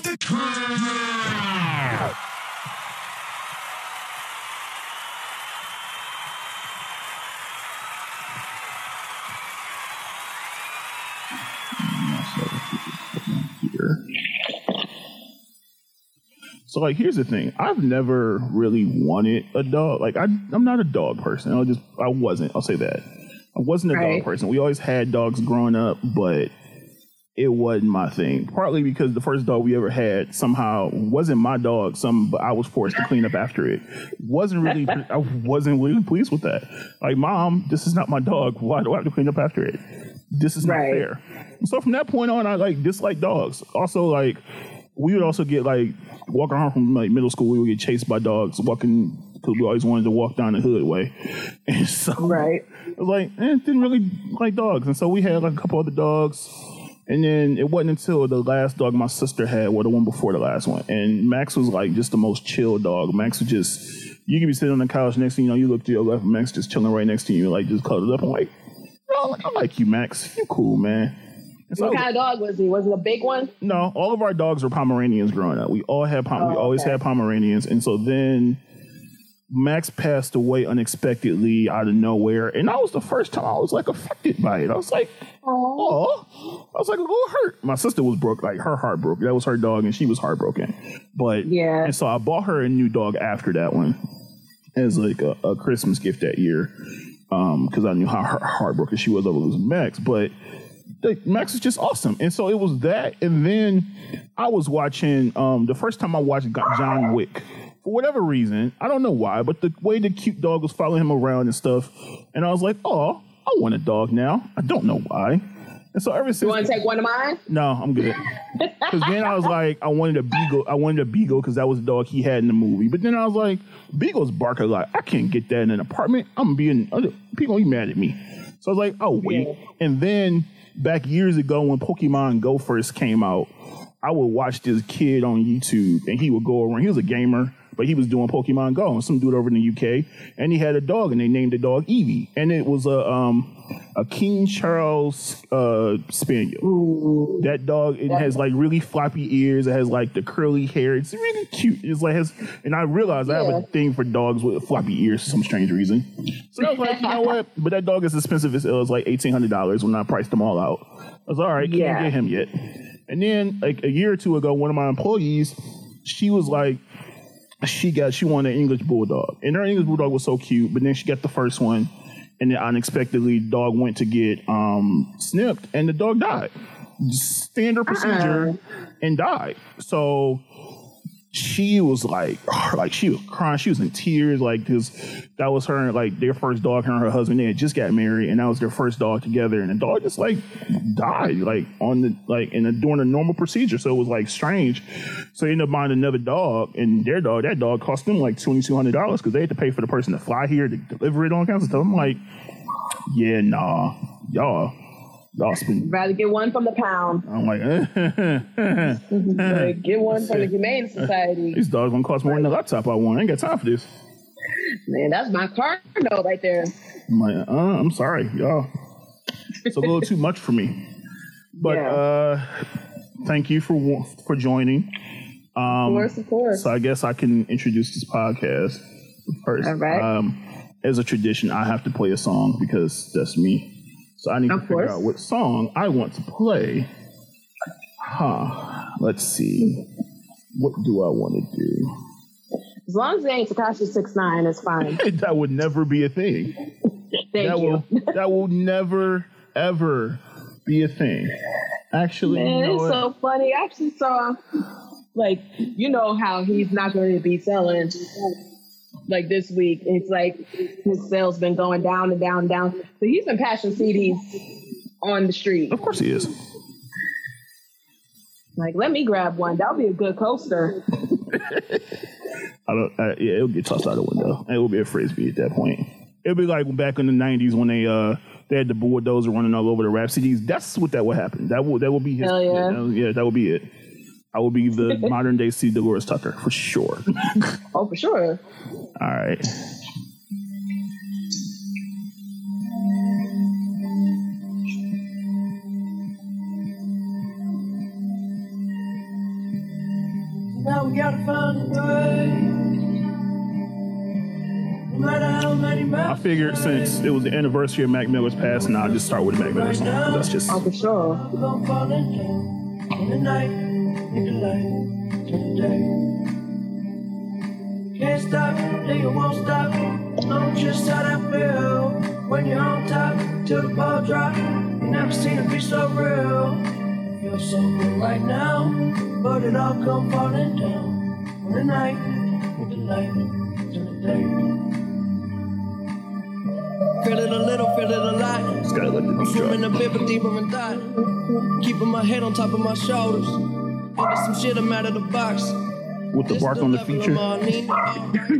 out the crowd. So, like, here's the thing. I've never really wanted a dog. Like, I'm not a dog person. I wasn't. I'll say that. I wasn't a dog person. We always had dogs growing up, but it wasn't my thing. Partly because the first dog we ever had somehow wasn't my dog. But I was forced to clean up after it. I wasn't really pleased with that. Like, Mom, this is not my dog. Why do I have to clean up after it? This is not fair. So from that point on, I, like, dislike dogs. Also, like, we would also get, like, walking home from, like, middle school, we would get chased by dogs walking, because we always wanted to walk down the hood way. And so, I was like, didn't really like dogs. And so we had, like, a couple other dogs. And then it wasn't until the last dog my sister had, or the one before the last one. And Max was, like, just the most chill dog. Max was just, you could be sitting on the couch next to you, you look to your left, and Max just chilling right next to you, like, just cuddled up. I'm like, no, I like you, Max. You cool, man. So what kind of dog was he? Was it a big one? No, all of our dogs were Pomeranians growing up. We always had Pomeranians. And so then Max passed away unexpectedly out of nowhere. And that was the first time I was, like, affected by it. I was like, oh. I was like, a little hurt. My sister was broke. Like, her heart broke. That was her dog, and she was heartbroken. But, yeah. And so I bought her a new dog after that one as, like, a Christmas gift that year. Because I knew how heartbroken she was over losing Max. But Max is just awesome. And so it was that. And then I was watching, the first time I watched John Wick, for whatever reason, I don't know why, but the way the cute dog was following him around and stuff. And I was like, oh, I want a dog now. I don't know why. And so ever since, you want to take one of mine? No, I'm good. Because then I was like, I wanted a beagle because that was the dog he had in the movie. But then I was like, beagles bark a lot. I can't get that in an apartment. People gonna be mad at me. So I was like, oh wait. Yeah. And then back years ago when Pokemon Go first came out, I would watch this kid on YouTube, and he would go around. He was a gamer, but he was doing Pokemon Go, and some dude over in the UK, and he had a dog, and they named the dog Eevee, and it was a King Charles Spaniel. Ooh, that dog, it has like really floppy ears. It has like the curly hair. It's really cute. It's like and I realized I have a thing for dogs with floppy ears for some strange reason. So I was like, you know what? But that dog is expensive as hell. It was like $1,800 when I priced them all out. I was all right. Can't get him yet. And then like a year or two ago, one of my employees, she was like, she wanted an English bulldog, and her English bulldog was so cute. But then she got the first one. And then unexpectedly, dog went to get snipped, and the dog died. Standard procedure, and died. So she was like she was crying. She was in tears, like, because that was her, like, their first dog. Her and her husband, they had just got married, and that was their first dog together. And the dog just like died, like on the like in during a normal procedure. So it was like strange. So they ended up buying another dog, and that dog cost them like $2,200 because they had to pay for the person to fly here to deliver it, all kinds of stuff. I'm like, yeah, nah, y'all spend. Rather get one from the pound. I'm like, get one from the Humane Society. These dogs gonna cost more than the laptop I want. I ain't got time for this. Man, that's my car note right there. I'm like, I'm sorry, y'all. It's a little too much for me. But thank you for joining. Of course. So I guess I can introduce this podcast first. All right. As a tradition, I have to play a song because that's me. So I need to figure out what song I want to play. Let's see. What do I want to do? As long as it ain't Tekashi 6ix9ine, it's fine. That would never be a thing. Thank you. That will never, ever be a thing. Actually, man, it's so funny. I actually saw, like, you know how he's not going to be selling. Like this week, it's like his sales been going down and down and down. So he's been passing CDs on the street. Of course he is. Like, let me grab one. That'll be a good coaster. It'll get tossed out the window. It will be a frisbee at that point. It'll be like back in the 90s when they had the bulldozer running all over the rap CDs. That's what that would happen. That will be his. Hell yeah. That will be it. I will be the modern day C. Dolores Tucker for sure. Oh, for sure. All right. Now we gotta find a way. No matter how many maps. I figured since it was the anniversary of Mac Miller's passing, I'll just start with the Mac Miller song. That's just. Oh, for sure. We're gonna fall in the night, in the light, in the day. Can't stop, nigga won't stop. Know just how that feel. When you're on top, till the ball drop. You never seen it be so real. Feel so good right now, but it all come falling down. From the night, with the light, to the day. Feel it a little, feel it a lot. I'm swimming a bit, but deeper in thought. Keeping my head on top of my shoulders. Into some shit, I'm out of the box. With the bark on the feature.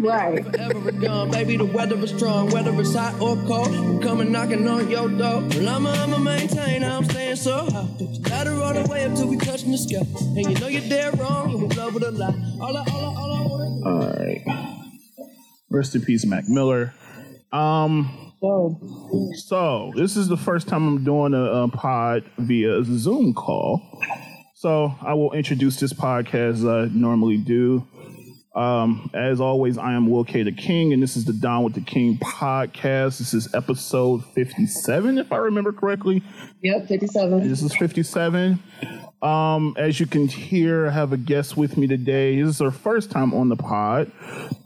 Right. Forever gone. Baby, the weather is strong. Whether it's hot or cold, I'm coming knocking on your door. Well, I'm a maintainer. I'm staying so high. Just gotta run away until we touching the sky. And you know you're dead wrong. And we love with a lie. All right. Rest in peace, Mac Miller. So, this is the first time I'm doing a pod via Zoom call. So I will introduce this podcast as I normally do. As always, I am Will K. The King, and this is the Down with the King podcast. This is episode 57, if I remember correctly. Yep, 57. This is 57. As you can hear, I have a guest with me today. This is her first time on the pod.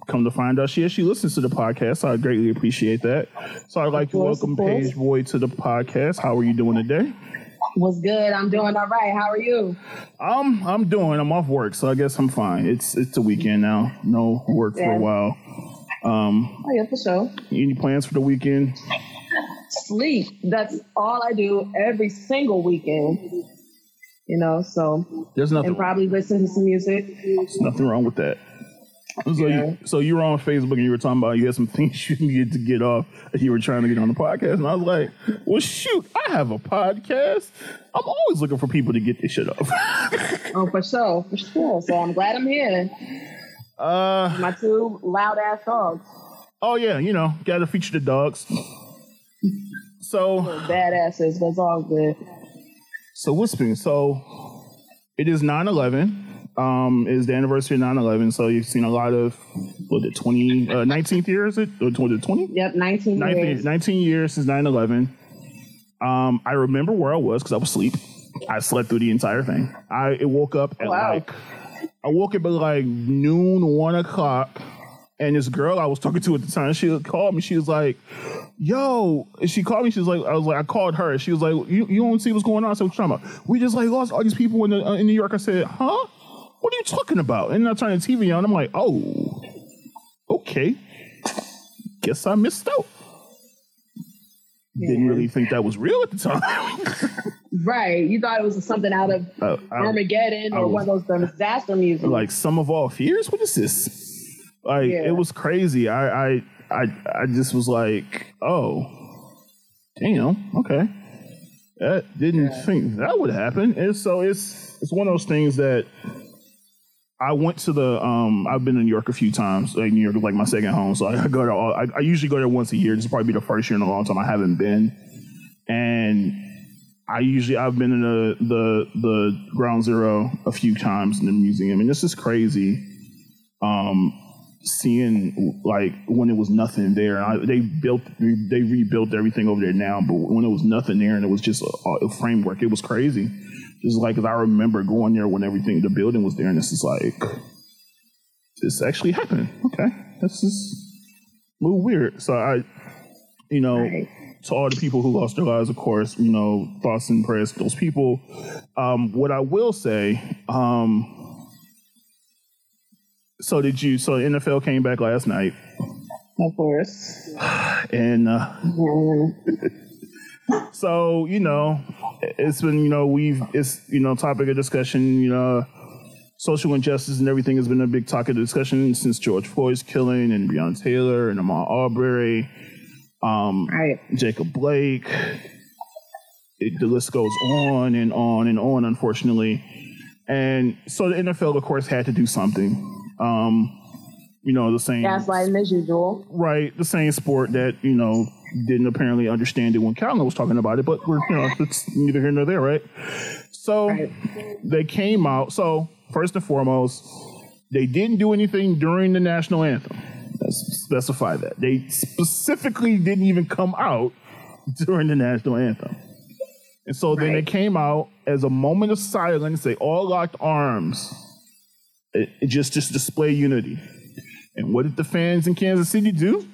Come to find out, she listens to the podcast, so I greatly appreciate that. So I'd like to welcome Paige Boyd to the podcast. How are you doing today? What's good? I'm doing all right. How are you? I'm doing. I'm off work, so I guess I'm fine. It's a weekend now. No work for a while. Oh yeah, for sure. Any plans for the weekend? Sleep. That's all I do every single weekend. You know, so there's nothing. And probably listen to some music. There's nothing wrong with that. So you were on Facebook and you were talking about you had some things you needed to get off and you were trying to get on the podcast. And I was like, well, shoot, I have a podcast. I'm always looking for people to get this shit off. Oh, for sure. So I'm glad I'm here. My two loud-ass dogs. Oh, yeah, you know, got to feature the dogs. So. Badasses, that's all good. So what's been, it is 9/11. Is the anniversary of 9/11, so you've seen a lot of 19th year, is it? Or 20? Yep, 19 years. 19 years since 9/11. I remember where I was because I was asleep. I slept through the entire thing. I woke up at like noon, 1 o'clock, and this girl I was talking to at the time, she called me. She was like, "Yo," and she called me. She was like, I called her. She was like, "You don't see what's going on?" I said, "What you talking about? We just lost all these people in New York." I said, "Huh? What are you talking about?" And I turned the TV on. I'm like, oh, okay. Guess I missed out. Yeah. Didn't really think that was real at the time. Right. You thought it was something out of Armageddon or one of those disaster music. Like, Sum of All Fears? What is this? Like, yeah. It was crazy. I just was like, oh, damn, okay. That didn't think that would happen. And so it's one of those things that... I went to I've been in New York a few times. Like, New York is like my second home, so I usually go there once a year. This will probably be the first year in a long time I haven't been. And I've been in the Ground Zero a few times in the museum, and this is crazy. Seeing like when it was nothing there, they rebuilt everything over there now, but when it was nothing there and it was just a framework, it was crazy. Just like, cause I remember going there when the building was there, and this is like, this actually happened. Okay, this is a little weird. So to all the people who lost their lives, of course, you know, thoughts and prayers to those people. What I will say, so the NFL came back last night. Of course. And, so, you know, it's been, you know, topic of discussion, you know, social injustice and everything has been a big topic of discussion since George Floyd's killing and Breonna Taylor and Ahmaud Arbery, Jacob Blake. The list goes on and on and on, unfortunately. And so the NFL, of course, had to do something. You know, the same. Gaslighting as usual. Right. The same sport that, you know, didn't apparently understand it when Calvin was talking about it, but it's neither here nor there, right? So they came out. So first and foremost, They didn't do anything during the national anthem. Let's specify that. They specifically didn't even come out during the national anthem. And so then they came out as a moment of silence. They all locked arms. It just display unity. And what did the fans in Kansas City do?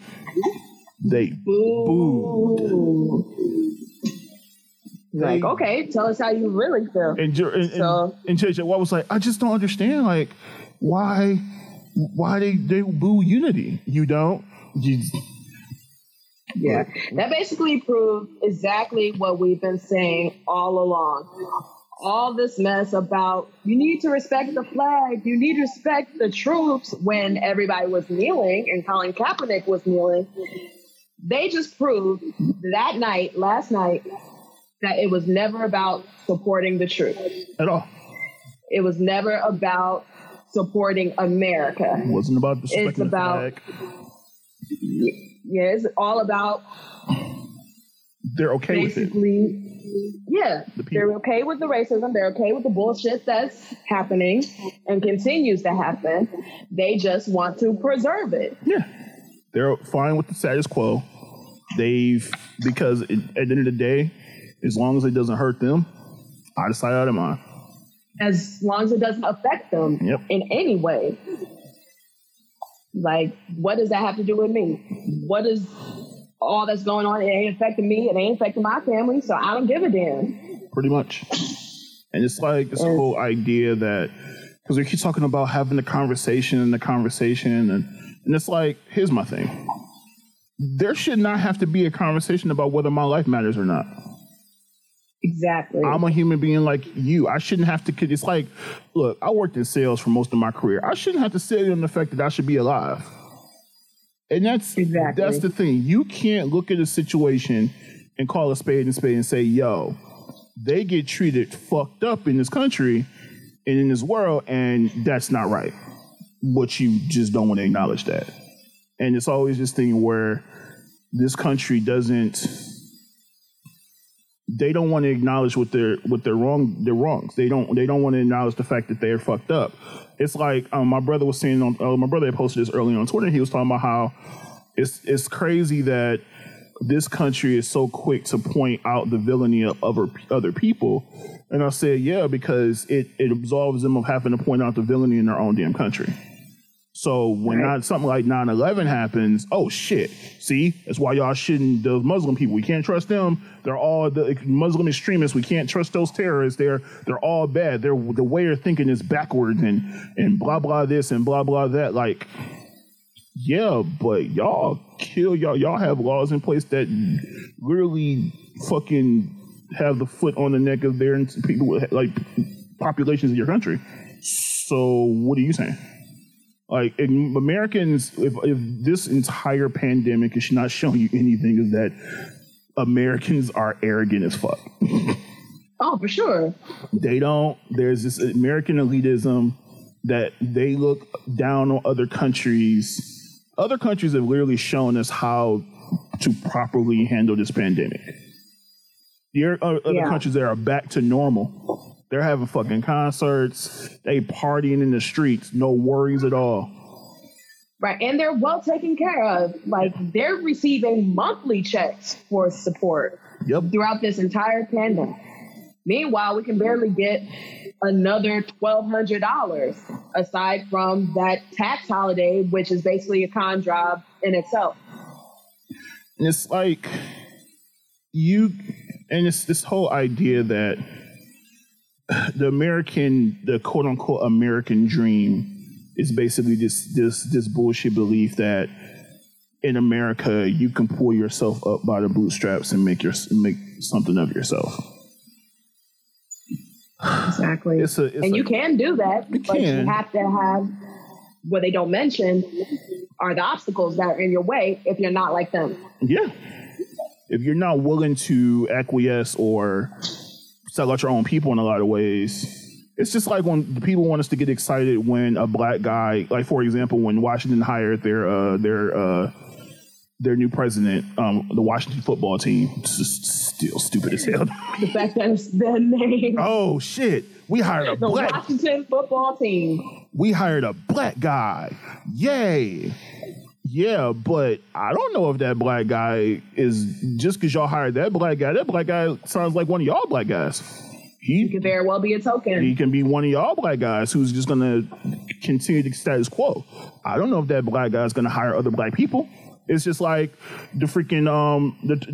They booed. Like, okay, tell us how you really feel. And JJ Watt was like, I just don't understand, like, why they boo unity? You don't? Yeah, that basically proved exactly what we've been saying all along. All this mess about you need to respect the flag, you need to respect the troops when everybody was kneeling and Colin Kaepernick was kneeling. They just proved that night, last night, that it was never about supporting the troops. At all. It was never about supporting America. It wasn't about respecting the flag. Yeah, it's all about... They're okay with it. Yeah, they're okay with the racism. They're okay with the bullshit that's happening and continues to happen. They just want to preserve it. Yeah, they're fine with the status quo. Because at the end of the day, as long as it doesn't hurt them, I decide out of mine. As long as it doesn't affect them in any way. Like, what does that have to do with me? What is... all that's going on, it ain't affecting me, it ain't affecting my family, so I don't give a damn. Pretty much. And it's like this whole idea that, because we keep talking about having the conversation, and it's like, here's my thing. There should not have to be a conversation about whether my life matters or not. Exactly. I'm a human being like you. I shouldn't have to, it's like, look, I worked in sales for most of my career. I shouldn't have to sit on the fact that I should be alive. And that's the thing. You can't look at a situation and call a spade and say, yo, they get treated fucked up in this country and in this world, and that's not right. But you just don't want to acknowledge that. And it's always this thing where this country they don't want to acknowledge their wrongs. They don't want to acknowledge the fact that they're fucked up. It's like my brother was saying my brother had posted this early on Twitter. He was talking about how it's crazy that this country is so quick to point out the villainy of other people. And I said, yeah, because it absolves them of having to point out the villainy in their own damn country. So when something like 9/11 happens, oh shit! See, that's why y'all shouldn't. The Muslim people, we can't trust them. They're all the Muslim extremists. We can't trust those terrorists. They're all bad. The way they're thinking is backwards and blah blah this and blah blah that. Like, yeah, but y'all kill y'all. Y'all have laws in place that literally fucking have the foot on the neck of their people, like populations in your country. So what are you saying? Like, Americans, if this entire pandemic is not showing you anything, is that Americans are arrogant as fuck. Oh, for sure. There's this American elitism that they look down on other countries. Other countries have literally shown us how to properly handle this pandemic. There are other countries that are back to normal. They're having fucking concerts. They partying in the streets. No worries at all. Right. And they're well taken care of. Like, they're receiving monthly checks for support throughout this entire pandemic. Meanwhile, we can barely get another $1,200 aside from that tax holiday, which is basically a con job in itself. And it's like it's this whole idea that the quote unquote American dream is basically this bullshit belief that in America you can pull yourself up by the bootstraps and make something of yourself. Exactly. You can do that, but you have to have what they don't mention are the obstacles that are in your way if you're not like them. Yeah. If you're not willing to acquiesce or sell out your own people in a lot of ways. It's just like when the people want us to get excited when a black guy, like for example, when Washington hired their new president, the Washington football team. It's just still stupid as hell. The fact that it's their name. Oh shit, we hired a black Washington football team. we hired a black guy. Yay. Yeah, but I don't know if that black guy is, just because y'all hired that black guy sounds like one of y'all black guys. He could very well be a token. He can be one of y'all black guys who's just going to continue the status quo. I don't know if that black guy is going to hire other black people. It's just like the freaking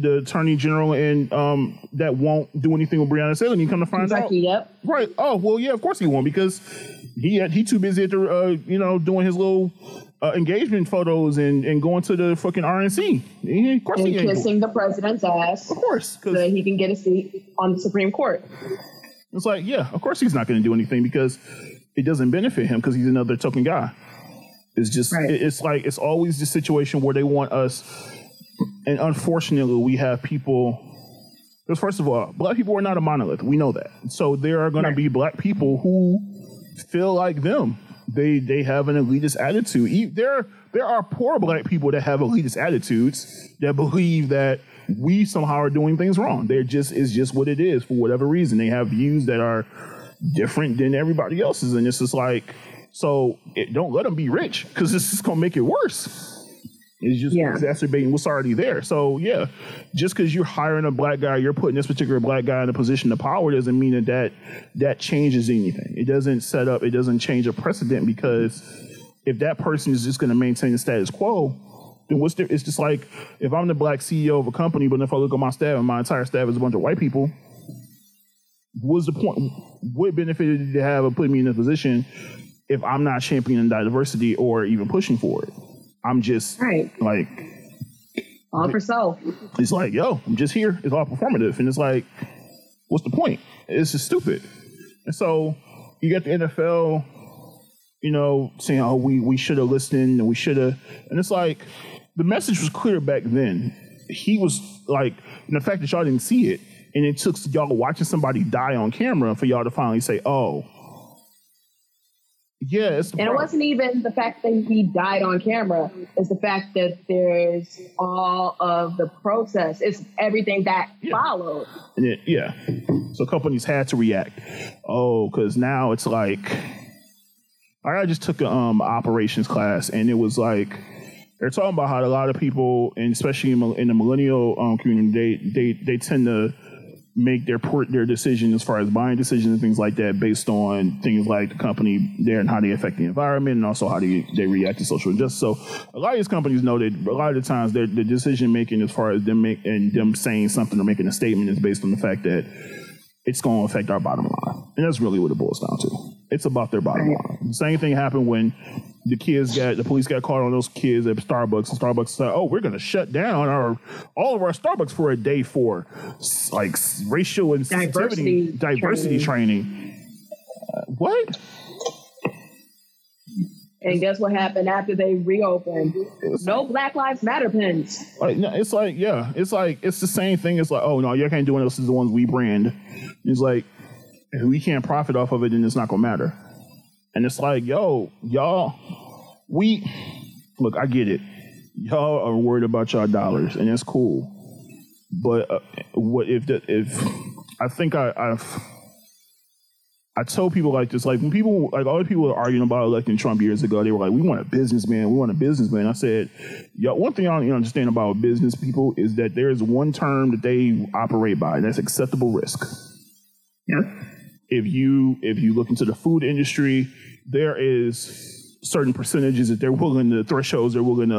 the attorney general and that won't do anything with Breonna Taylor. And you come to find out, yep, right? Oh well, yeah, of course he won't, because he too busy at the doing his little engagement photos and going to the fucking RNC. Of course, and he ain't kissing the president's ass. Of course, so that he can get a seat on the Supreme Court. It's like, yeah, of course he's not going to do anything because it doesn't benefit him because he's another token guy. It's just, right. It's like, it's always the situation where they want us. And unfortunately, we have people, because first of all, black people are not a monolith. We know that. So there are going to be black people who feel like them. They have an elitist attitude. There are poor black people that have elitist attitudes that believe that we somehow are doing things wrong. It's just what it is for whatever reason. They have views that are different than everybody else's. And it's just like, so don't let them be rich, because this is going to make it worse. It's just exacerbating what's already there. So, yeah, just because you're hiring a black guy, you're putting this particular black guy in a position of power doesn't mean that changes anything. It doesn't set up, it doesn't change a precedent, because if that person is just going to maintain the status quo, then what's there? It's just like if I'm the black CEO of a company, but if I look at my staff and my entire staff is a bunch of white people, what's the point? What benefit did it have of putting me in a position if I'm not championing diversity or even pushing for it? I'm just like, all for self. It's like, yo, I'm just here. It's all performative. And it's like, what's the point? It's just stupid. And so you got the NFL, saying, oh, we should have listened and we should have. And it's like, the message was clear back then. He was like, and the fact that y'all didn't see it, and it took y'all watching somebody die on camera for y'all to finally say, oh, yes, yeah, and it wasn't even the fact that he died on camera. It's the fact that there's all of the process. It's everything that followed. Yeah. So companies had to react. Oh, because now it's like, I just took a operations class, and it was like they're talking about how a lot of people, and especially in the millennial community, they tend to make their decision as far as buying decisions and things like that based on things like the company there and how they affect the environment, and also how they react to social injustice. So a lot of these companies know that a lot of the times the decision making as far as them saying something or making a statement is based on the fact that it's going to affect our bottom line. And that's really what it boils down to. It's about their bottom line. The same thing happened when the police got caught on those kids at Starbucks, and Starbucks said, oh, we're going to shut down all of our Starbucks for a day for like racial and diversity training. What? And guess what happened after they reopened? No Black Lives Matter pins. It's the same thing. It's like, oh, no, you can't do it. This is the ones we brand. It's like, if we can't profit off of it, then it's not going to matter. And it's like, yo, y'all, look, I get it. Y'all are worried about y'all dollars, and that's cool. But I tell people like this, like when people, like all the people were arguing about electing Trump years ago, they were like, we want a businessman. I said, y'all, one thing I don't understand about business people is that there is one term that they operate by, and that's acceptable risk. Yeah. If you look into the food industry, there is certain percentages that they're willing to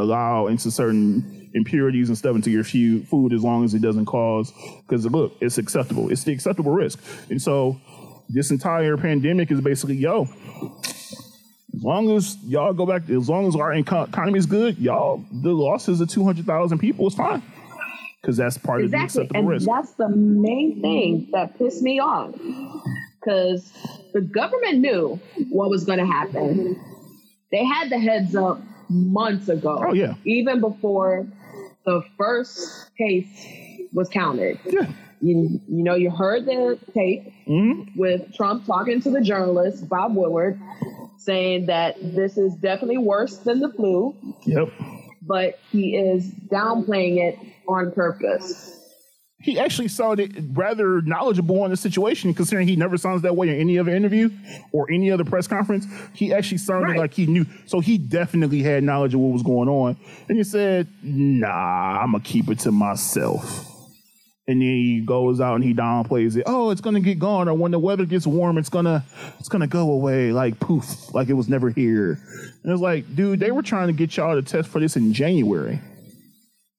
allow into certain impurities and stuff into your food as long as it doesn't cause, because look, it's acceptable. It's the acceptable risk. And so this entire pandemic is basically, yo, as long as y'all go back, as long as our economy is good, y'all, the losses of 200,000 people is fine. Because that's part of the acceptable risk. That's the main thing that pissed me off. Because the government knew what was going to happen. They had the heads up months ago. Oh, yeah. Even before the first case was counted. Yeah. You heard the tape with Trump talking to the journalist, Bob Woodward, saying that this is definitely worse than the flu. Yep. But he is downplaying it on purpose. he actually sounded rather knowledgeable on the situation, considering he never sounds that way in any other interview or any other press conference. He actually sounded like he knew. So he definitely had knowledge of what was going on. And he said, nah, I'm going to keep it to myself. And then he goes out and he downplays it. Oh, it's going to get gone. Or when the weather gets warm, it's gonna go away. Like, poof, like it was never here. And it's like, dude, they were trying to get y'all to test for this in January.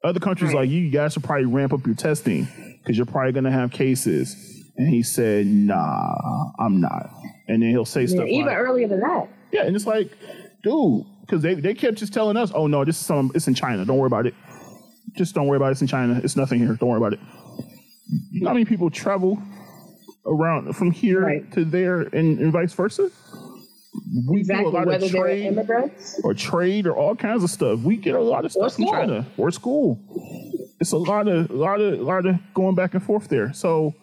Other countries like, you guys should probably ramp up your testing because you're probably going to have cases. And he said, nah, I'm not. And then he'll say stuff like... Even earlier than that. Yeah, and it's like, dude, because they kept just telling us, oh, no, it's in China. Don't worry about it. Just don't worry about it. It's in China. It's nothing here. Don't worry about it. You know how many people travel around from here to there and vice versa? We do a lot of trade or all kinds of stuff. We get a lot of stuff from China or school. It's a lot of going back and forth there. So,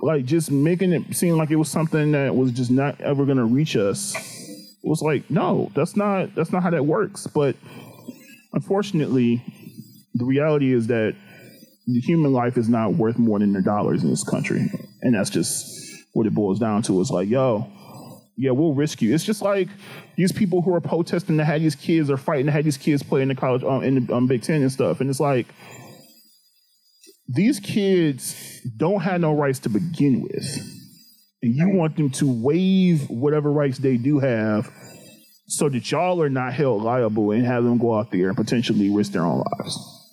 like, just making it seem like it was something that was just not ever going to reach us. It was like, no, that's not how that works. But unfortunately, the reality is that the human life is not worth more than their dollars in this country, and that's just what it boils down to. It's like, yo. Yeah, we'll risk you. It's just like these people who are protesting to have these kids or fighting to have these kids play in the college in the Big Ten and stuff. And it's like, these kids don't have no rights to begin with. And you want them to waive whatever rights they do have so that y'all are not held liable and have them go out there and potentially risk their own lives.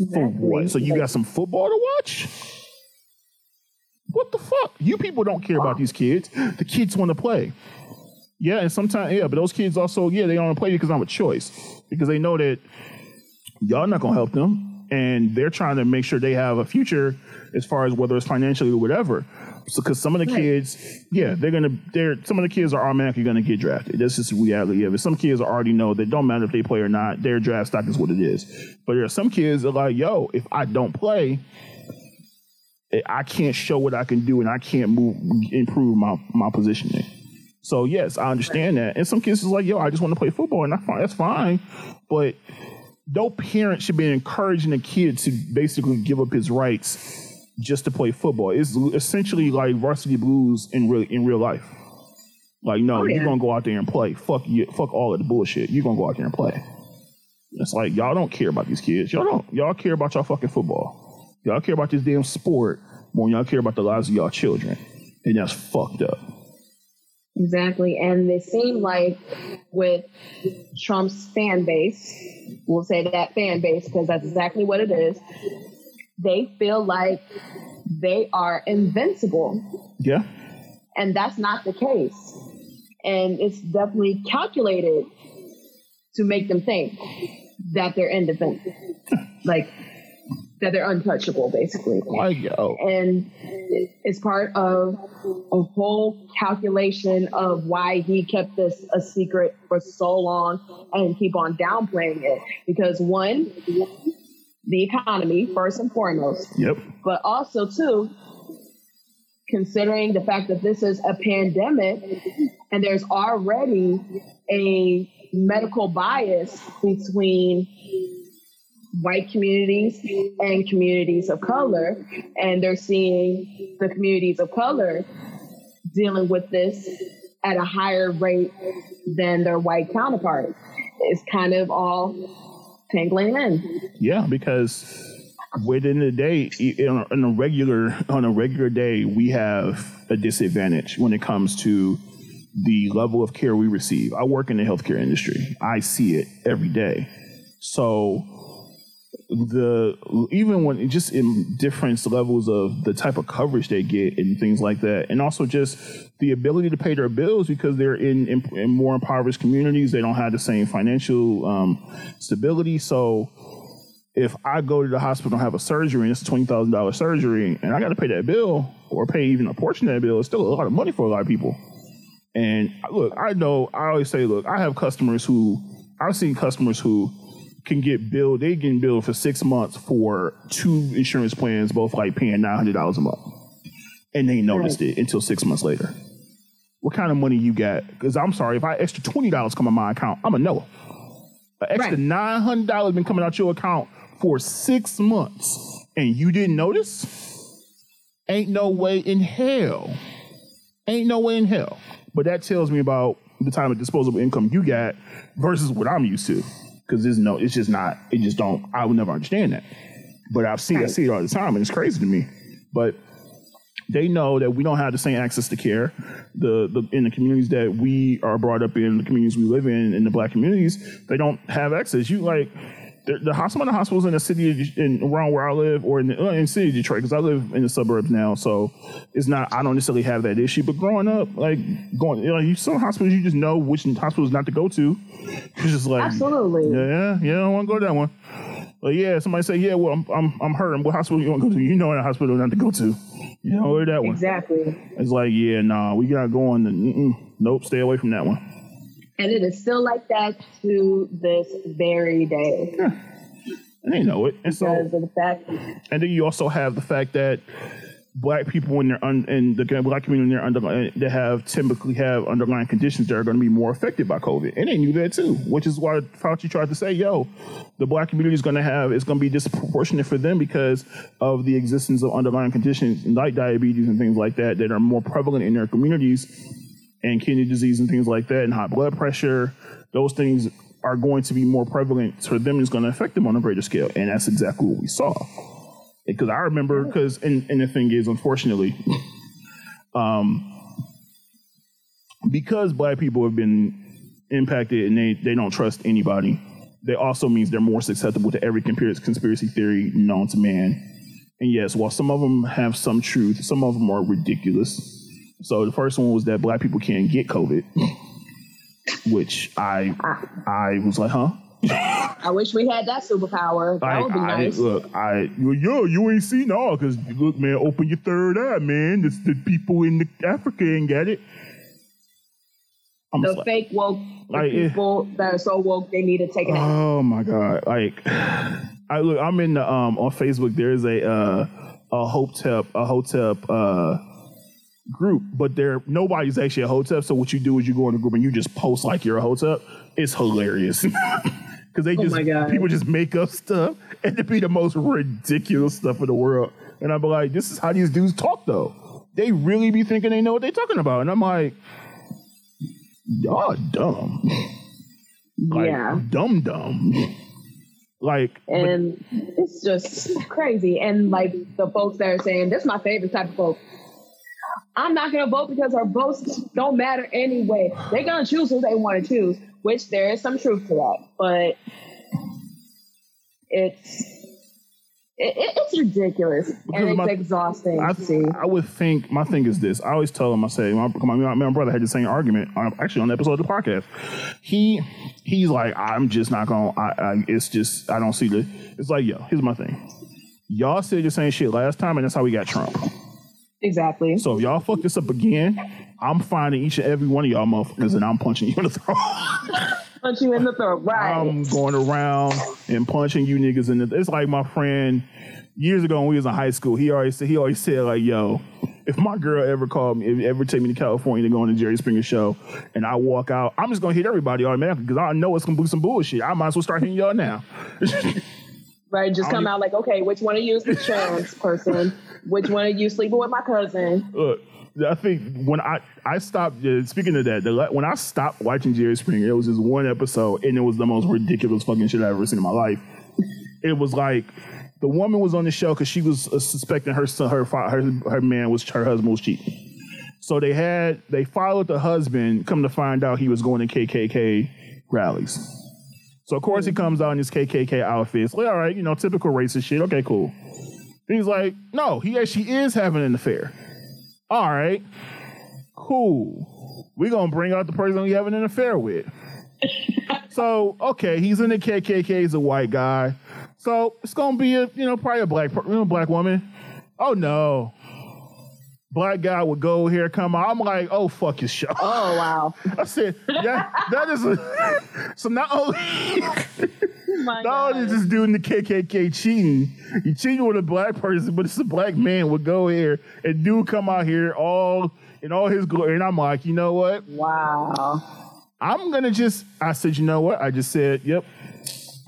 Exactly. For what? So you got some football to watch? What the fuck? You people don't care about these kids. The kids want to play. Yeah, and sometimes, but those kids also, they don't want to play because I'm a choice. Because they know that y'all not going to help them. And they're trying to make sure they have a future as far as whether it's financially or whatever. Because so, some of the kids, some of the kids are automatically going to get drafted. That's just the reality of it. Some kids already know that it don't matter if they play or not. Their draft stock is what it is. But there are some kids that are like, yo, if I don't play, I can't show what I can do, and I can't improve my positioning. So, yes, I understand that. And some kids is like, yo, I just want to play football, and that's fine. But no parent should be encouraging a kid to basically give up his rights just to play football. It's essentially like varsity blues in real life. Like, no, you're going to go out there and play. Fuck all of the bullshit. You're going to go out there and play. It's like, y'all don't care about these kids. Y'all don't. Y'all care about y'all fucking football. Y'all care about this damn sport more than y'all care about the lives of y'all children. And that's fucked up. Exactly. And it seemed like with Trump's fan base, we'll say that fan base because that's exactly what it is, they feel like they are invincible. Yeah. And that's not the case. And it's definitely calculated to make them think that they're indefensible. That they're untouchable, basically. And it's part of a whole calculation of why he kept this a secret for so long and keep on downplaying it. Because one, the economy, first and foremost. Yep. But also, two, considering the fact that this is a pandemic and there's already a medical bias between white communities and communities of color, and they're seeing the communities of color dealing with this at a higher rate than their white counterparts. It's kind of all tangling in. Yeah, because within the day, on a regular day, we have a disadvantage when it comes to the level of care we receive. I work in the healthcare industry. I see it every day. So even when just in different levels of the type of coverage they get and things like that, and also just the ability to pay their bills because they're in more impoverished communities, they don't have the same financial stability. So if I go to the hospital and have a surgery, and it's a $20,000 surgery, and I got to pay that bill or pay even a portion of that bill, it's still a lot of money for a lot of people. And look, I have customers who can get billed. They getting billed for 6 months for two insurance plans, both like paying $900 a month, and they noticed it until 6 months later. What kind of money you got? Because I'm sorry, if I extra $20 come on my account, I'ma know. An extra $900 been coming out your account for 6 months. and you didn't notice? Ain't no way in hell. Ain't no way in hell. But that tells me about the time of disposable income you got versus what I'm used to. Because there's no, it's just not, it just don't, I would never understand that. But I see it all the time, and it's crazy to me. But they know that we don't have the same access to care. In the communities that we are brought up in, the communities we live in the black communities, they don't have access. You like, the hospitals in the city around where I live, or in the city of Detroit, because I live in the suburbs now, so it's not, I don't necessarily have that issue. But growing up, like going, some hospitals you just know which hospitals not to go to. It's just like, absolutely, yeah, I don't want to go to that one. But yeah, somebody say, yeah, well, I'm hurting. What hospital you want to go to? You know, in a hospital not to go to. You know, or that one. Exactly. It's like, yeah, nah, we got going. Nope, stay away from that one. And it is still like that to this very day. Yeah. And they know it. And so, because of the fact. And then you also have the fact that black people in the black community, they have typically have underlying conditions that are going to be more affected by COVID, and they knew that too, which is why Fauci tried to say, "Yo, the black community is going to have, it's going to be disproportionate for them because of the existence of underlying conditions like diabetes and things like that that are more prevalent in their communities, and kidney disease and things like that, and high blood pressure. Those things are going to be more prevalent for them. It's going to affect them on a greater scale, and that's exactly what we saw." Because I remember, and the thing is, unfortunately, because black people have been impacted and they don't trust anybody, that also means they're more susceptible to every conspiracy theory known to man. And yes, while some of them have some truth, some of them are ridiculous. So the first one was that black people can't get COVID, which I was like, huh? I wish we had that superpower. That would be nice. Look, you ain't seen all, because look, man, open your third eye, man. It's the people in Africa ain't got it. The fake woke people that are so woke they need to take it out. Oh my god! Like, I'm in the on Facebook. There's a hotep group, but nobody's actually a hotep. So what you do is you go in the group and you just post like you're a hotep. It's hilarious. Because people just make up stuff, and it'd be the most ridiculous stuff in the world. And I'd be like, this is how these dudes talk, though. They really be thinking they know what they're talking about. And I'm like, y'all dumb. Like, yeah. Dumb. Like, and it's just crazy. And like the folks that are saying, this is my favorite type of folk. I'm not going to vote because our votes don't matter anyway. They're going to choose who they want to choose. Which there is some truth to that, but it's ridiculous, because and it's exhausting. I would think, my thing is this. I always tell him, I say, my brother had the same argument on the episode of the podcast. He's like, I'm just not going to, it's just, I don't see the, it's like, yo, here's my thing. Y'all said the same shit last time, and that's how we got Trump. Exactly. So if y'all fuck this up again, I'm finding each and every one of y'all motherfuckers and I'm punching you in the throat. Punch you in the throat, right? I'm going around and punching you niggas in the throat. It's like my friend years ago when we was in high school. He always said like, "Yo, if my girl ever called me, if you ever take me to California to go on the Jerry Springer show, and I walk out, I'm just gonna hit everybody automatically because I know it's gonna be some bullshit. I might as well start hitting y'all now." Right, just come out like, okay, which one of you is the trans person? Which one of you sleeping with my cousin? Look, I think when I stopped, speaking of that, when I stopped watching Jerry Springer, it was just one episode, and it was the most ridiculous fucking shit I've ever seen in my life. It was like, the woman was on the show because she was suspecting her son, her man was, her husband was cheating. So they followed the husband, come to find out he was going to KKK rallies. So, of course, he comes out in his KKK outfit. It's like, all right, typical racist shit. Okay, cool. And he's like, no, he actually is having an affair. All right, cool. We're going to bring out the person he's having an affair with. So, okay, he's in the KKK. He's a white guy. So, it's going to be, probably a black woman. Oh, no. Black guy with gold hair come out. I'm like, oh, fuck your show. Oh, wow. I said, yeah, that is a... So not only... not only is this dude in the KKK cheating, you cheating with a black person, but it's a black man with gold hair, and dude come out here all in all his glory, and I'm like, you know what? Wow. I said, you know what? I just said, yep,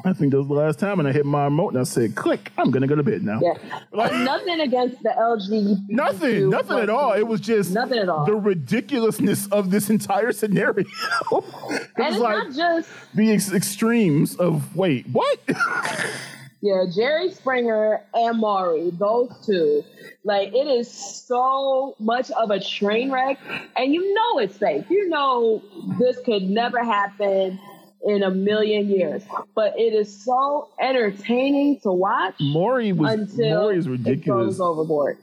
I think that was the last time, and I hit my remote and I said, click, I'm going to go to bed now. Yeah. Like, nothing against the LGBT. Nothing at all. It was just nothing at all. The ridiculousness of this entire scenario. It was, and it's like not just the extremes of, wait, what? Yeah, Jerry Springer and Maury, those two. Like, it is so much of a train wreck, and you know it's fake. You know this could never happen in a million years, but it is so entertaining to watch. Maury is ridiculous. It goes overboard.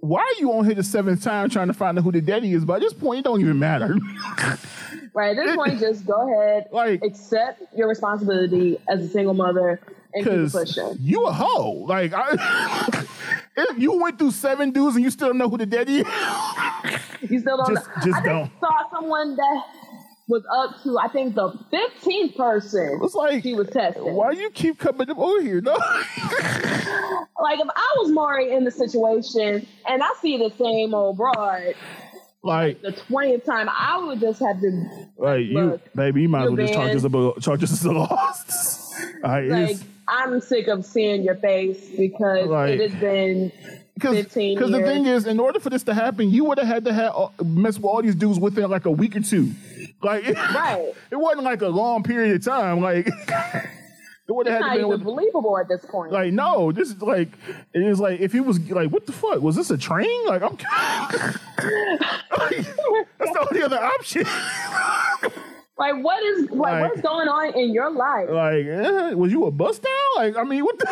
Why are you on here the seventh time trying to find out who the daddy is? By this point, it don't even matter. Right, at this point, just go ahead, like, accept your responsibility as a single mother and keep pushing. You a hoe. Like, if you went through 7 dudes and you still don't know who the daddy is, you still don't know. I saw someone that was up to, I think, the 15th person she was testing. Why you keep coming up over here? No. Like, if I was Maury in the situation and I see the same old broad, like the 20th time, I would just have to, like, look, you, baby, you might as well just charge us a loss. Like, I'm sick of seeing your face because it has been 15 years. Because the thing is, in order for this to happen, you would have had to mess with all these dudes within like a week or two. Like, it wasn't like a long period of time. Like, it's not even believable at this point. Like, no, this is like, it is like, if he was like, what the fuck? Was this a train? Like, I'm like, that's the only other option. Like, what is going on in your life? Like, was you a bus down? Like, I mean, what the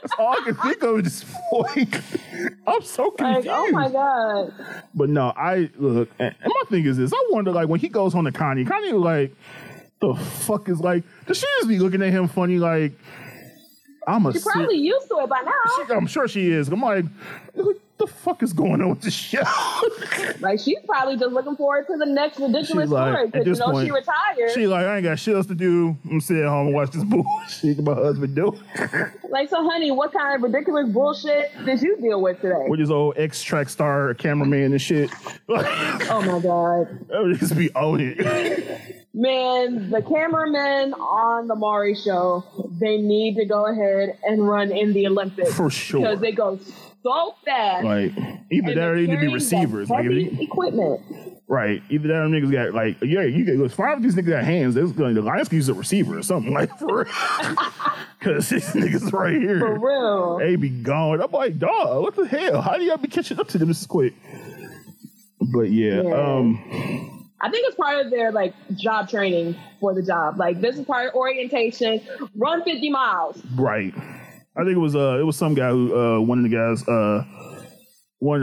that's all I can think of at this point. I'm so confused. Like, oh my God. But no, and my thing is this, I wonder, like, when he goes on to Kanye like, the fuck is, like, does she just be looking at him funny? Like, she probably used to it by now. I'm sure she is. I'm like, what the fuck is going on with this show? Like, she's probably just looking forward to the next ridiculous story because, you know, she retired. She like, I ain't got shit else to do. I'm sitting at home and watch this bullshit my husband do. Like, so, honey, what kind of ridiculous bullshit did you deal with today? With his old X-Track star cameraman and shit. Oh, my God. That would just be on it. Man, the cameramen on the Maury show, they need to go ahead and run in the Olympics. For sure. Because they go so fast. Like, either there need to be receivers. Like, equipment. Right. Either that or niggas got, like, yeah, you can, as far as these niggas got hands, they're going to Lions use a receiver or something. Like, for real. Because these niggas right here. For real. They be gone. I'm like, dog, what the hell? How do y'all be catching up to them this quick? But, yeah. I think it's part of their, like, job training for the job. Like, this is part of orientation. Run 50 miles. Right. I think it was some guy who one of the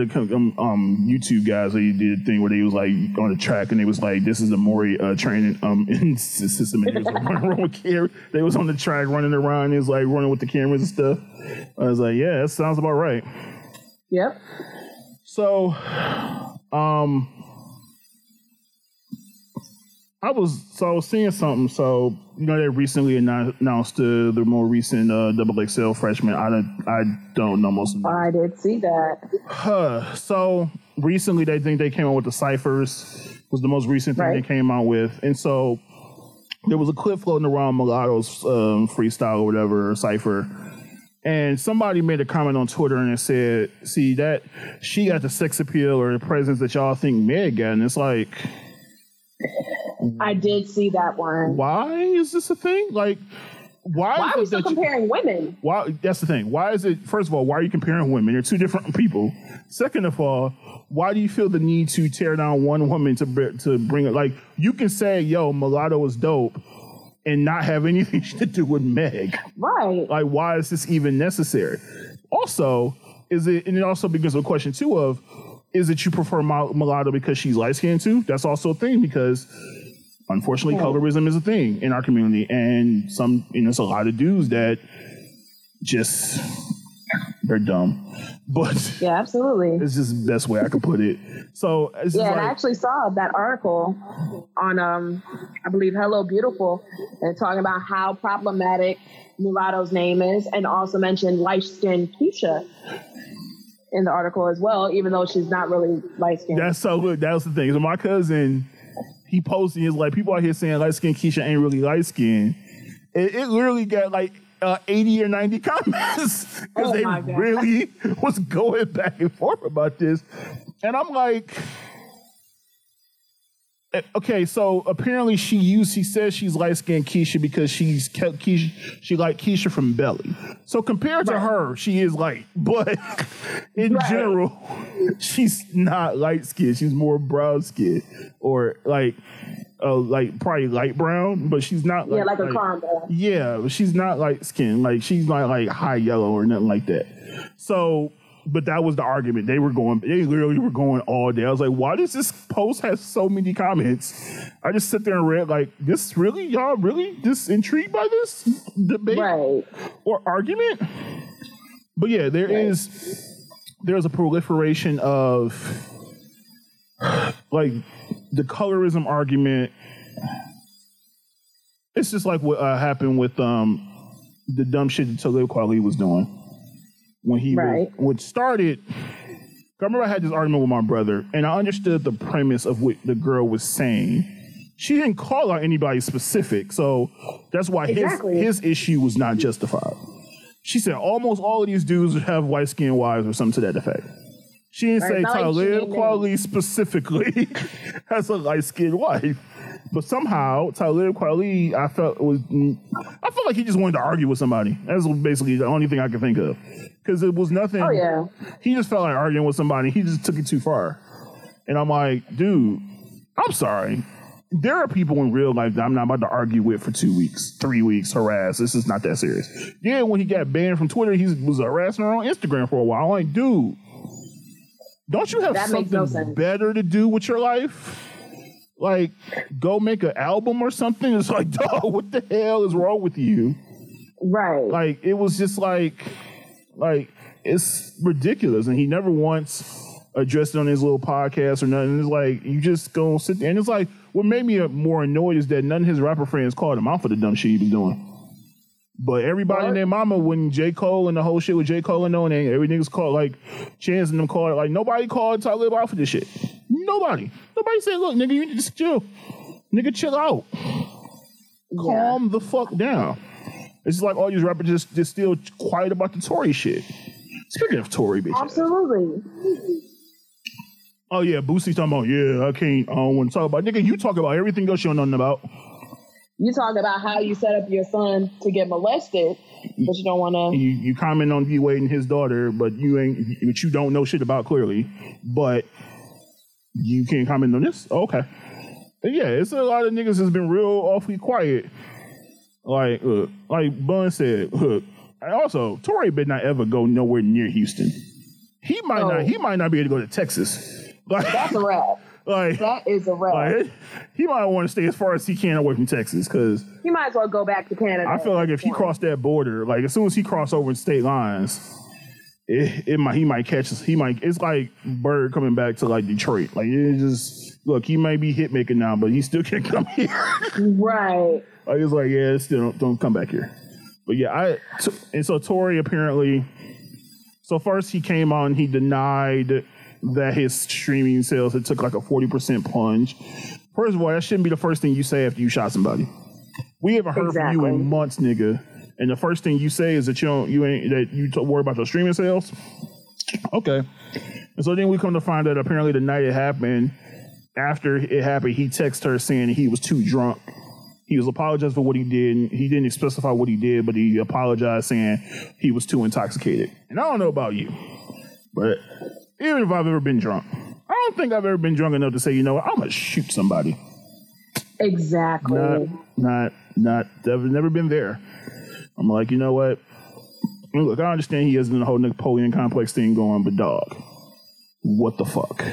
YouTube guys that he did a thing where they was like on the track and they was like, this is the Maury training system. And they was running around with cameras. They was on the track running around. And it was like running with the cameras and stuff. I was like, yeah, that sounds about right. Yep. So, I was seeing something. So, you know, they recently announced the more recent XXL freshman. I don't know most of them. I did see that. So recently, they think they came out with the ciphers. Was the most recent thing they came out with, and so there was a clip floating around Mulatto's freestyle or whatever cipher, and somebody made a comment on Twitter and it said, "See that she got the sex appeal or the presence that y'all think Meg got," and it's like. I did see that one. Why is this a thing? Like, why are we still comparing women? Why? That's the thing. Why is it? First of all, why are you comparing women? They're two different people. Second of all, why do you feel the need to tear down one woman to bring it? Like, you can say, "Yo, Mulatto is dope," and not have anything to do with Meg. Right. Like, why is this even necessary? Also, is it? And it also begins with question two of. Is that you prefer Mulatto because she's light-skinned too? That's also a thing because, unfortunately, colorism is a thing in our community. And it's a lot of dudes that just, they're dumb. But yeah, absolutely. It's just the best way I can put it. So it's I actually saw that article on, I believe, Hello Beautiful, and talking about how problematic Mulatto's name is, and also mentioned light-skinned Keisha in the article as well, even though she's not really light-skinned. That's so good. That was the thing. So my cousin, he posted, he was like, people out here saying light-skinned Keisha ain't really light-skinned. it literally got like 80 or 90 comments because they really was going back and forth about this. And I'm like, okay, so apparently she says she's light-skinned Keisha because she liked Keisha from Belly. So compared to her, she is light. But in general, she's not light-skinned. She's more brown-skinned or like probably light brown, but she's not like... Yeah, like a car brown. Yeah, but she's not light-skinned. Like, she's not like high yellow or nothing like that. So... But that was the argument. They literally were going all day. I was like, why does this post have so many comments? I just sit there and read like, this really, y'all really just intrigued by this debate or argument? But yeah, there's a proliferation of like the colorism argument. It's just like what happened with the dumb shit that Talib Kweli was doing. When he would started, I remember I had this argument with my brother, and I understood the premise of what the girl was saying. She didn't call out anybody specific, so that's why his issue was not justified. She said almost all of these dudes have white skinned wives or something to that effect. She didn't say Talib Kweli specifically has a light skinned wife, but somehow Talib Kweli, I felt like he just wanted to argue with somebody. That's basically the only thing I could think of. Because it was nothing. Oh, yeah. He just felt like arguing with somebody. He just took it too far. And I'm like, dude, I'm sorry. There are people in real life that I'm not about to argue with for 2 weeks, 3 weeks, harass. This is not that serious. Yeah, when he got banned from Twitter, he was harassing her on Instagram for a while. I'm like, dude, don't you have something better to do with your life? Like, go make an album or something? It's like, dog, what the hell is wrong with you? Right. Like, it was just like it's ridiculous, and he never once addressed it on his little podcast or nothing. It's like you just go sit there, and it's like what made me more annoyed is that none of his rapper friends called him out for the dumb shit he was doing. But everybody and their mama, when J. Cole and the whole shit with J. Cole and on, every nigga's called like Chance and them called like nobody called Talib out for this shit. Nobody said, look, nigga, you just chill, nigga, chill out, calm the fuck down. It's just like all these rappers just still quiet about the Tory shit. Speaking of Tory, bitch. Absolutely. Oh, yeah, Boosie's talking about, I don't want to talk about it. Nigga, you talk about everything else you don't know nothing about. You talk about how you set up your son to get molested, but you don't want to... You comment on D-Wade and his daughter, but you don't know shit about, clearly. But you can't comment on this? Oh, okay. But yeah, it's a lot of niggas that's been real awfully quiet. Like, look, like Bun said, look. Also, Tory better not ever go nowhere near Houston. He might not. He might not be able to go to Texas. Like, that's a wrap. Like, that is a wrap. Like, he might want to stay as far as he can away from Texas because he might as well go back to Canada. I feel like if he crossed that border, like as soon as he crossed over state lines, he might catch us. He might. It's like Bird coming back to like Detroit. Like it just look. He might be hit making now, but he still can't come here. Right. I was like, yeah, still don't come back here. But yeah, so Tory apparently, so first he came on, he denied that his streaming sales had took like a 40% plunge. First of all, that shouldn't be the first thing you say after you shot somebody. We haven't heard from you in months, nigga. And the first thing you say is that you worry about those streaming sales. Okay. And so then we come to find that apparently the night it happened, after it happened, he texted her saying he was too drunk. He was apologized for what he did. And he didn't specify what he did, but he apologized saying he was too intoxicated. And I don't know about you, but even if I've ever been drunk, I don't think I've ever been drunk enough to say, you know what, I'm going to shoot somebody. Exactly. I've never been there. I'm like, you know what? Look, I understand he has the whole Napoleon complex thing going, but dog, what the fuck?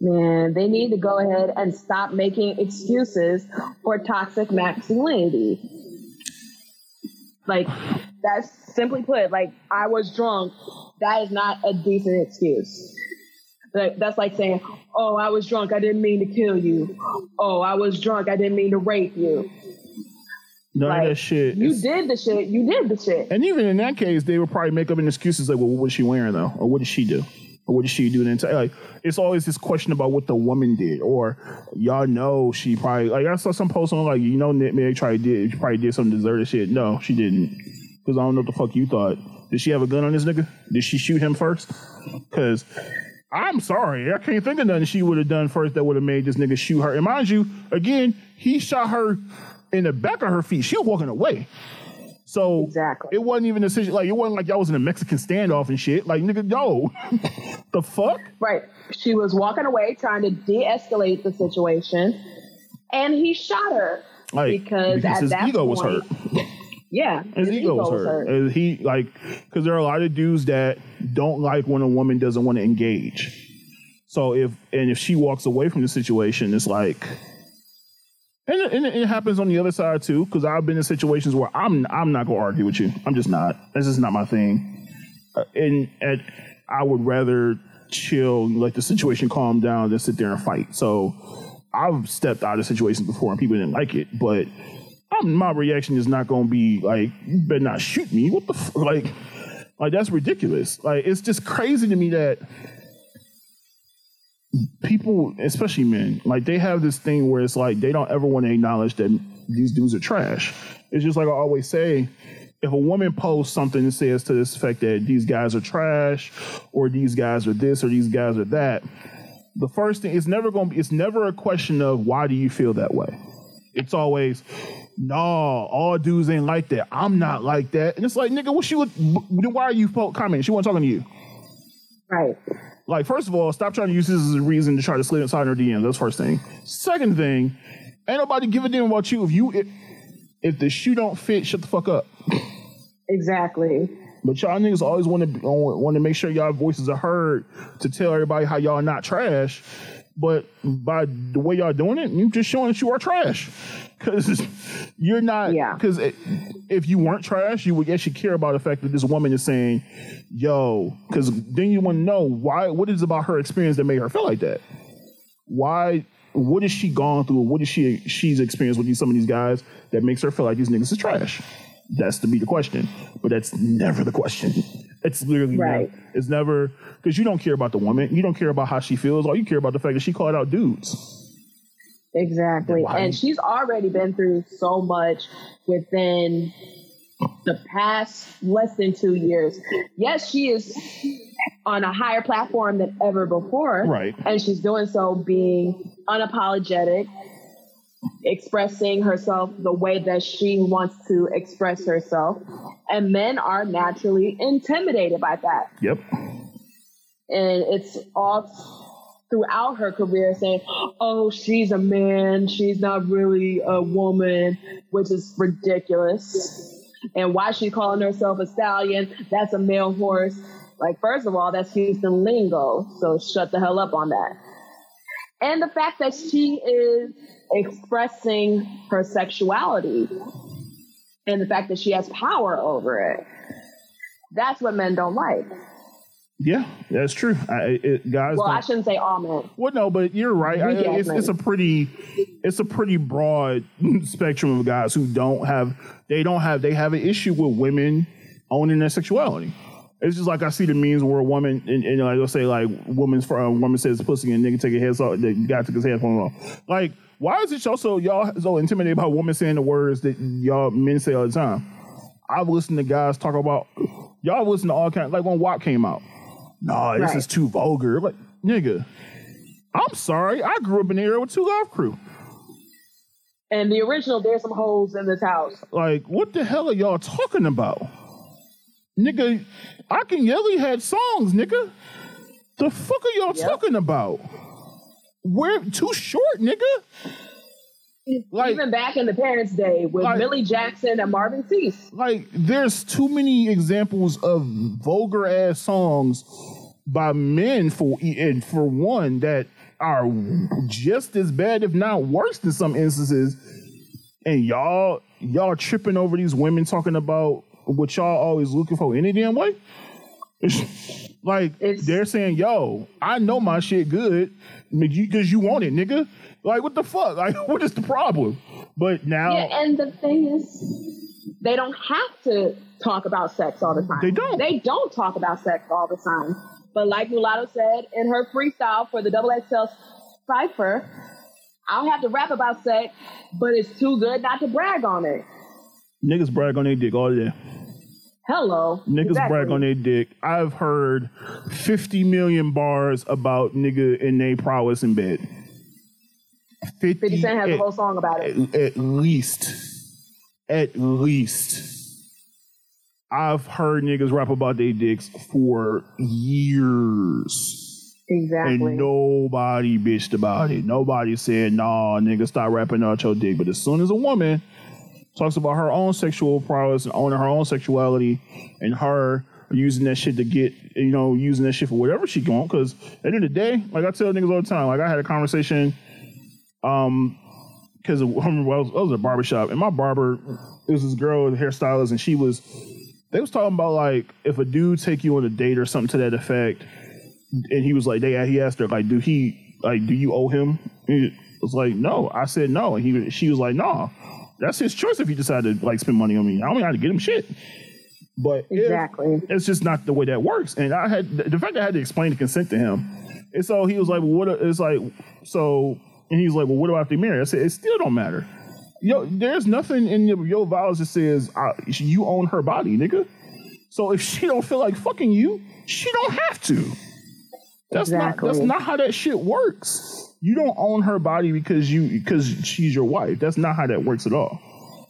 Man, they need to go ahead and stop making excuses for toxic masculinity. Like, that's simply put, like, I was drunk. That is not a decent excuse. That's like saying, oh, I was drunk. I didn't mean to kill you. Oh, I was drunk. I didn't mean to rape you. None of that shit. You did the shit. And even in that case, they would probably make up an excuse like, well, what was she wearing, though? Or what did she do? Or what she doing? Like, it's always this question about what the woman did, or y'all know she probably, like, I saw some post on like, you know, Meg probably did some deserted shit. No, she didn't, because I don't know what the fuck you thought. Did she have a gun on this nigga? Did she shoot him first? Because I'm sorry, I can't think of nothing she would have done first that would have made this nigga shoot her. And mind you, again, he shot her in the back of her feet. She was walking away. So exactly. It wasn't even a decision. Like, it wasn't like y'all was in a Mexican standoff and shit. Like, nigga, no. The fuck? Right. She was walking away trying to de-escalate the situation, and he shot her. Like, because his ego was hurt. Yeah. His ego was hurt. And he, like, because there are a lot of dudes that don't like when a woman doesn't want to engage. So if she walks away from the situation, it's like. And it happens on the other side too, because I've been in situations where I'm not gonna argue with you. I'm just not. This is not my thing. And I would rather chill, let the situation calm down, than sit there and fight. So I've stepped out of situations before and people didn't like it, but my reaction is not gonna be like, "You better not shoot me." What the fuck? Like that's ridiculous. Like, it's just crazy to me that people, especially men, like, they have this thing where it's like they don't ever want to acknowledge that these dudes are trash. It's just like I always say, if a woman posts something that says to this effect that these guys are trash, or these guys are this, or these guys are that, the first thing, it's never a question of why do you feel that way. It's always, no, all dudes ain't like that. I'm not like that. And it's like, nigga, why are you commenting? She wasn't talking to you. Right. Like, first of all, stop trying to use this as a reason to try to slide inside her DMs. That's the first thing. Second thing, ain't nobody give a damn about you. If the shoe don't fit, shut the fuck up. Exactly. But y'all niggas always want to make sure y'all voices are heard to tell everybody how y'all not trash. But by the way y'all doing it, you just showing that you are trash. Because you're not. Yeah. Because if you weren't trash, you would actually care about the fact that this woman is saying, "Yo," because then you want to know why. What is about her experience that made her feel like that? Why? What has she gone through? What is she's experienced with some of these guys that makes her feel like these niggas is trash? That's to be the question, but that's never the question. It's literally right. It's never, because you don't care about the woman. You don't care about how she feels. All you care about the fact that she called out dudes. Exactly. Wow. And she's already been through so much within the past less than 2 years. Yes, she is on a higher platform than ever before. Right. And she's doing so being unapologetic, expressing herself the way that she wants to express herself. And men are naturally intimidated by that. Yep. And it's all throughout her career saying, "Oh, she's a man, she's not really a woman," which is ridiculous. And why she calling herself a stallion? That's a male horse. Like, first of all, that's Houston lingo, so shut the hell up on that. And the fact that she is expressing her sexuality and the fact that she has power over it, that's what men don't like. Yeah, that's true. Guys. Well, I shouldn't say all men. Well, no, but you're right. It's a pretty broad spectrum of guys who don't have an issue with women owning their sexuality. It's just like I see the memes where a woman and like they'll say like woman says pussy and nigga take his head off, the guy took his headphone off. Like, why is it y'all so intimidated by women saying the words that y'all men say all the time? I've listened to guys talk about, y'all listen to all kinds, like when WAP came out. Nah, this is too vulgar. Like, nigga, I'm sorry. I grew up in the era with 2 Live Crew. And the original, "There's some hoes in this house." Like, what the hell are y'all talking about? Nigga, I Can Yelly had songs, nigga. The fuck are y'all talking about? We're Too Short, nigga. Like, even back in the parents' day with Millie Jackson and Marvin Cease. Like, there's too many examples of vulgar ass songs by men for one that are just as bad, if not worse, in some instances. And y'all tripping over these women talking about what y'all always looking for any damn way. Like, they're saying, "Yo, I know my shit good because you want it, nigga." Like, what the fuck? Like, what is the problem? But now... Yeah, and the thing is, they don't have to talk about sex all the time. They don't. They don't talk about sex all the time. But like Mulatto said in her freestyle for the XXL Cypher, I don't have to rap about sex, but it's too good not to brag on it. Niggas brag on their dick all day. Hello. Niggas brag on their dick. I've heard 50 million bars about nigga and they prowess in bed. 50 Cent has a whole song about it. At least. I've heard niggas rap about their dicks for years. Exactly. And nobody bitched about it. Nobody said, nah, nigga, stop rapping out your dick. But as soon as a woman talks about her own sexual prowess and owning her own sexuality and her using that shit to get, you know, using that shit for whatever she want, because at the end of the day, like I tell niggas all the time, like I had a conversation because I remember I was at a barbershop and my barber, it was this girl, the hairstylist, and they was talking about like if a dude take you on a date or something to that effect. And he was like, he asked her, like, do you owe him? And it was like, no. I said no. And she was like, nah, that's his choice if he decided to like spend money on me. I don't have to get him shit. But exactly, it's just not the way that works. And I had the fact that I had to explain the consent to him. And so he was like, and he was like, well, what do I have to marry? I said, it still don't matter. Yo, there's nothing in your vows that says you own her body, nigga. So if she don't feel like fucking you, she don't have to. That's not how that shit works. You don't own her body because she's your wife. That's not how that works at all.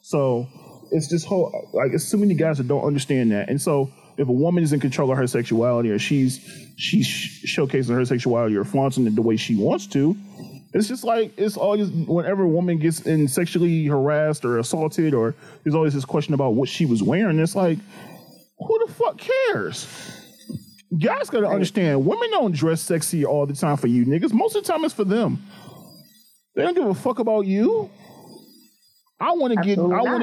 So it's this whole, like, it's too many guys that don't understand that. And so if a woman is in control of her sexuality or she's showcasing her sexuality or flaunting it the way she wants to, it's just like, it's always, whenever a woman gets in sexually harassed or assaulted, or there's always this question about what she was wearing. It's like, who the fuck cares? Guys gotta understand, women don't dress sexy all the time for you niggas. Most of the time it's for them. They don't give a fuck about you. I wanna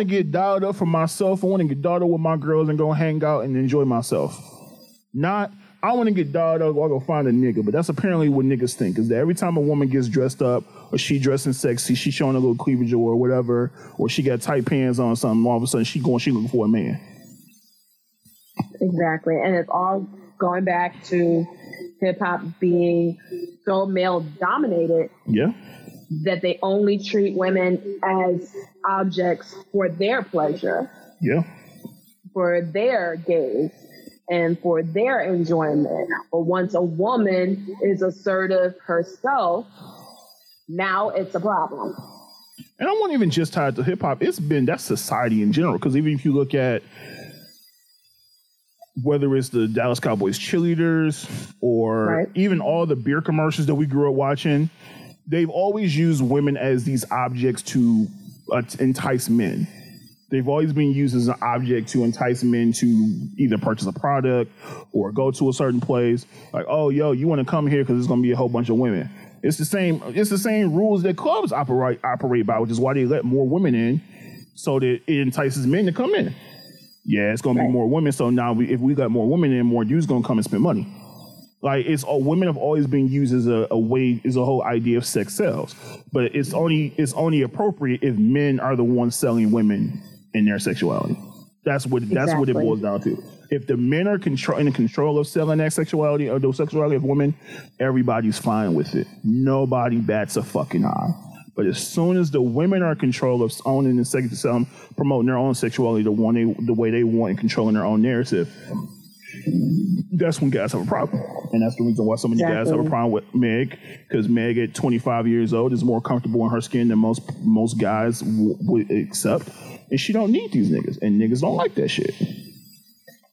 get dialed up for myself. I wanna get dialed up with my girls and go hang out and enjoy myself. I wanna get dialed up or go find a nigga, but that's apparently what niggas think, is that every time a woman gets dressed up or she dressing sexy, she showing a little cleavage or whatever, or she got tight pants on or something, all of a sudden she looking for a man. Exactly. And it's all going back to hip-hop being so male-dominated, that they only treat women as objects for their pleasure, for their gaze, and for their enjoyment. But once a woman is assertive herself, now it's a problem. And I won't even just tie it to hip-hop. That's society in general, because even if you look at whether it's the Dallas Cowboys cheerleaders or even all the beer commercials that we grew up watching, they've always used women as these objects to entice men. They've always been used as an object to entice men to either purchase a product or go to a certain place. Like, oh, yo, you want to come here because there's going to be a whole bunch of women. It's the same rules that clubs operate by, which is why they let more women in so that it entices men to come in. Yeah, it's going to be more women. So now if we got more women in, more dudes going to come and spend money. Like, women have always been used as a way, as a whole idea of sex sells. But it's only appropriate if men are the ones selling women in their sexuality. That's what it boils down to. If the men are in control of selling that sexuality or the sexuality of women, everybody's fine with it. Nobody bats a fucking eye. But as soon as the women are in control of owning and promoting their own sexuality the way they want and controlling their own narrative, that's when guys have a problem. And that's the reason why so many guys have a problem with Meg, because Meg at 25 years old is more comfortable in her skin than most guys would accept. And she don't need these niggas. And niggas don't like that shit.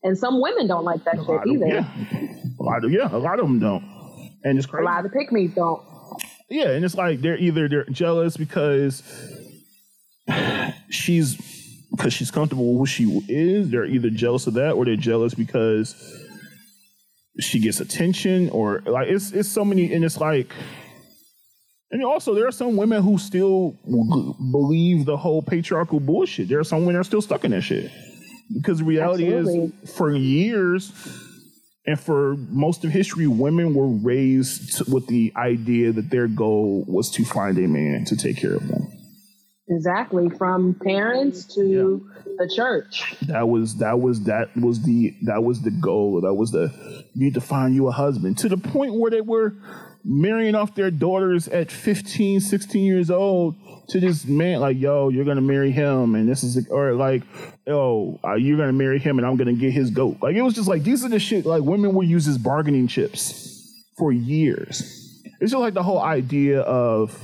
And some women don't like that shit either. A lot of them don't. And it's crazy. A lot of the pick-me's don't. Yeah, and it's like they're jealous because she's comfortable with who she is. They're either jealous of that, or they're jealous because she gets attention, or like it's so many. And it's like, and also there are some women who still believe the whole patriarchal bullshit. There are some women that are still stuck in that shit because the reality is, for years. And for most of history, women were raised with the idea that their goal was to find a man to take care of them. Exactly, from parents to the church. That was the goal. That was the, you need to find you a husband, to the point where they were marrying off their daughters at 15, 16 years old to this man, like, yo, you're gonna marry him, and this is, or like, yo, you're gonna marry him, and I'm gonna get his goat. Like, it was just like, these are the shit. Like, women were used as bargaining chips for years. It's just like the whole idea of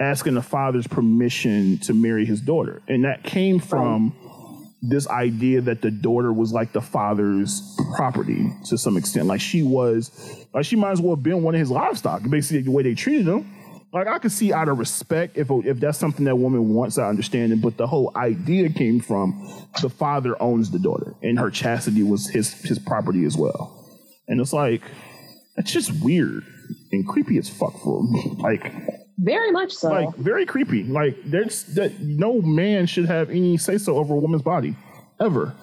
asking the father's permission to marry his daughter. And that came from this idea that the daughter was like the father's property to some extent. Like, she was, like, she might as well have been one of his livestock, basically, the way they treated him. Like, I could see out of respect, if that's something that woman wants, I understand it. But the whole idea came from the father owns the daughter, and her chastity was his property as well. And it's like, that's just weird and creepy as fuck for me. Like, very much so. Like, very creepy. Like, there's that, no man should have any say so over a woman's body, ever,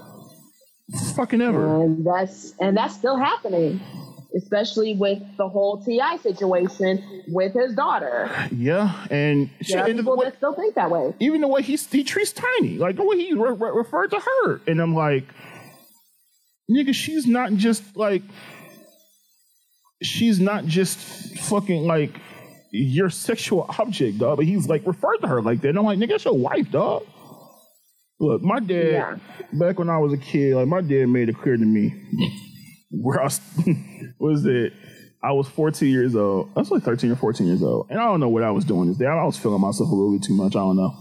fucking ever. And that's still happening, especially with the whole T.I. situation with his daughter. Yeah, and there are people that still think that way. Even the way he treats Tiny, like the way he referred to her, and I'm like, nigga, she's not just like, she's not just fucking like your sexual object, dog, but he's like referred to her like that. And I'm like, nigga, that's your wife, dog. Look, my dad, back when I was a kid, like, my dad made it clear to me where I was, I was 14 years old. I was like 13 or 14 years old. And I don't know what I was doing this day. I was feeling myself a little bit too much. I don't know.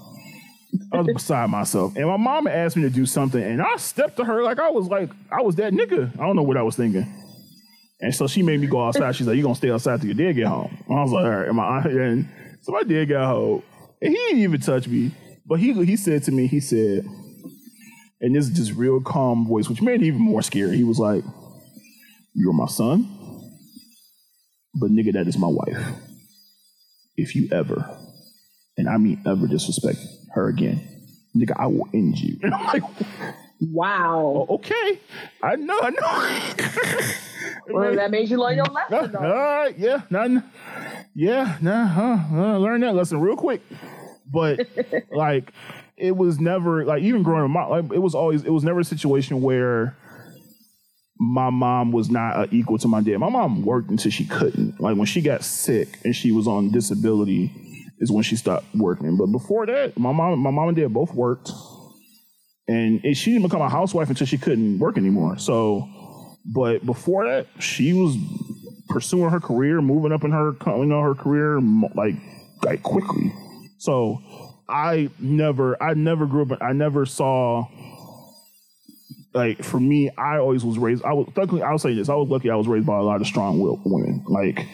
I was beside myself. And my mama asked me to do something, and I stepped to her like, I was that nigga. I don't know what I was thinking. And so she made me go outside. She's like, "You're gonna stay outside till your dad get home." And I was like, "All right." And so my dad got home, and he didn't even touch me. But he said to me, he said, and this is just real calm voice, which made it even more scary. He was like, "You're my son, but nigga, that is my wife. If you ever, and I mean ever, disrespect her again, nigga, I will end you." And I'm like, wow. Oh, okay. I know. Well, that made you learn your lesson, though. I learned that lesson real quick. But, like, it was never, like, even growing up, like, it was never a situation where my mom was not equal to my dad. My mom worked until she couldn't. Like, when she got sick and she was on disability is when she stopped working. But before that, my mom and dad both worked. And she didn't become a housewife until she couldn't work anymore. So, but before that, she was pursuing her career, moving up in her, you know, her career like quickly. So I never grew up. I never saw, like, for me, I always was raised. I'll say this. I was lucky. I was raised by a lot of strong-willed women. Like,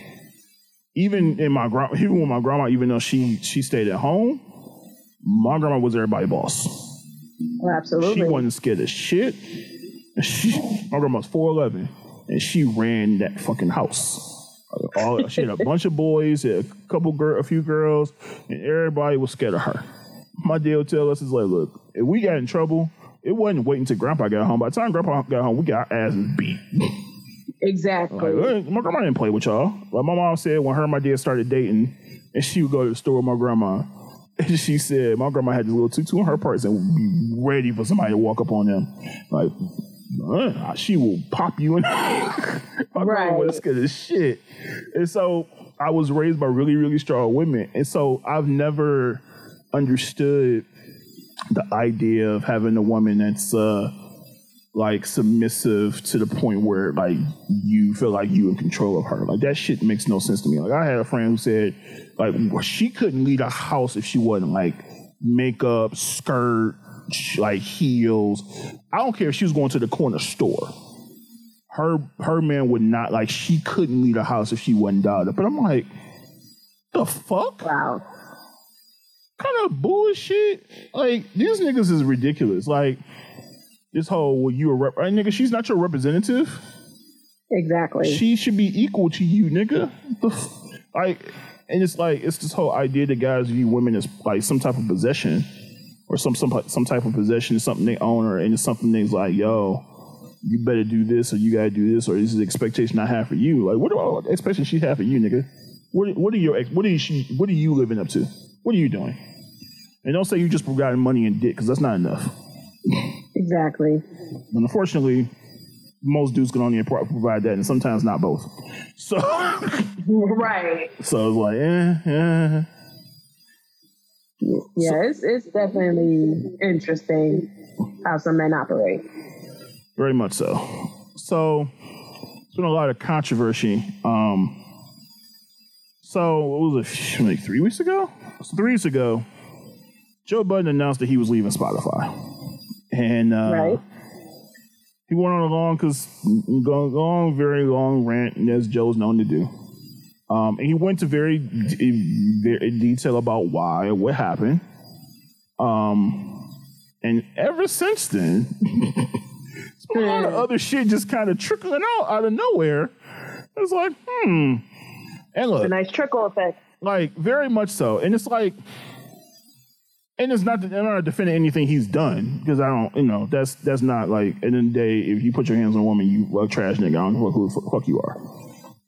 even with my grandma, even though she stayed at home, my grandma was everybody's boss. Well, absolutely. She wasn't scared of shit. My grandma's 4'11", and she ran that fucking house. She had a bunch of boys, a few girls, and everybody was scared of her. My dad would tell us, "Is like, look, if we got in trouble, it wasn't waiting till Grandpa got home. By the time Grandpa got home, we got our asses beat." Exactly. Like, my grandma didn't play with y'all. Like my mom said, when her and my dad started dating, and she would go to the store with my grandma, and she said my grandma had this little tutu in her purse and would be ready for somebody to walk up on them, like. She will pop you in. Right. Was scared of shit. And so I was raised by really, really strong women. And so I've never understood the idea of having a woman that's like submissive to the point where like you feel like you in control of her. Like that shit makes no sense to me. Like I had a friend who said like she couldn't leave a house if she wasn't like makeup, skirt, like heels. I don't care if she was going to the corner store. Her man would not, like, she couldn't leave the house if she wasn't dialed up. But I'm like, the fuck? Wow. Kind of bullshit. Like, these niggas is ridiculous. Like, this whole, well, you a rep, right, nigga, she's not your representative. Exactly. She should be equal to you, nigga. Like, and it's like, it's this whole idea that guys view women as like some type of possession. Or some type of possession is something they own, or and it's something things like, yo, you better do this, or you gotta do this, or this is the expectation I have for you. Like, what expectation she have for you, nigga? What are you living up to? What are you doing? And don't say you just got money and dick, because that's not enough. Exactly. And unfortunately, most dudes can only provide that, and sometimes not both. So right. So it's like, yeah, so, it's definitely interesting how some men operate. Very much so. So there's been a lot of controversy. So what was it, like 3 weeks ago? 3 weeks ago, Joe Budden announced that he was leaving Spotify, and right. He went on a long, very long rant, as Joe's known to do. And he went to very detail about why, what happened. And ever since then, there's been a lot of other shit just kind of trickling out of nowhere. It's like, and look, it's a nice trickle effect. Like, very much so. And it's like, and it's not that I'm not defending anything he's done, because I don't, that's not like, at the end of the day, if you put your hands on a woman, you a trash nigga. I don't know who the fuck you are.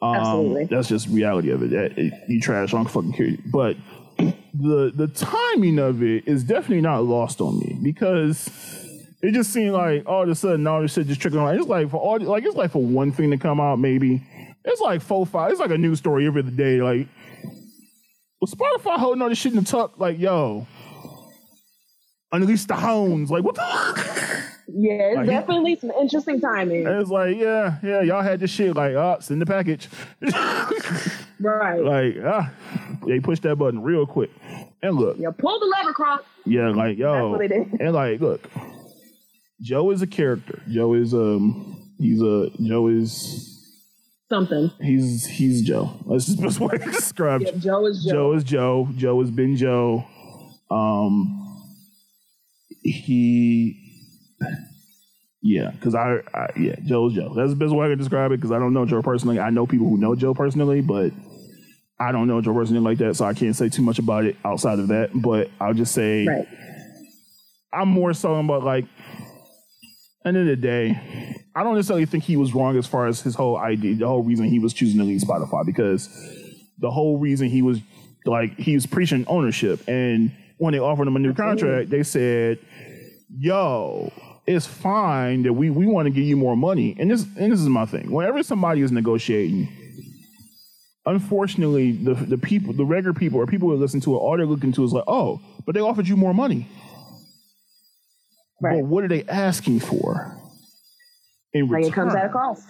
Absolutely. That's just reality of it. You trash, I don't fucking care you. But the timing of it is definitely not lost on me, because it just seemed like all of a sudden all this shit just trickling on. It's like for one thing to come out, maybe. It's like 4-5. It's like a news story every other day. Like, was Spotify holding all this shit in the tuck? Like, yo, unleash the hounds. Like, what the fuck? Yeah, it's like, definitely some interesting timing. It's like, yeah, y'all had this shit, like, send the package. Right. Like, they pushed that button real quick. And look. Yeah, pull the lever, Croc. Yeah, like, yo. That's what it is. And like, look, Joe is a character. Joe is, something. He's Joe. That's just the best way to describe it. Joe is Joe. Joe has been Joe. Joe's Joe. That's the best way I can describe it, because I don't know Joe personally. I know people who know Joe personally, but I don't know Joe personally like that, so I can't say too much about it outside of that. But I'll just say, right. I'm more so about, like, at the end of the day, I don't necessarily think he was wrong as far as his whole idea, the whole reason he was choosing to leave Spotify, because the whole reason he was, like, he was preaching ownership. And when they offered him a new contract, they said, yo, it's fine that we want to give you more money. And this is my thing. Whenever somebody is negotiating, unfortunately, the people, the regular people or people who listen to it, all they're looking to is like, oh, but they offered you more money. Right. But what are they asking for in return? Like, it comes at a cost.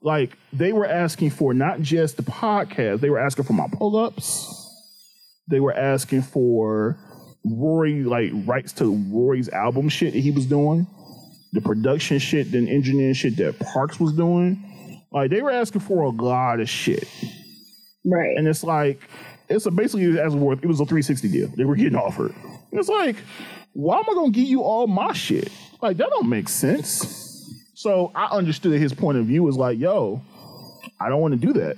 Like, they were asking for not just the podcast. They were asking for my pull-ups. They were asking for Rory, like, rights to Rory's album shit that he was doing, the production shit, the engineering shit that Parks was doing. Like, they were asking for a lot of shit. Right. And it's like, it was a 360 deal they were getting offered. And it's like, why am I going to give you all my shit? Like, that don't make sense. So I understood his point of view was like, yo, I don't want to do that.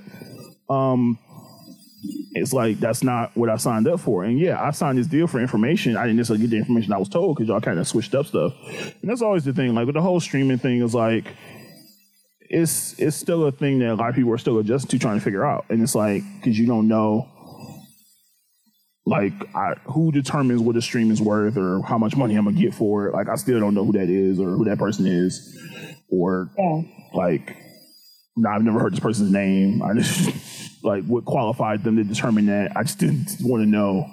It's like, that's not what I signed up for. And yeah, I signed this deal for information. I didn't necessarily get the information I was told, because y'all kind of switched up stuff. And that's always the thing. Like, with the whole streaming thing is like, it's still a thing that a lot of people are still adjusting to, trying to figure out. And it's like, because you don't know, like, who determines what a stream is worth or how much money I'm going to get for it. Like, I still don't know who that is or who that person is. Or, like, I've never heard this person's name. I just... like, what qualified them to determine that? I just didn't want to know.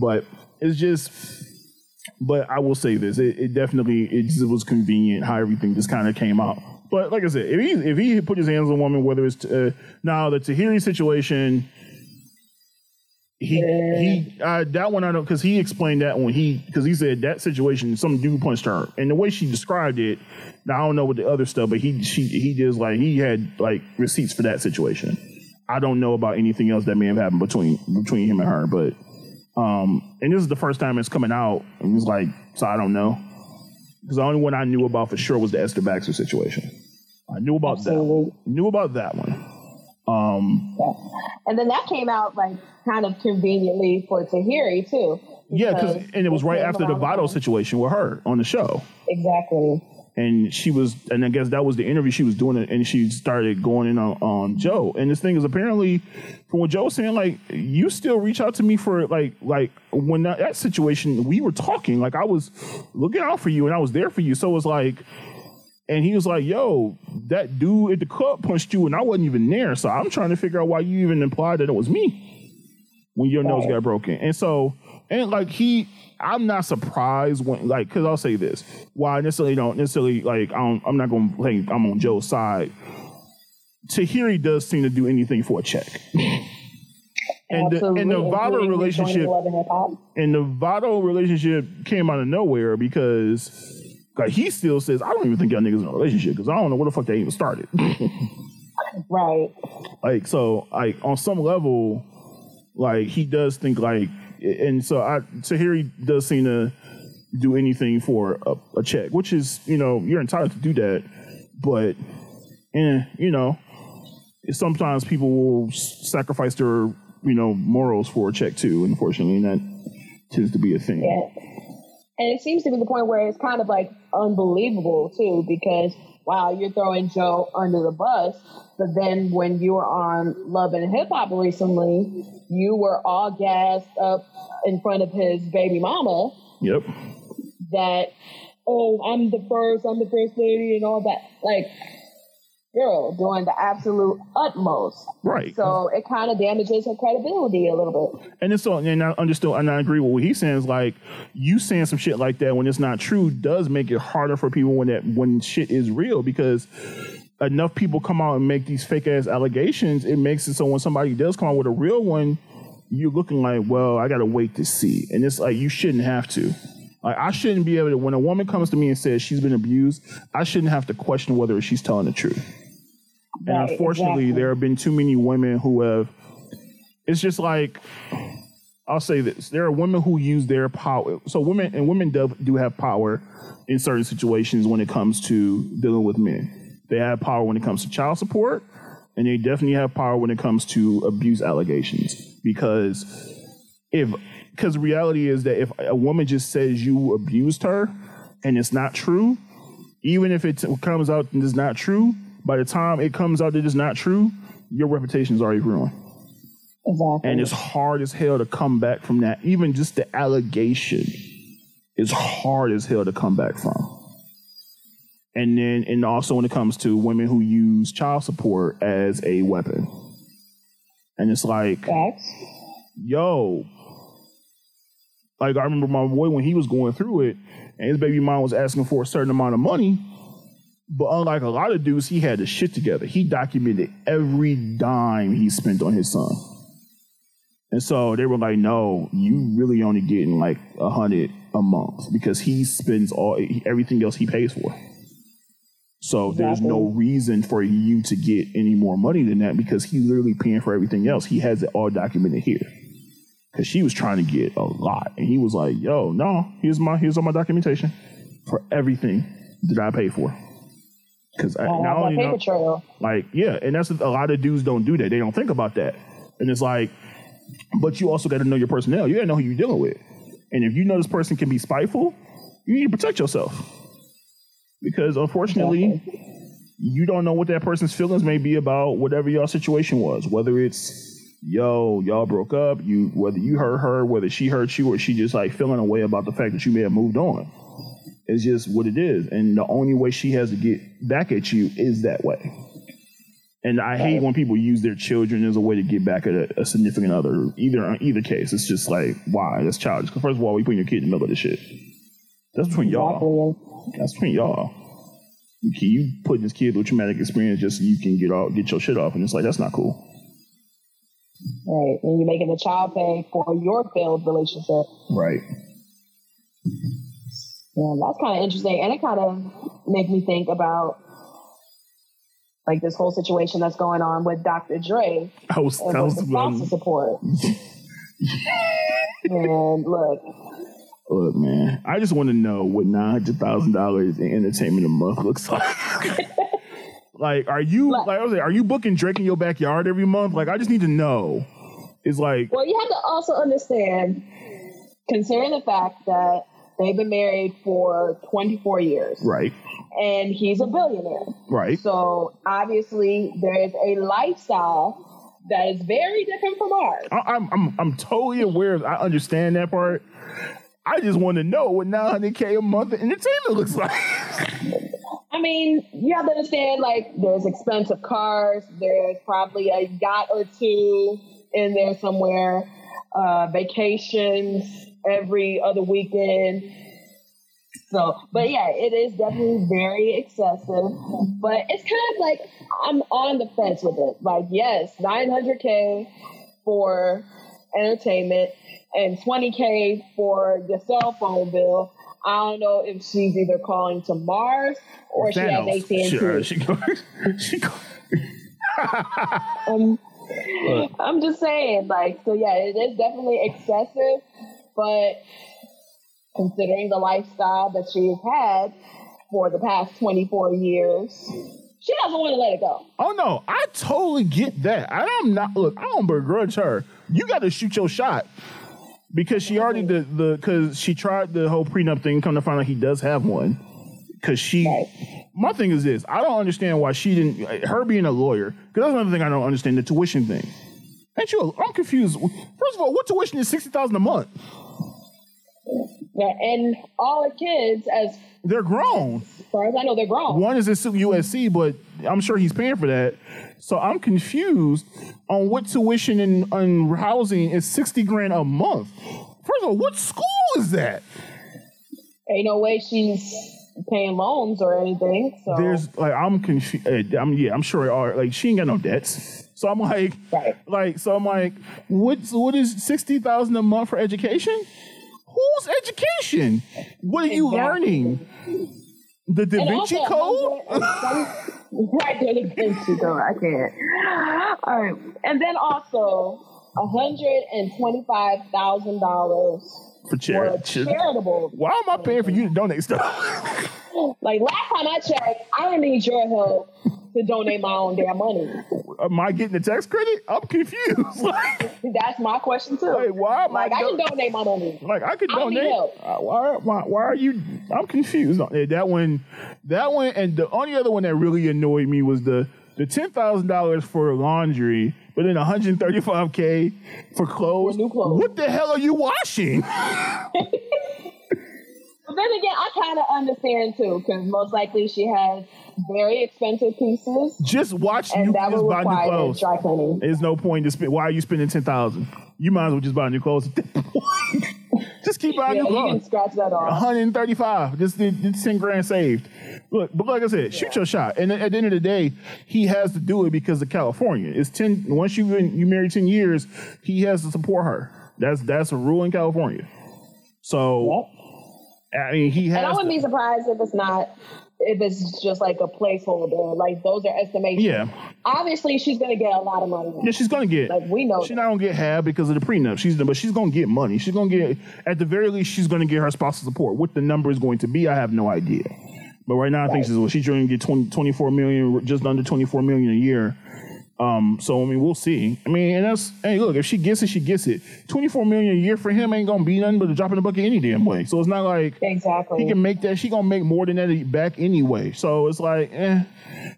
But it's just, but I will say this, it definitely, it was convenient how everything just kind of came out. But like I said, if he put his hands on a woman, whether it's, now the Tahiri situation, that one I don't, because he explained that one, because he said that situation, some dude punched her. And the way she described it, now I don't know what the other stuff, but he just like, he had like receipts for that situation. I don't know about anything else that may have happened between him and her, but and this is the first time it's coming out, and it's like, so I don't know, because the only one I knew about for sure was the Esther Baxter situation. I knew about that. Knew about that one. And then that came out like kind of conveniently for Tahiri too. Yeah, because it was right after the Votto situation with her on the show. Exactly. And she was, and I guess that was the interview she was doing, and she started going in on Joe. And this thing is apparently, from what Joe was saying, like, you still reach out to me for, like when that situation, we were talking, like, I was looking out for you and I was there for you. So it was like, and he was like, yo, that dude at the club punched you and I wasn't even there. So I'm trying to figure out why you even implied that it was me when your nose got broken. And so, and like he, I'm not surprised when, like, because I'll say this. Why I necessarily don't necessarily, like, I'm not going to play, I'm on Joe's side. Tahiri does seem to do anything for a check. And the viral relationship, and the viral relationship came out of nowhere because, like, he still says, I don't even think y'all niggas in a relationship because I don't know where the fuck they even started. Right. Like, so, like, on some level, like, he does think, like, and so Tahiri does seem to do anything for a check, which is, you know, you're entitled to do that. But, you know, sometimes people will sacrifice their, you know, morals for a check too, unfortunately, and that tends to be a thing. Yeah. And it seems to be the point where it's kind of, like, unbelievable too, because, wow, you're throwing Joe under the bus, but then when you were on Love and Hip Hop recently, you were all gassed up in front of his baby mama. Yep. That, oh, I'm the first lady and all that. Like, girl, doing the absolute utmost. Right. So it kind of damages her credibility a little bit. And it's all, and I understood, and I agree with what he's saying is, like, you saying some shit like that when it's not true does make it harder for people when shit is real, because enough people come out and make these fake ass allegations, it makes it so when somebody does come out with a real one, you're looking like, well, I gotta wait to see. And it's like, you shouldn't have to. Like, I shouldn't be able to, when a woman comes to me and says she's been abused, I shouldn't have to question whether she's telling the truth. Right, and unfortunately, exactly. There have been too many women who have, it's just like, I'll say this, there are women who use their power. So women do have power in certain situations when it comes to dealing with men. They have power when it comes to child support, and they definitely have power when it comes to abuse allegations. Because reality is that if a woman just says you abused her and it's not true, even if it comes out and it's not true, by the time it comes out that it's not true, your reputation is already ruined. Exactly. And it's hard as hell to come back from that. Even just the allegation is hard as hell to come back from. And then, and also when it comes to women who use child support as a weapon. And it's like, yo, like, I remember my boy when he was going through it and his baby mom was asking for a certain amount of money, but unlike a lot of dudes, he had his shit together. He documented every dime he spent on his son. And so they were like, no, you really only getting like 100 a month because he spends everything else he pays for. So there's no reason for you to get any more money than that because he's literally paying for everything else. He has it all documented here because she was trying to get a lot. And he was like, yo, no, here's all my documentation for everything that I pay for. Because and that's a lot of dudes don't do that. They don't think about that. And it's like, but you also got to know your personnel. You got to know who you're dealing with. And if you know this person can be spiteful, you need to protect yourself. Because unfortunately, you don't know what that person's feelings may be about whatever y'all situation was. Whether it's, yo, y'all broke up, whether you hurt her, whether she hurt you, or she just like feeling a way about the fact that you may have moved on. It's just what it is. And the only way she has to get back at you is that way. And I hate when people use their children as a way to get back at a significant other. Either case, it's just like, why? That's childish. Because first of all, we putting your kid in the middle of this shit. That's between y'all. That's between y'all. You putting this kid through a traumatic experience just so you can get your shit off, and it's like, that's not cool. Right, and you're making the child pay for your failed relationship. Right. Yeah, that's kind of interesting, and it kind of makes me think about like this whole situation that's going on with Dr. Dre. That was the sponsor support. And Look, man, I just want to know what $900,000 in entertainment a month looks like. Like, are you booking Drake in your backyard every month? Like, I just need to know. It's like, well, you have to also understand, considering the fact that they've been married for 24 years, right? and he's a billionaire. Right. So obviously there is a lifestyle that is very different from ours. I'm totally aware of, I understand that part. I just want to know what $900K a month of entertainment looks like. I mean, you have to understand, like, there's expensive cars, there's probably a yacht or two in there somewhere, vacations every other weekend. So, but yeah, it is definitely very excessive, but it's kind of like I'm on the fence with it. Like, yes, $900K for entertainment and $20K for your cell phone bill. I don't know if she's either calling to Mars or Thanos. She has AT&T. I'm just saying, like, so yeah, it is definitely excessive, but considering the lifestyle that she's had for the past 24 years, she doesn't want to let it go. Oh, no. I totally get that. I don't begrudge her. You got to shoot your shot because she already did because she tried the whole prenup thing. Come to find out he does have one because she, right. My thing is this. I don't understand why she didn't, her being a lawyer, because that's another thing I don't understand, the tuition thing. I'm confused. First of all, what tuition is $60,000 a month? Yeah, and all the kids, they're grown. As far as I know, they're grown. One is at USC, but I'm sure he's paying for that. So I'm confused on what tuition and housing is $60,000 a month. First of all, what school is that? Ain't no way she's paying loans or anything. So there's like I'm confused. I'm sure she ain't got no debts. So I'm like, right. What is $60,000 a month for education? Whose education? What are you learning? The Da Vinci Code? Right, the Da Vinci Code. I can't. All right. And then also $125,000 for charitable. Why am I paying for you to donate stuff? Like, last time I checked, I didn't need your help to donate my own damn money. Am I getting the tax credit? I'm confused. That's my question too. Like, why? I can donate my money. Like, I could donate. Why are you? I'm confused. That one, and the only other one that really annoyed me was the $10,000 for laundry, but then $135K for clothes. For new clothes. What the hell are you washing? But then again, I kind of understand too, because most likely she has very expensive pieces. Just watch new clothes, buy new clothes. Dry cleaning. There's no point to spend. Why are you spending $10,000? You might as well just buy new clothes. Just keep buying new clothes. You can scratch that off. $135,000. Just $10,000 saved. Look, but like I said, shoot your shot. And at the end of the day, he has to do it because of California. It's 10. Once you marry 10 years, he has to support her. That's a rule in California. So. Yep. I mean, he has. And I wouldn't be surprised if it's just like a placeholder. Like, those are estimations. Yeah. Obviously, she's going to get a lot of money. Yeah, she's going to get. Like, we know. She's not going to get half because of the prenup. But she's going to get money. She's going to get, at the very least, she's going to get her spouse's support. What the number is going to be, I have no idea. But right now, I think she's going to get $24 million, just under $24 million a year. So, I mean, we'll see. I mean, and look, if she gets it, she gets it. $24 million a year for him ain't gonna be nothing but a drop in the bucket any damn way. So it's not like he can make that. She gonna make more than that back anyway. So it's like, at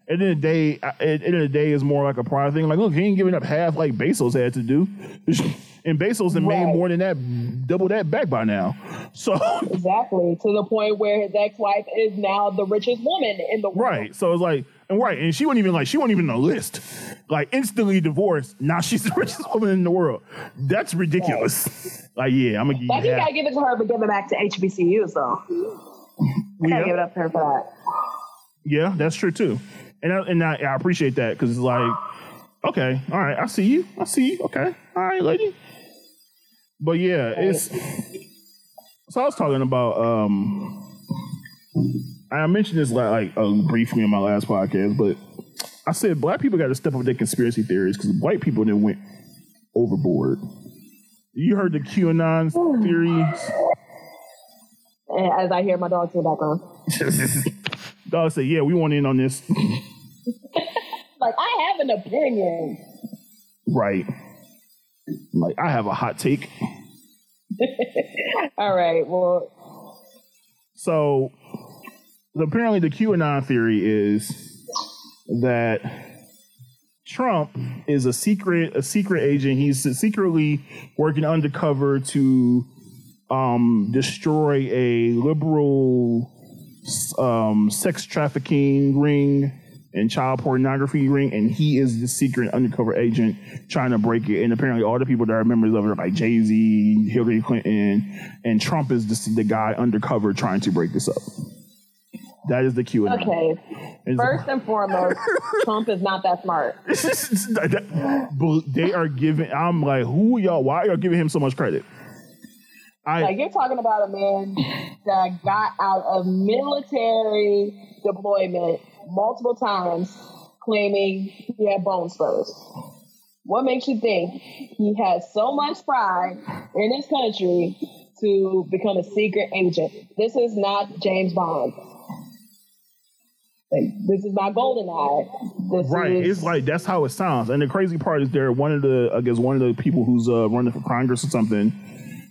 the end of the day, it's more like a pride thing. Like, look, he ain't giving up half like Bezos had to do, and Bezos had made more than that, double that back by now. So exactly, to the point where his ex-wife is now the richest woman in the world. Right. So it's like. And she wasn't even on the list. Like, instantly divorced. Now she's the richest woman in the world. That's ridiculous. Yes. Like, yeah, I'm gonna give you that. You gotta give it to her, but give it back to HBCUs though. We gotta give it up to her for that. Yeah, that's true too. And I appreciate that because it's like, okay, all right, I see you. Okay, all right, lady. But yeah, it's. So I was talking about. I mentioned this briefly in my last podcast, but I said black people got to step up their conspiracy theories because white people then went overboard. You heard the QAnon theories? As I hear my dogs in the background. Dogs say, yeah, we want in on this. Like, I have an opinion. Right. Like, I have a hot take. All right, well. So... apparently the QAnon theory is that Trump is a secret agent. He's secretly working undercover to destroy a liberal sex trafficking ring and child pornography ring, and he is the secret undercover agent trying to break it. And apparently all the people that are members of it are like Jay-Z, Hillary Clinton, and Trump is the guy undercover trying to break this up. That is the QAnon. Okay. First and foremost, Trump is not that smart. They are giving, I'm like, who y'all, why are y'all giving him so much credit? Like, you're talking about a man that got out of military deployment multiple times claiming he had bone spurs. What makes you think he has so much pride in his country to become a secret agent? This is not James Bond. Like, this is not GoldenEye. It's like, that's how it sounds. And the crazy part is there, one of the people who's running for Congress or something,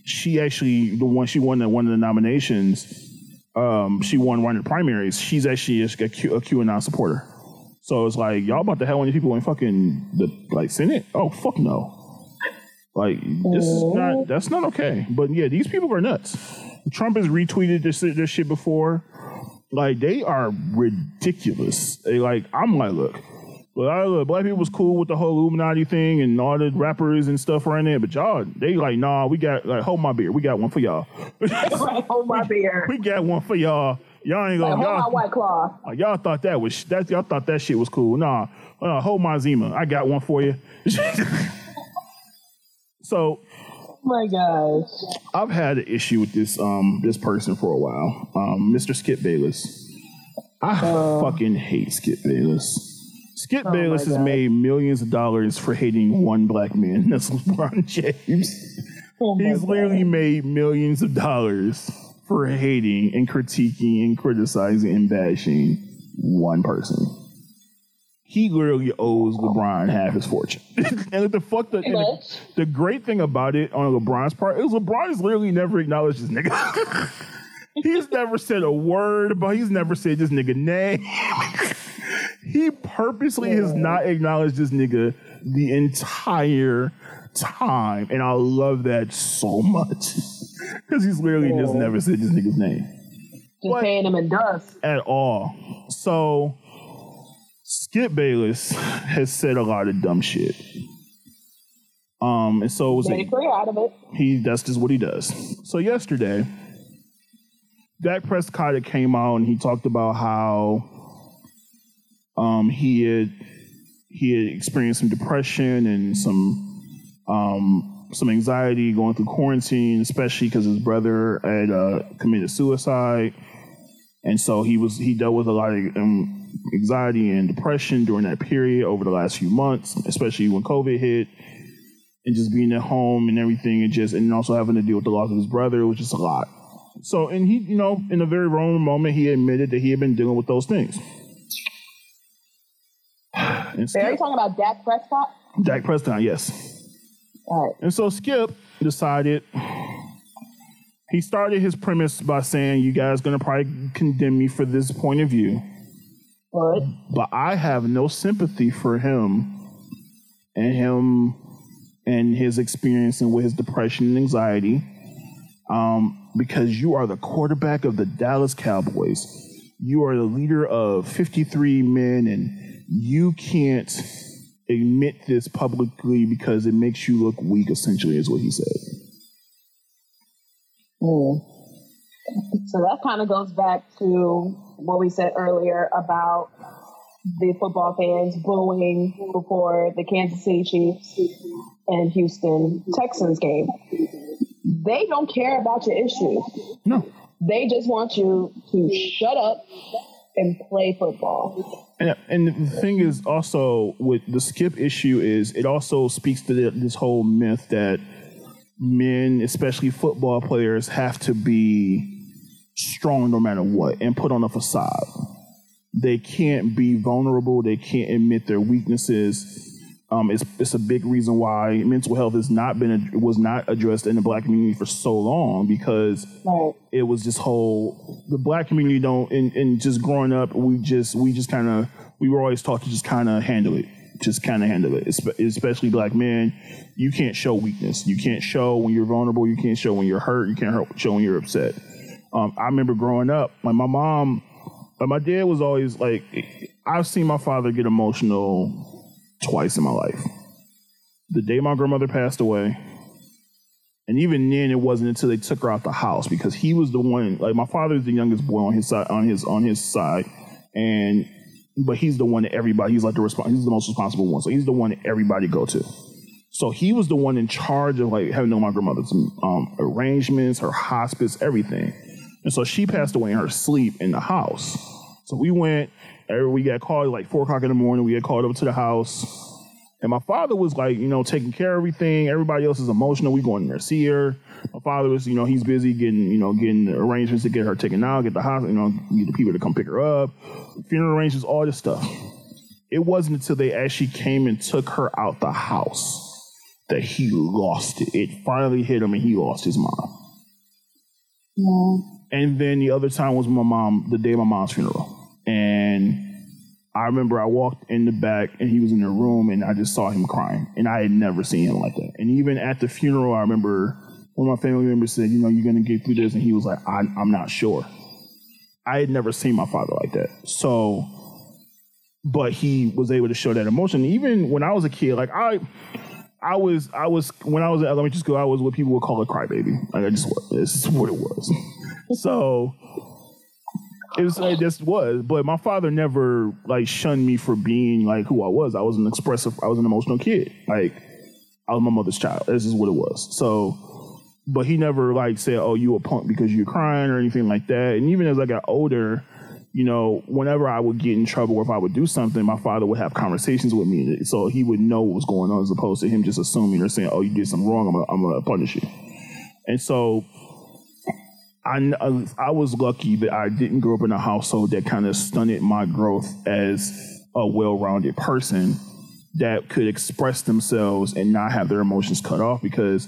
she actually, she won one of the nominations. She won one of the primaries. She's actually a QAnon supporter. So it's like, y'all about to have one of these people in fucking the Senate? Oh, fuck no. Like, this is not, that's not okay. But yeah, these people are nuts. Trump has retweeted this shit before. Like, they are ridiculous. Look, black people was cool with the whole Illuminati thing and all the rappers and stuff right there, but y'all, they like, nah, we got, like, hold my beer. We got one for y'all. Hold my beer. We got one for y'all. Y'all ain't gonna, like, hold my White Claw. Y'all thought that was, y'all thought that shit was cool. Nah, hold my Zima. I got one for you. So, oh my gosh. I've had an issue with this person for a while, Mr. Skip Bayless. I fucking hate Skip Bayless. Skip Bayless has made millions of dollars for hating one black man. That's LeBron James. Oh, he's literally made millions of dollars for hating and critiquing and criticizing and bashing one person. He literally owes LeBron half his fortune. And the great thing about it on LeBron's part is LeBron has literally never acknowledged this nigga. He's never said a word, but he's never said this nigga name. He purposely has not acknowledged this nigga the entire time. And I love that so much. Because he's literally just never said this nigga's name. Just paying him in dust. At all. So, Skip Bayless has said a lot of dumb shit. And so it was made a career out of it. That's just what he does. So yesterday, Dak Prescott came out and he talked about how he had experienced some depression and some anxiety going through quarantine, especially because his brother had committed suicide, and so he dealt with a lot of anxiety and depression during that period over the last few months, especially when COVID hit, and just being at home and everything, and also having to deal with the loss of his brother. It was just a lot. So, and he, you know, in a very wrong moment, he admitted that he had been dealing with those things. Are you talking about Dak Prescott? Dak Prescott, yes. All right. And so Skip decided, he started his premise by saying, you guys going to probably condemn me for this point of view. All right. But I have no sympathy for him and his experience and with his depression and anxiety, because you are the quarterback of the Dallas Cowboys. You are the leader of 53 men and you can't admit this publicly because it makes you look weak, essentially, is what he said. So that kind of goes back to what we said earlier about the football fans booing before the Kansas City Chiefs and Houston Texans game. They don't care about your issues. No. They just want you to shut up and play football. And the thing is also with the Skip issue is it also speaks to this whole myth that men, especially football players, have to be strong no matter what and put on a facade. They can't be vulnerable. They can't admit their weaknesses. It's a big reason why mental health was not addressed in the black community for so long, because it was this whole, the black community don't, and just growing up, we were always taught to just kind of handle it. Especially black men. You can't show weakness. You can't show when you're vulnerable. You can't show when you're hurt. You can't show when you're upset. I remember growing up, like my mom, like my dad was always like, I've seen my father get emotional twice in my life. The day my grandmother passed away, and even then, it wasn't until they took her out the house, because he was the one. Like my father is the youngest boy on his side, but he's the one that everybody. He's the most responsible one, so he's the one that everybody go to. So he was the one in charge of like having my grandmother's arrangements, her hospice, everything. And so she passed away in her sleep in the house. So we went. We got called like 4 o'clock in the morning. We got called up to the house, and my father was like, taking care of everything. Everybody else is emotional. We going in there to see her. My father was, he's busy getting the arrangements to get her taken out, get the hospital, get the people to come pick her up, funeral arrangements, all this stuff. It wasn't until they actually came and took her out the house that he lost it. It finally hit him, and he lost his mom. Yeah. And then the other time was my mom, the day of my mom's funeral. And I remember I walked in the back and he was in the room, and I just saw him crying, and I had never seen him like that. And even at the funeral, I remember one of my family members said, you're going to get through this. And he was like, I'm not sure. I had never seen my father like that. So, but he was able to show that emotion. Even when I was a kid, like I was when I was in elementary school, I was what people would call a crybaby. Like this is what it was. So it was like this was, but my father never like shunned me for being like who I was. I was an expressive, I was an emotional kid. Like I was my mother's child. This is what it was. So, but he never like said, "Oh, you a punk because you're crying" or anything like that. And even as I got older, whenever I would get in trouble or if I would do something, my father would have conversations with me, so he would know what was going on, as opposed to him just assuming or saying, "Oh, you did something wrong. I'm gonna punish you." And so. I was lucky that I didn't grow up in a household that kind of stunted my growth as a well-rounded person that could express themselves and not have their emotions cut off, because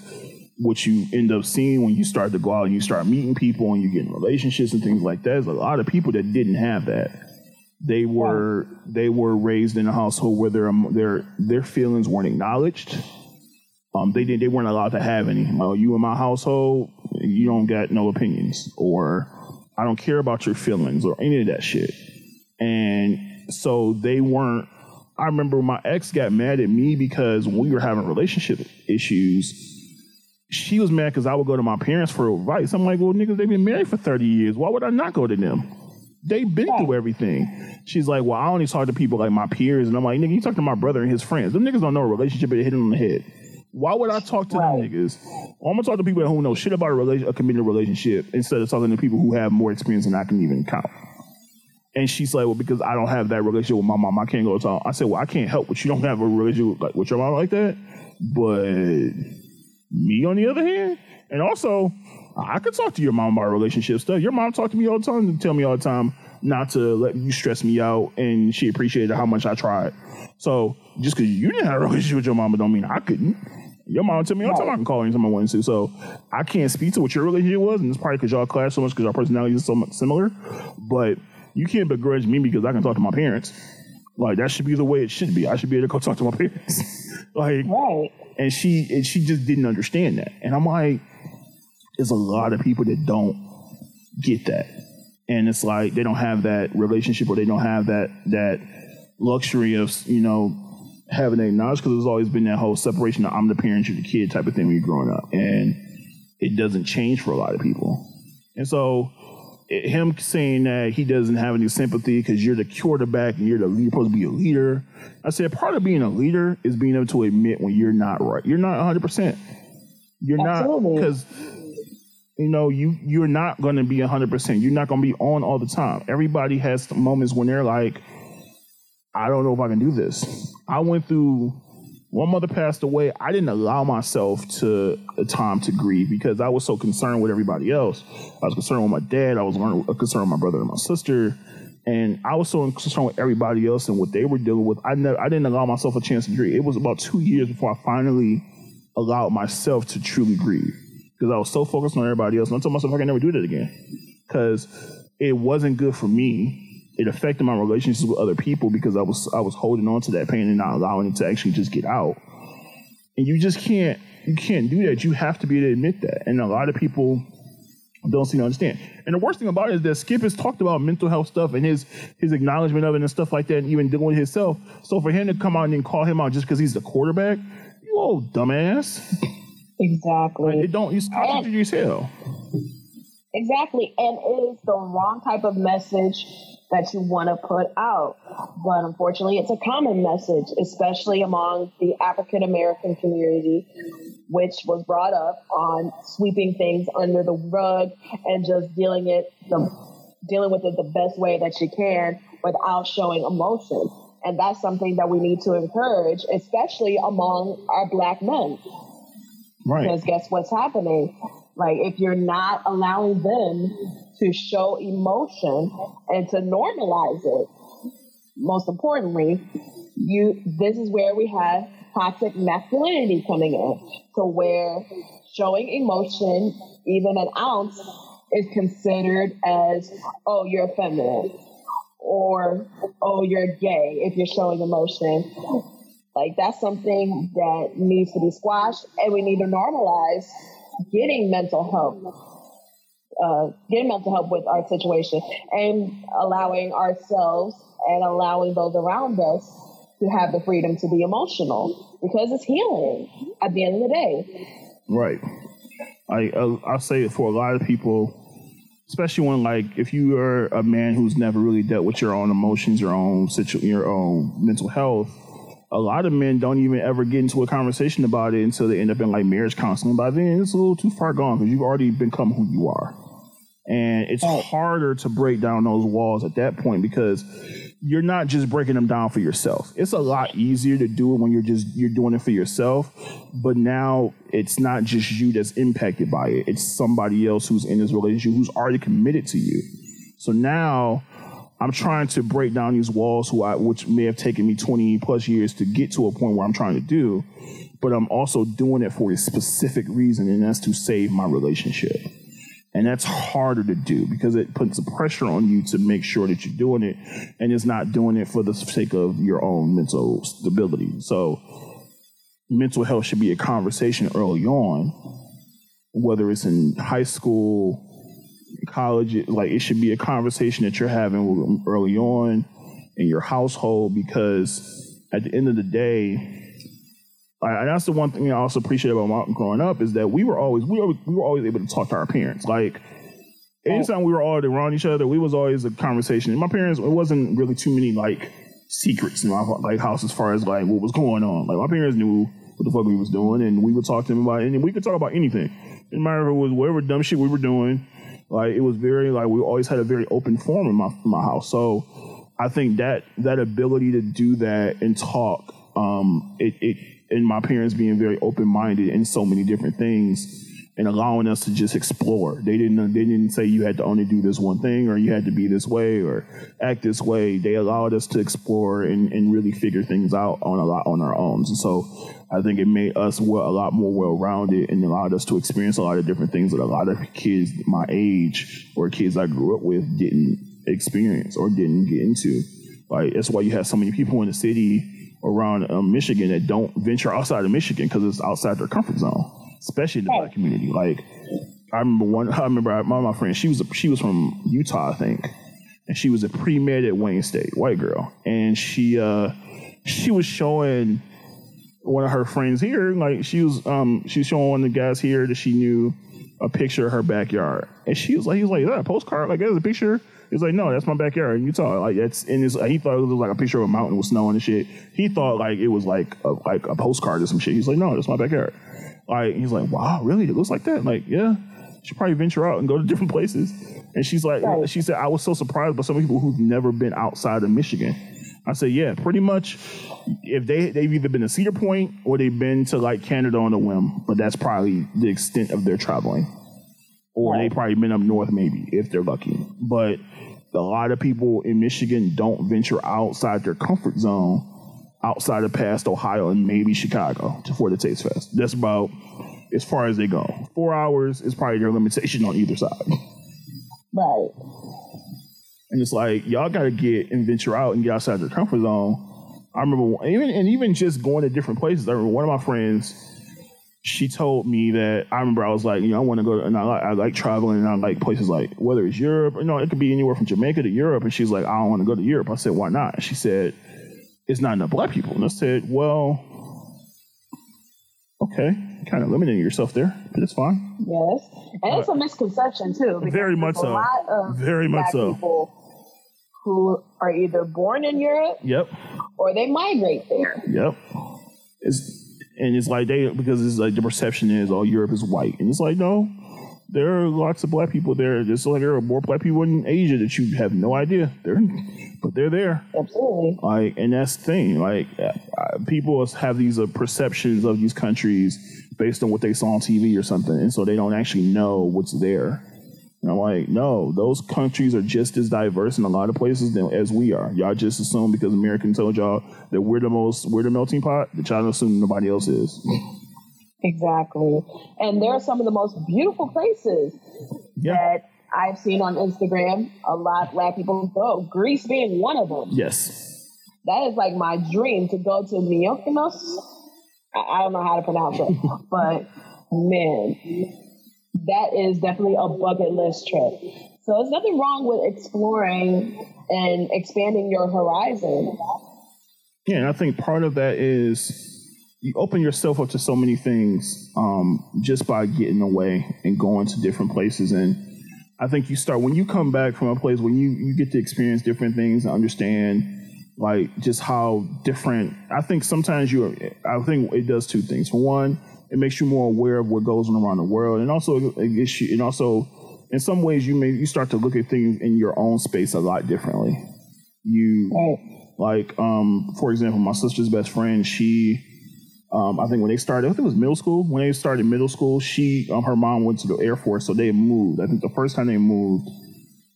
what you end up seeing when you start to go out and you start meeting people and you get in relationships and things like that is a lot of people that didn't have that. They were raised in a household where their feelings weren't acknowledged. They weren't allowed to have any. You in my household, you don't got no opinions, or I don't care about your feelings or any of that shit. And so they weren't. I remember my ex got mad at me because when we were having relationship issues, she was mad because I would go to my parents for advice. I'm like, well, niggas, they've been married for 30 years. Why would I not go to them? They've been through everything. She's like, well, I only talk to people like my peers. And I'm like, nigga, you talk to my brother and his friends. Them niggas don't know a relationship, but they hit them on the head. Why would I talk to them niggas? Well, I'm going to talk to people who know shit about a committed relationship instead of talking to people who have more experience than I can even count. And she's like, well, because I don't have that relationship with my mom, I can't go talk. I said, well, I can't help, but you don't have a relationship with your mom like that. But me, on the other hand, and also, I could talk to your mom about relationship stuff. Your mom talked to me all the time and tell me all the time not to let you stress me out, and she appreciated how much I tried. So just because you didn't have a relationship with your mama don't mean I couldn't. Your mom told me all the time I can call anytime I wanted to. So I can't speak to what your relationship was, and it's probably because y'all clash so much because our personalities are so much similar. But you can't begrudge me because I can talk to my parents. Like, that should be the way it should be. I should be able to go talk to my parents. And she just didn't understand that. And I'm like, there's a lot of people that don't get that. And it's like they don't have that relationship, or they don't have that luxury of, having to acknowledge, because there's always been that whole separation of I'm the parent, you're the kid type of thing when you're growing up, and it doesn't change for a lot of people. And so him saying that he doesn't have any sympathy because you're the quarterback and you're supposed to be a leader, I said part of being a leader is being able to admit when you're not right. You're not 100%. You're not, because you're not going to be 100%. You're not going to be on all the time. Everybody has moments when they're like, I don't know if I can do this. I went through, when my mother passed away, I didn't allow myself a time to grieve because I was so concerned with everybody else. I was concerned with my dad. I was concerned with my brother and my sister. And I was so concerned with everybody else and what they were dealing with. I didn't allow myself a chance to grieve. It was about 2 years before I finally allowed myself to truly grieve, because I was so focused on everybody else. And I told myself I can never do that again, because it wasn't good for me. It affected my relationships with other people because I was holding on to that pain and not allowing it to actually just get out. And you just can't do that. You have to be able to admit that. And a lot of people don't seem to understand. And the worst thing about it is that Skip has talked about mental health stuff and his acknowledgement of it and stuff like that, and even dealing with himself. So for him to come out and then call him out just because he's the quarterback, you old dumbass. Exactly. Like, it's toxic to yourself. Exactly. And it is the wrong type of message that you want to put out. But unfortunately, it's a common message, especially among the African-American community, which was brought up on sweeping things under the rug and just dealing with it the best way that you can without showing emotion. And that's something that we need to encourage, especially among our Black men. Right. Because guess what's happening? Like, if you're not allowing them to show emotion and to normalize it, most importantly, this is where we have toxic masculinity coming in, to where showing emotion, even an ounce, is considered as, oh, you're feminine, or, oh, you're gay if you're showing emotion. Like, that's something that needs to be squashed, and we need to normalize getting mental help with our situation, and allowing ourselves and allowing those around us to have the freedom to be emotional, because it's healing at the end of the day. Right. I say for a lot of people, especially when, like, if you are a man who's never really dealt with your own emotions, your own mental health, a lot of men don't even ever get into a conversation about it until they end up in, like, marriage counseling. By then, it's a little too far gone because you've already become who you are. And it's harder to break down those walls at that point, because you're not just breaking them down for yourself. It's a lot easier to do it when you're doing it for yourself. But now it's not just you that's impacted by it. It's somebody else who's in this relationship who's already committed to you. So now I'm trying to break down these walls, which may have taken me 20 plus years to get to a point where I'm trying to do, but I'm also doing it for a specific reason, and that's to save my relationship. And that's harder to do because it puts the pressure on you to make sure that you're doing it, and it's not doing it for the sake of your own mental stability. So mental health should be a conversation early on, whether it's in high school, college. Like, it should be a conversation that you're having early on in your household, because at the end of the day, and that's the one thing I also appreciate about my growing up, is that we were always able to talk to our parents. Like, anytime we were all around each other, we was always a conversation. And my parents, it wasn't really too many, like, secrets in my, like, house as far as, like, what was going on. Like, my parents knew what the fuck we was doing, and we would talk to them about it, and we could talk about anything. It didn't matter if it was whatever dumb shit we were doing. Like, it was very, like, we always had a very open forum in my house. So I think that ability to do that and talk, and my parents being very open-minded in so many different things and allowing us to just explore. They didn't say you had to only do this one thing, or you had to be this way or act this way. They allowed us to explore and really figure things out on our own. And so I think it made us a lot more well-rounded and allowed us to experience a lot of different things that a lot of kids my age or kids I grew up with didn't experience or didn't get into. Like, that's why you have so many people in the city around Michigan that don't venture outside of Michigan, because it's outside their comfort zone, especially in the Black community. Like, I remember my friend, she was from Utah, I think, and she was a pre-med at Wayne State, white girl, and she was showing one of her friends here, like, she was showing one of the guys here that she knew a picture of her backyard, and he was like, is that a postcard? Like, that's a picture? He was like, no, that's my backyard in Utah. Like, that's in his. He thought it was like a picture of a mountain with snow and shit. He thought, like, it was like a postcard or some shit. He's like, no, that's my backyard. Like, he's like, wow, really? It looks like that? Like, yeah. She probably venture out and go to different places. And she's like, right. She said, I was so surprised by some people who've never been outside of Michigan. I said, yeah, pretty much. If they've either been to Cedar Point or they've been to, like, Canada on a whim, but that's probably the extent of their traveling. Or they've probably been up north, maybe, if they're lucky. But A lot of people in Michigan don't venture outside their comfort zone, outside of past Ohio and maybe Chicago for the Taste Fest. That's about as far as they go. 4 hours is probably their limitation on either side. Right. And it's like, y'all got to get and venture out and get outside their comfort zone. I remember, even just going to different places. I remember one of my friends, she told me that, I remember I was like, you know, I want to go, and I like traveling, and I like places like, whether it's Europe, you know, it could be anywhere from Jamaica to Europe. And she's like, I don't want to go to Europe. I said, why not? She said, it's not enough black people. And I said, well, okay, kind of limiting yourself there, but it's fine. Yes. And it's a misconception, too. Very much so. A lot of black people who are either born in Europe, yep, or they migrate there. Yep. It's like because it's like the perception is, oh, Europe is white. And it's like, no, there are lots of black people there. Just like there are more black people in Asia that you have no idea. They're there. Absolutely. Like, and that's the thing. Like, people have these perceptions of these countries based on what they saw on TV or something, and so they don't actually know what's there. And I'm like, no, those countries are just as diverse in a lot of places as we are. Y'all just assume because Americans told y'all that we're the melting pot, that y'all assume nobody else is. Exactly. And there are some of the most beautiful places that I've seen on Instagram. A lot of black people go, Greece being one of them. Yes. That is like my dream, to go to Mykonos. I don't know how to pronounce it, but man, that is definitely a bucket list trip. So there's nothing wrong with exploring and expanding your horizon. Yeah, and I think part of that is you open yourself up to so many things just by getting away and going to different places. And I think you start, when you come back from a place, when you get to experience different things and understand like just how different, I think it does two things. For one, it makes you more aware of what goes on around the world, and also it gets you, and also in some ways you start to look at things in your own space a lot differently. For example, my sister's best friend, when they started middle school, she, her mom went to the Air Force, so they moved. I think the first time they moved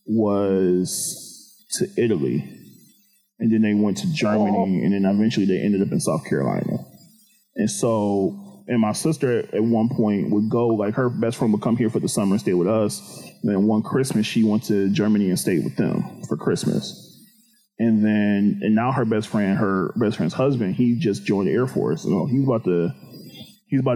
was to Italy, and then they went to Germany, and then eventually they ended up in South Carolina. And so, and my sister at one point would go, like her best friend would come here for the summer and stay with us. And then one Christmas, she went to Germany and stayed with them for Christmas. And then, and now her best friend's husband, he just joined the Air Force. So he's about to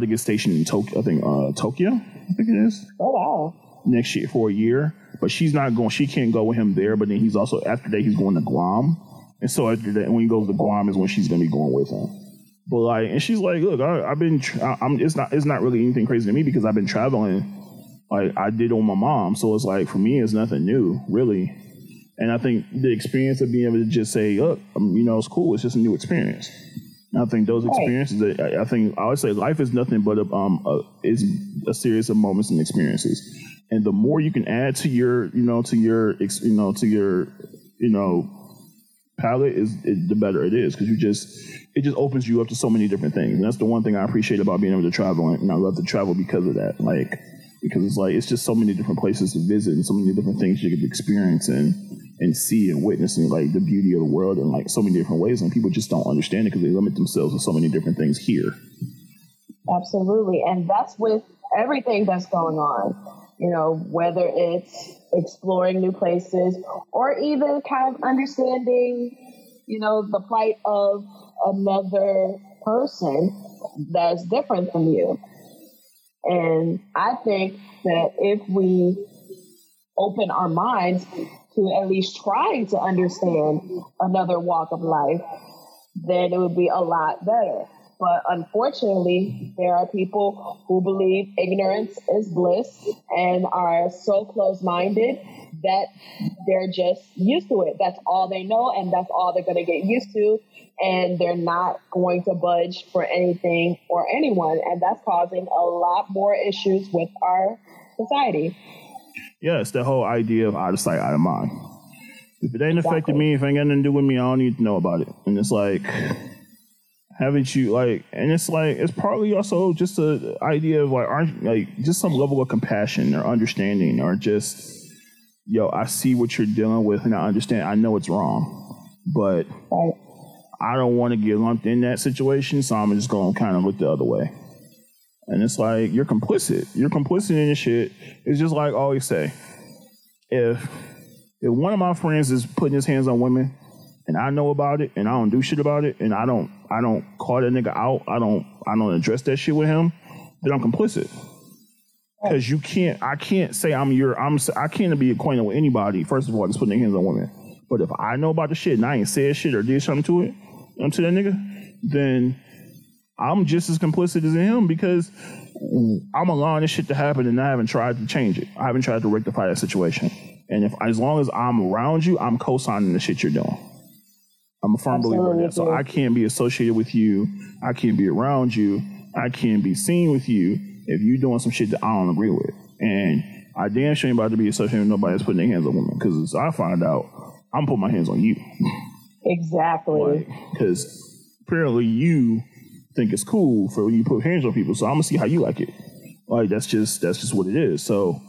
get stationed in Tokyo. I think Tokyo, I think it is. Oh wow! Next year for a year, but she's not going. She can't go with him there. But then he's also, after that, he's going to Guam. And so after that, when he goes to Guam, is when she's going to be going with him. But like, and she's like, look, it's not really anything crazy to me because I've been traveling. Like I did on my mom, so it's like for me, it's nothing new, really. And I think the experience of being able to just say, look, you know, it's cool. It's just a new experience. And I think those experiences, I would say life is nothing but a series of moments and experiences. And the more you can add to your palette is the better it is. Cause it just opens you up to so many different things. And that's the one thing I appreciate about being able to travel. And I love to travel because of that. Like, because it's like, it's just so many different places to visit and so many different things you can experience and see and witness, and like the beauty of the world in like so many different ways. And people just don't understand it because they limit themselves to so many different things here. Absolutely. And that's with everything that's going on, you know, whether it's exploring new places or even kind of understanding, you know, the plight of another person that's different from you. And I think that if we open our minds to at least trying to understand another walk of life, then it would be a lot better. But unfortunately, there are people who believe ignorance is bliss and are so close-minded that they're just used to it. That's all they know, and that's all they're going to get used to. And they're not going to budge for anything or anyone. And that's causing a lot more issues with our society. Yes, the whole idea of out of sight, out of mind. If it ain't affected me, if it ain't got nothing to do with me, I don't need to know about it. And it's like, haven't you, like, and it's like, it's partly also just the idea of like, aren't, like, just some level of compassion or understanding or just yo, I see what you're dealing with and I understand. I know it's wrong, but I don't want to get lumped in that situation, so I'm just going to kind of look the other way. And it's like, you're complicit. You're complicit in this shit. It's just like I always say, if one of my friends is putting his hands on women and I know about it and I don't do shit about it and I don't call that nigga out, I don't address that shit with him, then I'm complicit. Because you can't, I can't say I can't be acquainted with anybody, first of all, that's putting their hands on women. But if I know about the shit and I ain't said shit or did something to it, to that nigga, then I'm just as complicit as him, because I'm allowing this shit to happen and I haven't tried to change it. I haven't tried to rectify that situation. And if, as long as I'm around you, I'm co-signing the shit you're doing. I'm a firm believer in that. So I can't be associated with you. I can't be around you. I can't be seen with you if you're doing some shit that I don't agree with. And I damn sure ain't about to be associated with nobody that's putting their hands on women, because as I find out, I'm putting my hands on you. Exactly. Because apparently you think it's cool for you to put hands on people, so I'm gonna see how you like it. Like, that's just what it is. So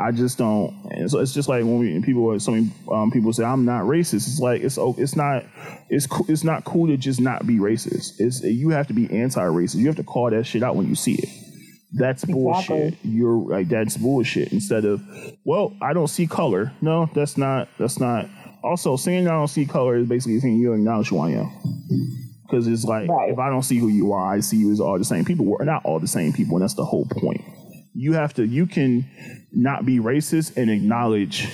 I just don't. And so it's just like people say I'm not racist. It's like it's not cool to just not be racist. You have to be anti-racist. You have to call that shit out when you see it. That's bullshit. You're like, that's bullshit. Instead of, well, I don't see color. No, that's not. Also, saying I don't see color is basically saying you acknowledge who I am. Because it's like, right, if I don't see who you are, I see you as all the same people. We're not all the same people, and that's the whole point. You can not be racist and acknowledge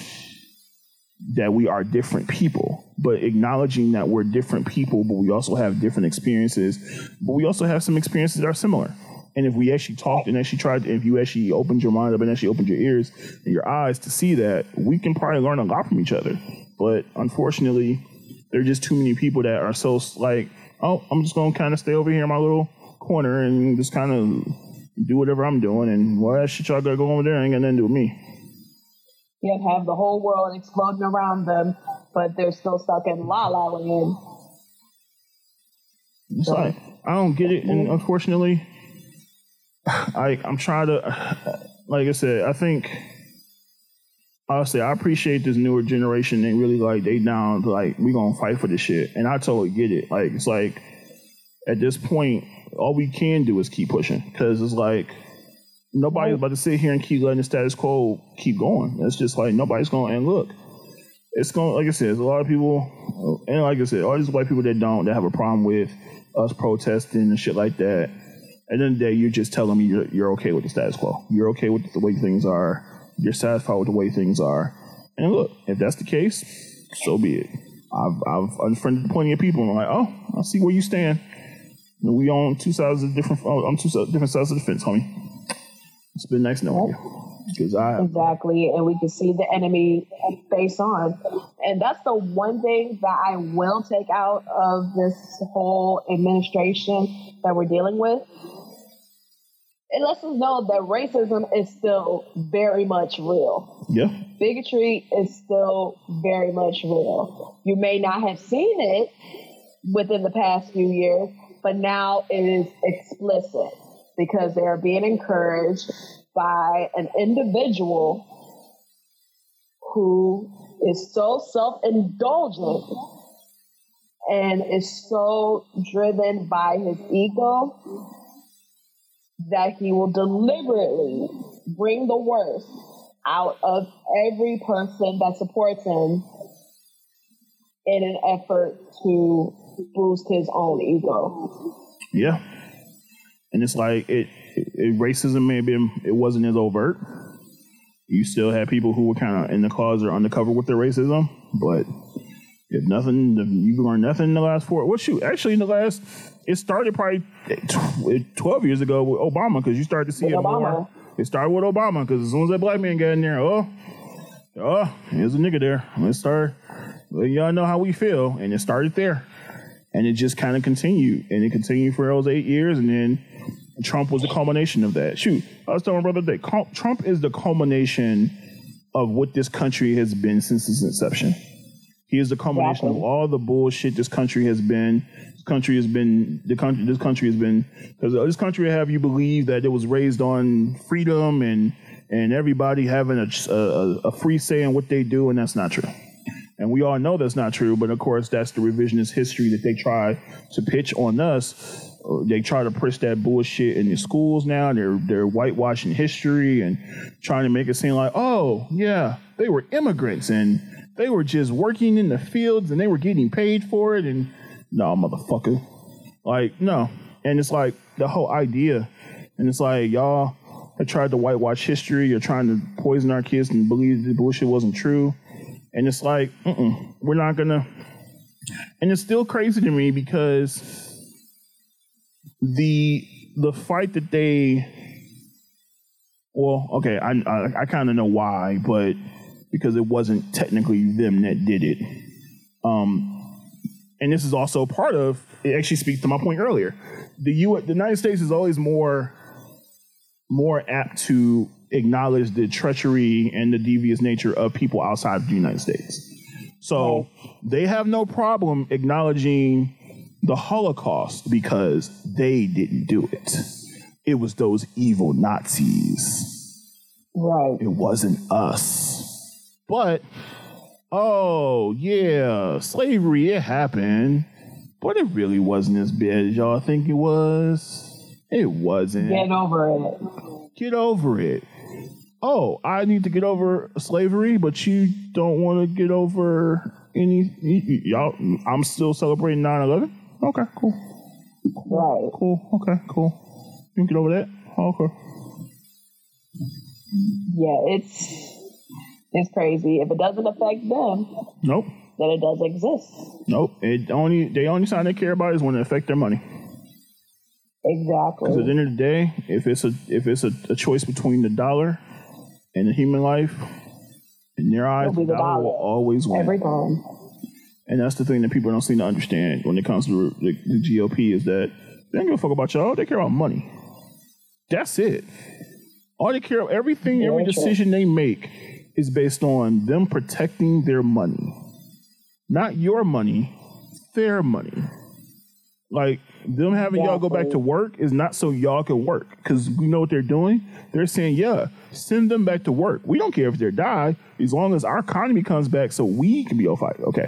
that we are different people. But acknowledging that we're different people, but we also have different experiences, but we also have some experiences that are similar. And if we actually talked and actually tried, if you actually opened your mind up and actually opened your ears and your eyes to see that, we can probably learn a lot from each other. But unfortunately, there are just too many people that are so like, oh, I'm just going to kind of stay over here in my little corner and just kind of do whatever I'm doing. And well, that shit y'all got to go over there. Ain't got nothing to do with me. You have the whole world exploding around them, but they're still stuck in la-la land. It's so, like, I don't get it. And unfortunately, I'm trying to, like I said, I think, honestly, I appreciate this newer generation. They really like, they down, like, we gonna fight for this shit. And I totally get it. Like, it's like, at this point, all we can do is keep pushing. Because it's like, nobody's about to sit here and keep letting the status quo keep going. It's just like, nobody's gonna, and look, it's gonna, like I said, there's a lot of people, and like I said, all these white people that have a problem with us protesting and shit like that. At the end of the day, you're just telling me you're okay with the status quo. You're okay with the way things are. You're satisfied with the way things are. And look, if that's the case, so be it. I've unfriended plenty of people, and I'm like, oh, I see where you stand. And we on two different sides of the fence, homie. It's been nice knowing you. Exactly, and we can see the enemy face on. And that's the one thing that I will take out of this whole administration that we're dealing with. It lets us know that racism is still very much real. Yeah. Bigotry is still very much real. You may not have seen it within the past few years, but now it is explicit because they are being encouraged by an individual who is so self-indulgent and is so driven by his ego that he will deliberately bring the worst out of every person that supports him in an effort to boost his own ego. Yeah. And it's like, racism may have been, it wasn't as overt. You still had people who were kind of in the cause or undercover with their racism, but if nothing, if you learned nothing in the last four, well, shoot, actually in the last, it started probably 12 years ago with Obama, because you started to see it more. It started with Obama, because as soon as that black man got in there, oh, there's a nigga there. Let's start. Well, y'all know how we feel. And it started there. And it just kind of continued. And it continued for those 8 years. And then Trump was the culmination of that. Shoot, I was telling my brother that Trump is the culmination of what this country has been since its inception. He is the culmination of all the bullshit this country has been. This country has been, because this country will have you believe that it was raised on freedom and and everybody having a free say in what they do, and that's not true. And we all know that's not true, but of course that's the revisionist history that they try to pitch on us. They try to push that bullshit in the schools now. They're whitewashing history and trying to make it seem like, oh, yeah, they were immigrants and they were just working in the fields and they were getting paid for it. And no, motherfucker. Like, no. And it's like the whole idea. And it's like, y'all, I tried to whitewash history. You're trying to poison our kids and believe the bullshit wasn't true. And it's like, we're not going to. And it's still crazy to me because the fight that they, well, okay, I kind of know why, but because it wasn't technically them that did it. And this is also part of, it actually speaks to my point earlier. The United States is always more apt to acknowledge the treachery and the devious nature of people outside of the United States. So they have no problem acknowledging the Holocaust because they didn't do it. It was those evil Nazis. Right. It wasn't us. But, oh, yeah, slavery, it happened. But it really wasn't as bad as y'all think it was. It wasn't. Get over it. Get over it. Oh, I need to get over slavery, but you don't want to get over any... Y'all, I'm still celebrating 9/11? Okay, cool. Right. Cool, okay, cool. You can get over that? Okay. Yeah, it's crazy. If it doesn't affect them... Nope. Then it does exist. Nope. The only sign they care about is when it affects their money. Exactly. Because at the end of the day, if it's a choice between the dollar and the human life, in their eyes, the dollar will always win. Every time. And that's the thing that people don't seem to understand when it comes to the GOP is that they don't give a fuck about y'all. They care about money. That's it. All they care about, everything, every decision they make is based on them protecting their money. Not your money, their money. Like, them having y'all go back to work is not so y'all can work. Because we know what they're doing. They're saying, yeah, send them back to work. We don't care if they die as long as our economy comes back so we can be all fight. Okay.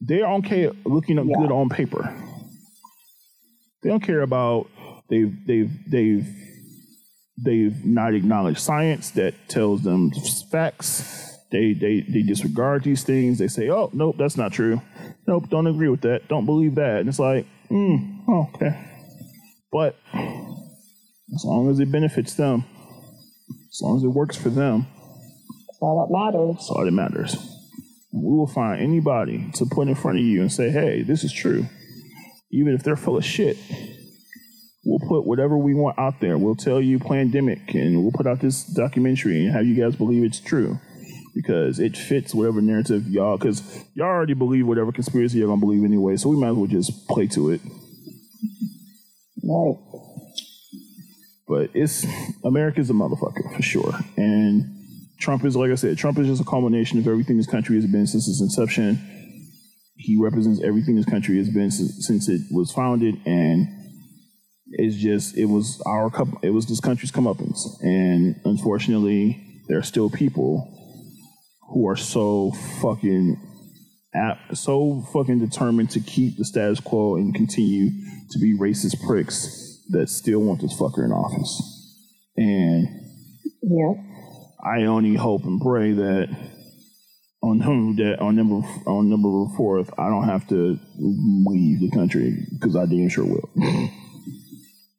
They're okay looking up good on paper. They don't care about they've not acknowledged science that tells them facts. They disregard these things. They say, oh, nope, that's not true. Nope, don't agree with that. Don't believe that. And it's like, okay. But as long as it benefits them, as long as it works for them, that's all that matters. That's all that matters. We will find anybody to put in front of you and say, hey, this is true. Even if they're full of shit, we'll put whatever we want out there. We'll tell you pandemic, and we'll put out this documentary and have you guys believe it's true because it fits whatever narrative y'all, because y'all already believe whatever conspiracy you're going to believe anyway, so we might as well just play to it. Right. But America's a motherfucker for sure. And Trump is, like I said, Trump is just a culmination of everything this country has been since its inception. He represents everything this country has been since it was founded, and it's just, it was this country's comeuppance. And unfortunately, there are still people who are so fucking determined to keep the status quo and continue to be racist pricks that still want this fucker in office. And... yeah. I only hope and pray that on November 4th, I don't have to leave the country because I damn sure will.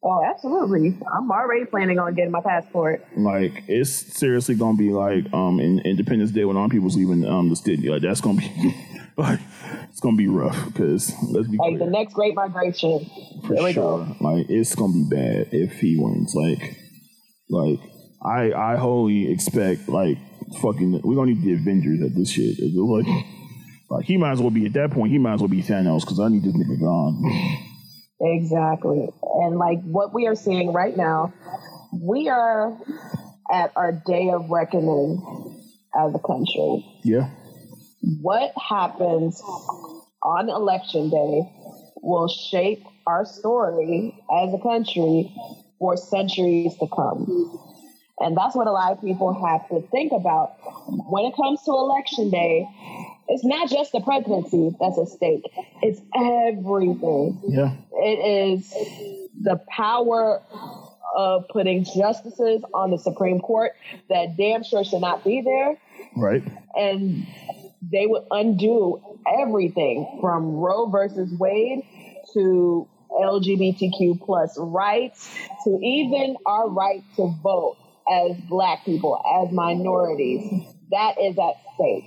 Oh, absolutely! I'm already planning on getting my passport. Like, it's seriously gonna be like in Independence Day when all people's leaving the state. Like, that's gonna be like, it's gonna be rough because let's be clear. The next great migration for there sure. Like, it's gonna be bad if he wins. Like. I wholly expect, like, fucking... We're going to need the Avengers at this shit. Like, he might as well be... At that point, he might as well be Thanos, because I need this nigga gone. Exactly. And, like, what we are seeing right now, we are at our day of reckoning as a country. Yeah. What happens on Election Day will shape our story as a country for centuries to come. And that's what a lot of people have to think about when it comes to election day. It's not just the presidency that's at stake. It's everything. Yeah. It is the power of putting justices on the Supreme Court that damn sure should not be there. Right. And they would undo everything from Roe versus Wade to LGBTQ plus rights to even our right to vote as Black people, as minorities. That is at stake.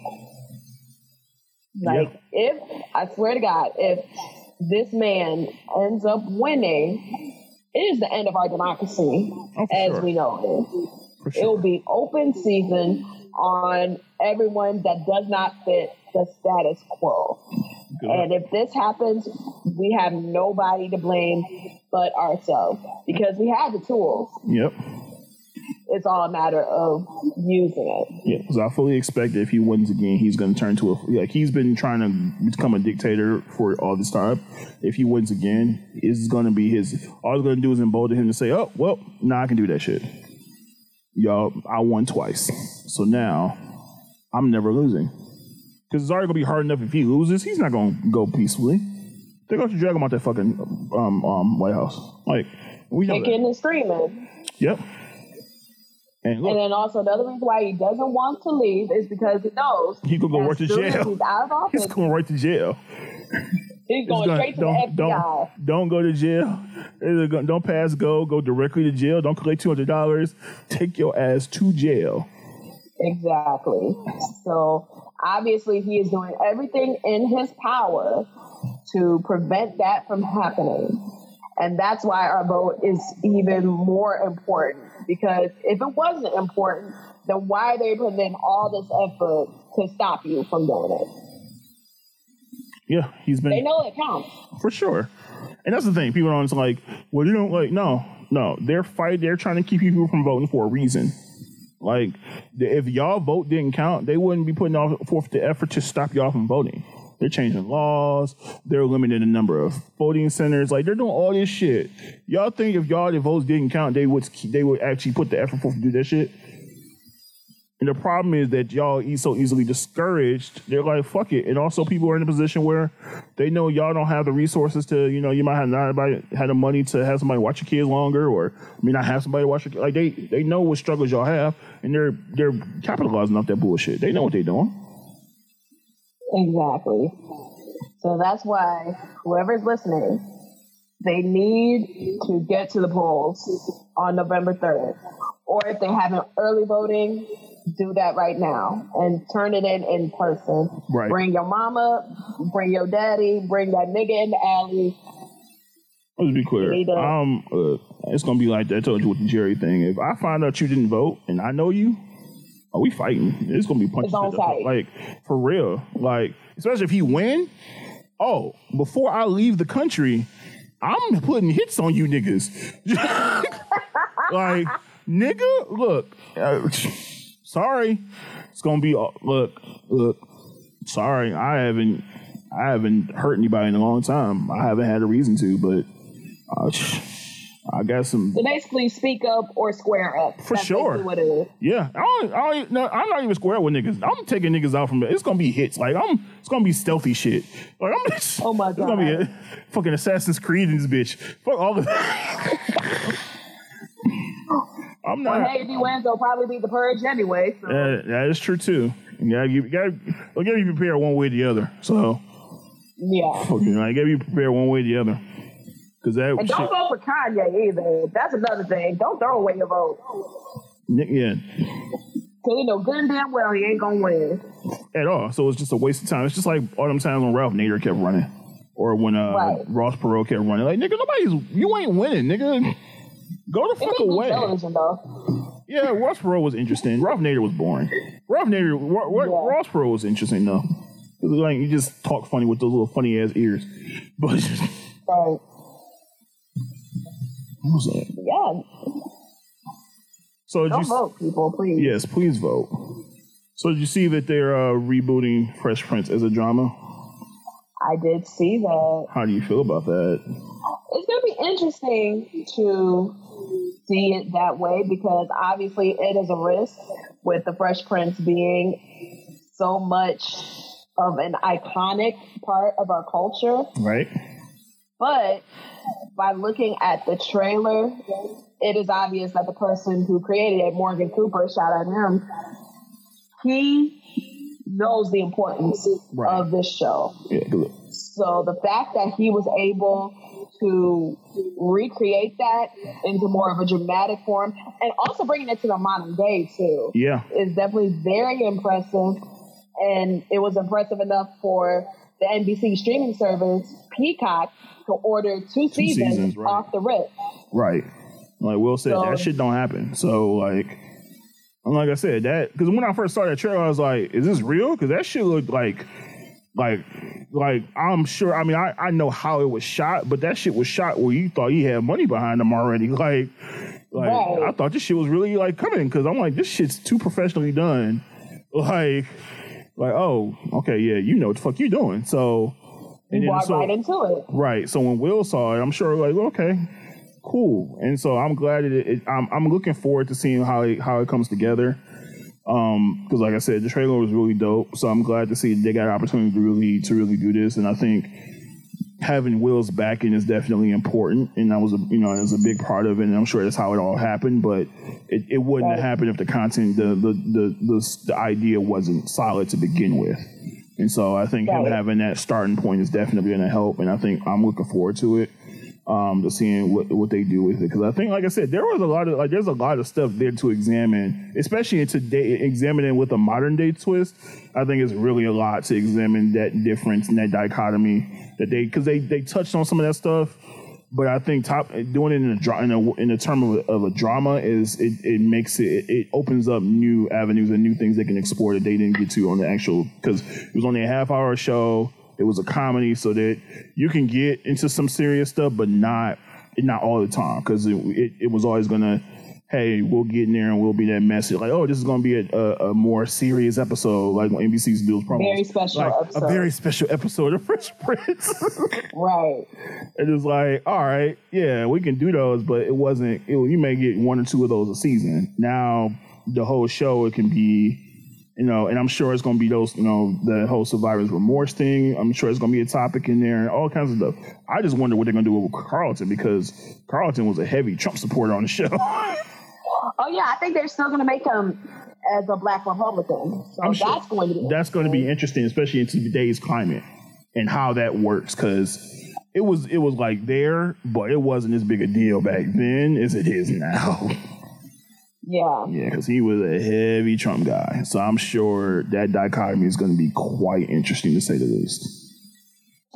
Like, if, I swear to God, if this man ends up winning, it is the end of our democracy we know it. It will be open season on everyone that does not fit the status quo. Good. And if this happens, we have nobody to blame but ourselves, because we have the tools. Yep. It's all a matter of using it. Yeah, because I fully expect that if he wins again, he's going to turn to a... Like, he's been trying to become a dictator for all this time. If he wins again, it's going to be his... All it's going to do is embolden him to say, oh, well, nah, I can do that shit. Y'all, I won twice. So now, I'm never losing. Because it's already going to be hard enough if he loses. He's not going to go peacefully. They're going to drag him out that fucking White House. Like, we know that. Kicking and screaming. Yep. And then also, the other reason why he doesn't want to leave is because he knows he could go right to jail. He's out of office. He's going right to jail. He's going straight to the FBI. Don't go to jail. Don't pass go. Go directly to jail. Don't collect $200. Take your ass to jail. Exactly. So obviously, he is doing everything in his power to prevent that from happening. And that's why our vote is even more important, because if it wasn't important, then why are they putting in all this effort to stop you from doing it? Yeah, he's been... They know it counts. For sure. And that's the thing. People aren't like, well, you don't like... No. They're trying to keep people from voting for a reason. Like, if y'all vote didn't count, they wouldn't be putting forth the effort to stop y'all from voting. They're changing laws. They're limiting the number of voting centers. Like, they're doing all this shit. Y'all think if y'all the votes didn't count, they would actually put the effort forth to do that shit? And the problem is that y'all so easily discouraged. They're like, fuck it. And also, people are in a position where they know y'all don't have the resources to, you might have not had the money to have somebody watch your kids longer, or may not have somebody watch your kids. Like, they know what struggles y'all have, and they're capitalizing off that bullshit. They know what they're doing. Exactly. So that's why whoever's listening, they need to get to the polls on November 3rd. Or if they haven't early voting, do that right now and turn it in person. Right. Bring your mama, bring your daddy, bring that nigga in the alley. Let's be clear. It's going to be like that. I told you with the Jerry thing. If I find out you didn't vote and I know you, are we fighting? It's going to be punches. Like, for real. Like, especially if he win. Oh, before I leave the country, I'm putting hits on you niggas. Like, nigga, look. Sorry. It's going to be, look. Sorry, I haven't hurt anybody in a long time. I haven't had a reason to, but... I got some. So basically, speak up or square up. For that's sure. What it is. Yeah, I'm not even square up with niggas. I'm taking niggas out from it. It's gonna be hits. Like it's gonna be stealthy shit. Like I'm. Just, oh my God. It's gonna be fucking Assassin's Creed in this bitch. Fuck all of that. I'm not. Well, hey, if he wins, they'll probably be the purge anyway. So. That is true too. Yeah, you gotta be prepared one way or the other. So. Yeah. Fucking, I gotta be prepared one way or the other. And don't vote for Kanye either. That's another thing. Don't throw away your vote. Yeah. Because you know good and damn well he ain't going to win. At all. So it's just a waste of time. It's just like all them times when Ralph Nader kept running. Or when Ross Perot kept running. Like, nigga, you ain't winning, nigga. Go the fuck away. Television, though. Yeah, Ross Perot was interesting. Ralph Nader was boring. Ross Perot was interesting, though. Like, you just talk funny with those little funny-ass ears. But... Right. What was that? Yeah. So don't vote, people, please. Yes, please vote. So did you see that they're rebooting Fresh Prince as a drama? I did see that. How do you feel about that? It's going to be interesting to see it that way, because obviously it is a risk with the Fresh Prince being so much of an iconic part of our culture. Right. But by looking at the trailer, it is obvious that the person who created it, Morgan Cooper, shout out to him, he knows the importance right. of this show. Yeah, so the fact that he was able to recreate that into more of a dramatic form, and also bringing it to the modern day too, yeah, is definitely very impressive. And it was impressive enough for the NBC streaming service, Peacock, to order two seasons right. off the rip. Right. Like Will said, so, that shit don't happen. So, like I said, that... Because when I first saw that trailer, I was like, is this real? Because that shit looked like I'm sure... I mean, I know how it was shot, but that shit was shot where you thought he had money behind him already. Like right. I thought this shit was really, coming. Because I'm like, this shit's too professionally done. Like, oh, okay, yeah, you know what the fuck you doing. So... And you walked right into it. Right. So when Will saw it, I'm sure, okay... Cool. And so I'm glad I'm looking forward to seeing how it comes together. Because like I said, the trailer was really dope. So I'm glad to see they got an opportunity to really do this. And I think having Will's backing is definitely important. And that was a big part of it. And I'm sure that's how it all happened. But it wouldn't have happened if the content, the idea wasn't solid to begin with. And so I think him having that starting point is definitely going to help. And I think I'm looking forward to it. To seeing what they do with it, because I think, like I said, there was a lot of there's a lot of stuff there to examine, especially in today. Examining with a modern day twist, I think it's really a lot to examine that difference and that dichotomy that because they touched on some of that stuff, but I think doing it in a term of a drama is it makes it opens up new avenues and new things they can explore that they didn't get to on the actual, because it was only a half hour show. It was a comedy, so that you can get into some serious stuff, but not all the time, because it was always gonna, hey, we'll get in there and we'll be that message, like, oh, this is gonna be a more serious episode, like when NBC's Bill's promo, very special, episode. A very special episode of Fresh Prince, right? It is like, all right, yeah, we can do those, but it wasn't. You may get one or two of those a season. Now the whole show, it can be. And I'm sure it's going to be those, the whole survivor's remorse thing. I'm sure it's going to be a topic in there and all kinds of stuff. I just wonder what they're going to do with Carlton, because Carlton was a heavy Trump supporter on the show. Oh, yeah. I think they're still going to make him as a black Republican. So I'm sure that's going to be interesting, especially in today's climate and how that works, because it was there, but it wasn't as big a deal back then as it is now. Yeah, because he was a heavy Trump guy. So I'm sure that dichotomy is going to be quite interesting, to say the least.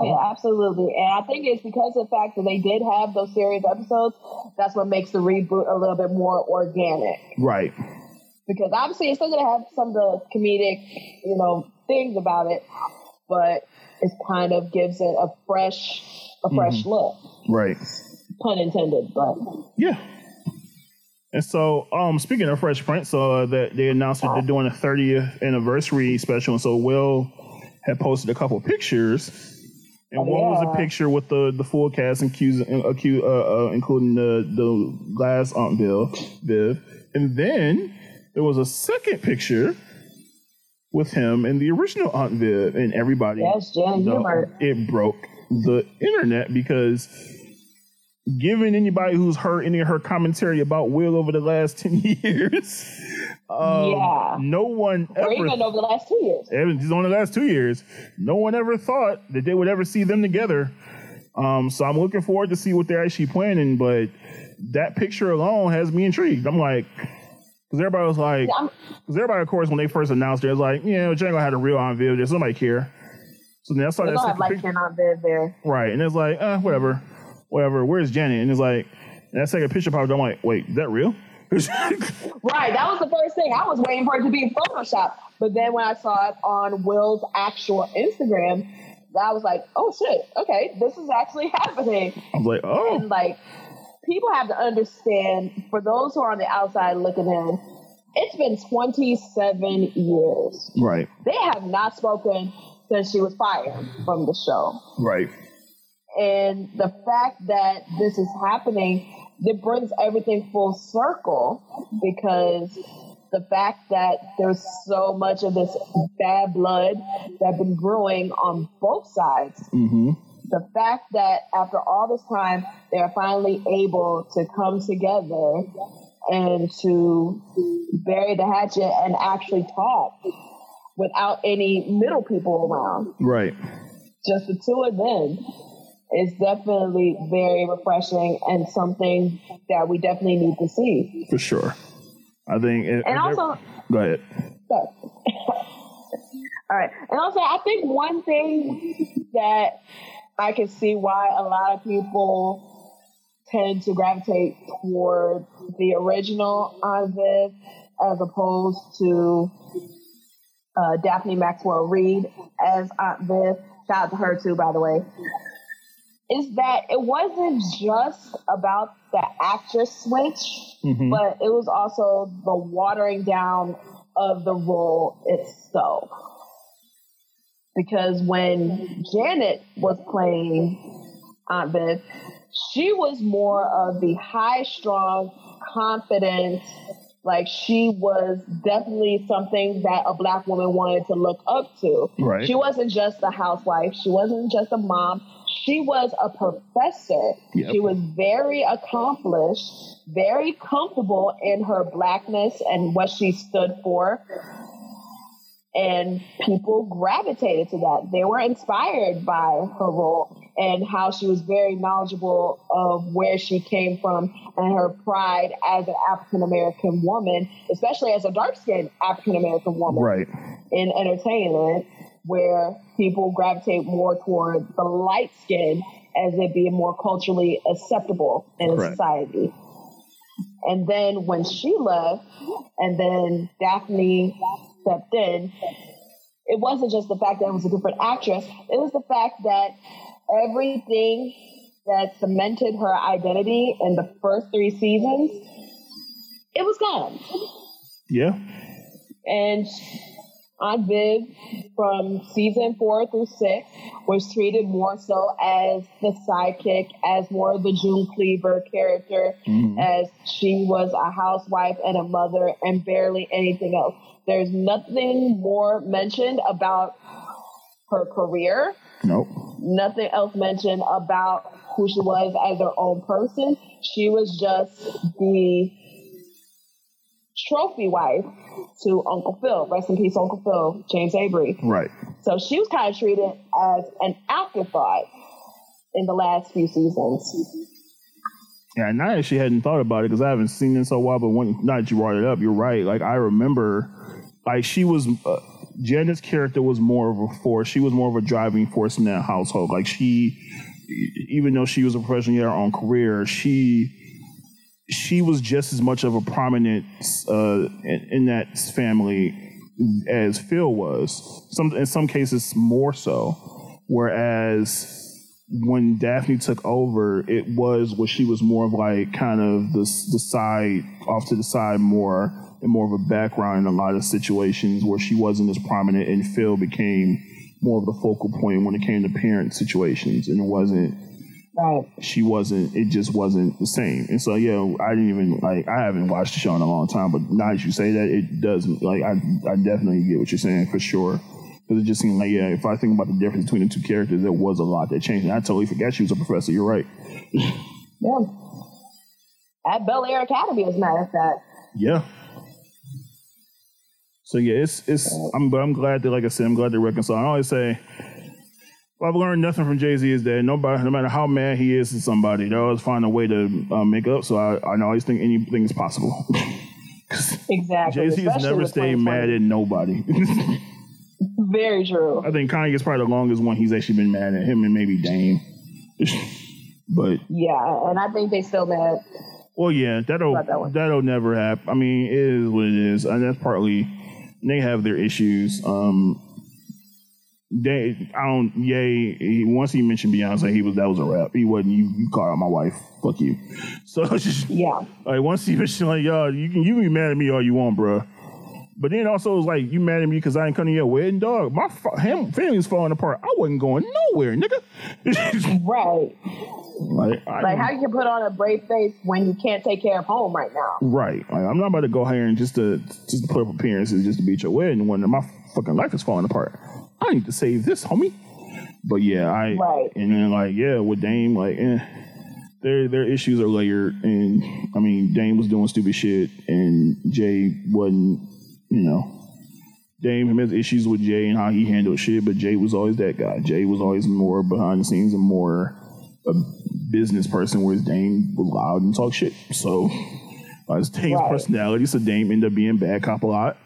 Yeah, absolutely. And I think it's because of the fact that they did have those serious episodes, that's what makes the reboot a little bit more organic. Right. Because obviously it's still going to have some of the comedic, things about it, but it kind of gives it a fresh look. Right. Pun intended, but... Yeah. And so, speaking of Fresh Prince, that they announced that they're doing a 30th anniversary special. And so Will had posted a couple pictures, and one was a picture with the full cast, including the last Aunt Viv. And then there was a second picture with him and the original Aunt Viv, and everybody. That's Jan Hubert. It broke the internet, because. Given anybody who's heard any of her commentary about Will over the last 10 years, no one ever... Or even over the last 2 years. It's only the last 2 years. No one ever thought that they would ever see them together. So I'm looking forward to see what they're actually planning, but that picture alone has me intrigued. I'm like... Because everybody was like... Because everybody, of course, when they first announced it, was like, Django had a real Aunt Viv there. Somebody care. So then I saw that second picture. Aunt Viv there. Right. And it's like, whatever, where's Janet? And it's like, and that second picture popped up. I'm like, wait, is that real? Right, that was the first thing. I was waiting for it to be Photoshopped. But then when I saw it on Will's actual Instagram, I was like, oh shit, okay, this is actually happening. I was like, oh. And people have to understand, for those who are on the outside looking in, it's been 27 years. Right. They have not spoken since she was fired from the show. Right. And the fact that this is happening, it brings everything full circle, because the fact that there's so much of this bad blood that's been brewing on both sides, mm-hmm. the fact that after all this time, they are finally able to come together and to bury the hatchet and actually talk without any middle people around. Right. Just the two of them is definitely very refreshing and something that we definitely need to see. For sure. I think... And also... Go ahead. Sorry. All right. And also, I think one thing that I can see why a lot of people tend to gravitate toward the original on this as opposed to Daphne Maxwell Reid as Aunt Viv. Shout out to her too, by the way. Is that it wasn't just about the actress switch, mm-hmm. but it was also the watering down of the role itself. Because when Janet was playing Aunt Viv, she was more of the high-strung, confident, like she was definitely something that a black woman wanted to look up to. Right. She wasn't just a housewife. She wasn't just a mom. She was a professor. Yep. She was very accomplished, very comfortable in her blackness and what she stood for. And people gravitated to that. They were inspired by her role and how she was very knowledgeable of where she came from and her pride as an African-American woman, especially as a dark-skinned African-American woman right. in entertainment, where people gravitate more toward the light skin as it being more culturally acceptable in right. society. And then when she left and then Daphne stepped in, it wasn't just the fact that it was a different actress. It was the fact that everything that cemented her identity in the first three seasons, it was gone. Yeah. And Aunt Viv from season 4 through 6 was treated more so as the sidekick, as more of the June Cleaver character, mm-hmm. as she was a housewife and a mother and barely anything else. There's nothing more mentioned about her career. Nope. Nothing else mentioned about who she was as her own person. She was just the trophy wife to Uncle Phil. Rest in peace, Uncle Phil, James Avery. Right. So she was kind of treated as an afterthought in the last few seasons. Yeah, and I actually hadn't thought about it because I haven't seen it in so while, but when, now that you brought it up, you're right. Like, I remember, like, she was... Janet's character was more of a force. She was more of a driving force in that household. Like, she, even though she was a professional in her own career, she was just as much of a prominent in that family as Phil was. In some cases, more so. Whereas when Daphne took over, it was where she was more of like kind of the side, off to the side more, and more of a background in a lot of situations where she wasn't as prominent, and Phil became more of the focal point when it came to parent situations, and it wasn't right. She wasn't, it just wasn't the same. And so yeah, I haven't watched the show in a long time, but now that you say that, it doesn't, like, I definitely get what you're saying for sure, because it just seemed like, yeah, if I think about the difference between the two characters, there was a lot that changed, and I totally forgot she was a professor. You're right. Yeah, at Bel Air Academy, as a matter of fact. Yeah. So yeah, I'm glad that, like I said, I'm glad they reconcile. I always say, well, I've learned nothing from Jay-Z is that nobody, no matter how mad he is to somebody, they always find a way to make up. So I always think anything is possible. Exactly. Jay-Z has never stayed mad at nobody. Very true. I think Kanye is probably the longest one he's actually been mad at, him and maybe Dame. But yeah, and I think they still mad. Well, yeah, that'll never happen. I mean, it is what it is, and that's partly. They have their issues. Once he mentioned Beyonce, that was a wrap. He wasn't. You called out my wife. Fuck you. So just, yeah. Like, once he mentioned, like, y'all, you can be mad at me all you want, bro. But then also it was like, you mad at me because I ain't come to your wedding, dog. My family's falling apart. I wasn't going nowhere, nigga. Right. Like how you can put on a brave face when you can't take care of home right now? Right. Like, I'm not about to go hiring just to put up appearances just to beat your wedding when my fucking life is falling apart. I need to save this, homie. But yeah, and then with Dame, their issues are layered, and I mean Dame was doing stupid shit, and Jay wasn't, Dame has issues with Jay and how he handled shit, but Jay was always that guy. Jay was always more behind the scenes and more a business person, whereas Dame was loud and talk shit. So it's Dame's personality, so Dame ended up being bad cop a lot.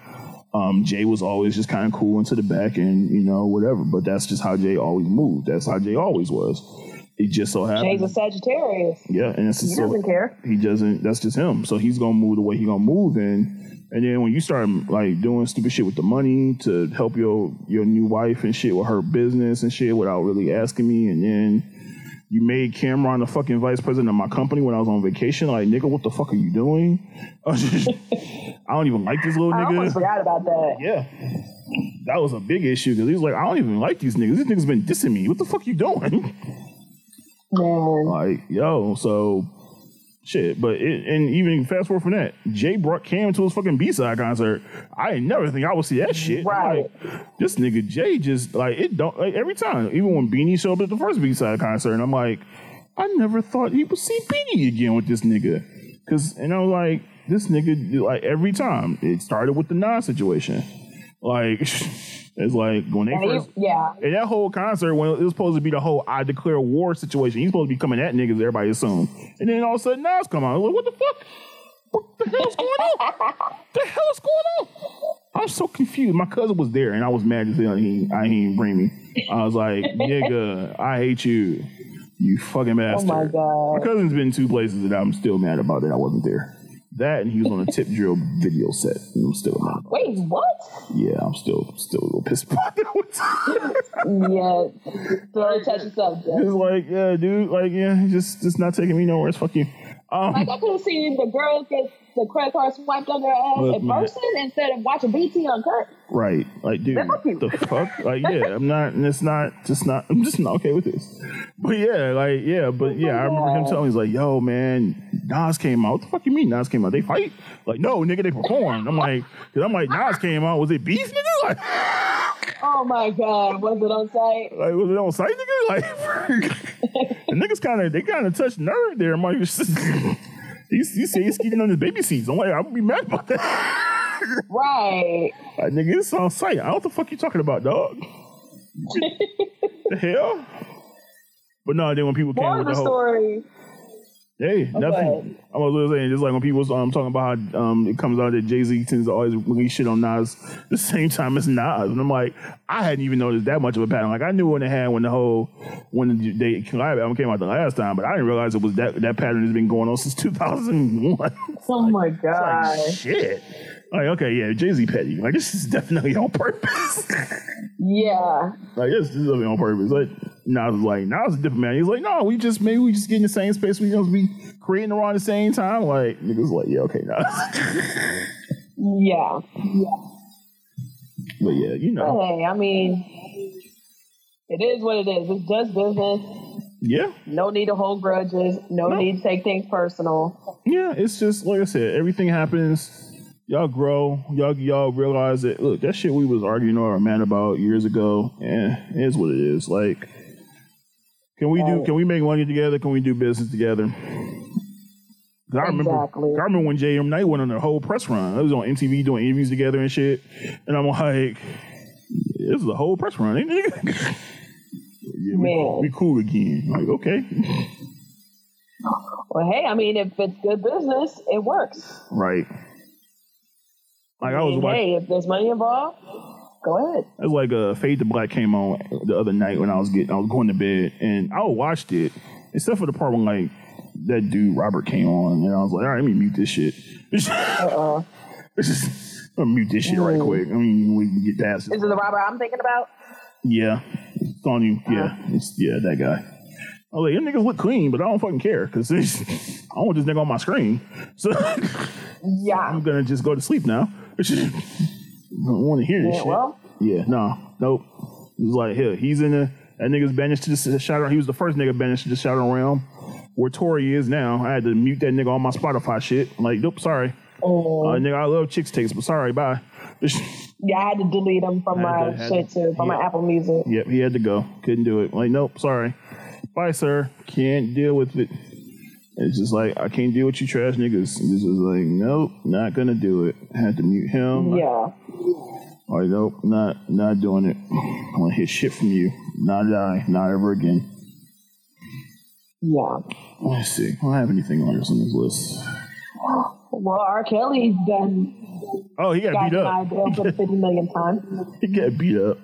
Jay was always just kind of cool into the back and, whatever. But that's just how Jay always moved. That's how Jay always was. It just so happened. Jay's a Sagittarius. Yeah. And he doesn't care. He doesn't. That's just him. So he's going to move the way he's going to move. And then when you start, doing stupid shit with the money to help your new wife and shit with her business and shit without really asking me. And then you made Cameron the fucking vice president of my company when I was on vacation. Like, nigga, what the fuck are you doing? I don't even like this little nigga. I almost forgot about that. Yeah. That was a big issue because he was like, I don't even like these niggas. These niggas been dissing me. What the fuck you doing? Man. Shit. But even fast forward from that, Jay brought Cam to his fucking B-side concert. I ain't never think I would see that shit. Right. This nigga Jay just, every time, even when Beanie showed up at the first B-side concert, and I'm like, I never thought he would see Beanie again with this nigga. And I was like, this nigga, every time, it started with the Nas situation. It's like, when they first... Yeah. And that whole concert, when it was supposed to be the whole I declare war situation, he's supposed to be coming at niggas, everybody assumed. And then all of a sudden, Nas come out. I'm like, what the fuck? What the hell's going on? I'm so confused. My cousin was there, and I was mad as hell. He didn't bring me. I was like, nigga, I hate you. You fucking bastard. Oh, my God. My cousin's been in two places that I'm still mad about that I wasn't there. That, and he was on a tip drill video set, and I'm still mad. Wait, what? Yeah, I'm still a little pissed about that one. Yeah, don't touch yourself. It's yeah, dude, just not taking me nowhere. It's fuck you. I could have seen the girls get the credit card swiped on their ass in person instead of watching BT on Kurt. Right, dude, the fuck? I'm not, and it's not, just not. I'm just not okay with this. But I remember him telling me, he's like, "Yo, man, Nas came out." What the fuck you mean Nas came out? They fight? No, nigga, they performed. I'm like, Nas came out. Was it beef, nigga? Oh my God, was it on site? Was it on site, nigga? The niggas kind of touched nerd there. I'm like, you say he's skeeting on his baby seats. I'm like, I would be mad about that. Right. Nigga, it's on site. I don't know what the fuck you talking about, dog. The hell? But no, then when people came with the whole story. Hey, nothing. I was literally saying, just when people talking about how it comes out that Jay-Z tends to always release shit on Nas the same time as Nas, and I'm like, I hadn't even noticed that much of a pattern. I knew when they collab album came out the last time, but I didn't realize it was that pattern has been going on since 2001. Oh my God! Shit. Okay, yeah, Jay-Z petty. This is definitely on purpose. Yeah. This is definitely on purpose. Nas is a different man. He's like, no, we just get in the same space. We just be creating around the same time. Niggas yeah, okay, Nas. Yeah. Yeah. But yeah, Hey, it is what it is. It's just business. Yeah. No need to hold grudges. No need to take things personal. Yeah, it's just, like I said, everything happens... Y'all grow. Y'all realize that, look, that shit we was arguing or mad about years ago, it is what it is. Can we make money together? Can we do business together? I remember when J.M. Knight went on a whole press run. I was on MTV doing interviews together and shit. And I'm like, this is a whole press run, ain't it? Yeah, we cool again. Okay. Well, hey, if it's good business, it works. Right. I was watching. Hey, if there's money involved, go ahead. It was Fade to Black came on the other night when I was going to bed, and I watched it, except for the part when that dude Robert came on, and I was like, all right, let me mute this shit. I'm gonna mute this shit right quick. We can get past it. Is it the Robert I'm thinking about? Yeah, it's on you. Yeah, that guy. I was like, them niggas look clean, but I don't fucking care because I don't want this nigga on my screen. So yeah, I'm gonna just go to sleep now. I don't want to hear this shit. Well? Yeah, nope. It was here, that nigga's banished to the Shadowrun. He was the first nigga banished to the Shadowrun Realm. where Tory is now. I had to mute that nigga on my Spotify shit. I'm like, nope, sorry. Oh, nigga, I love Chicks Takes, but sorry, bye. Yeah, I had to delete him from my shit too, from my Apple Music. Yep, he had to go. Couldn't do it. I'm like, nope, sorry. Bye, sir. Can't deal with it. It's just like, I can't deal with you trash niggas. This is like, nope, not gonna do it. I had to mute him. Yeah. Like, nope, not doing it. I want to hear shit from you. Not die, not ever again. Yeah. Let's see. I don't have anything on this list. Well, R. Kelly's done. Oh, he got beat up. For 50 million times. He got beat up.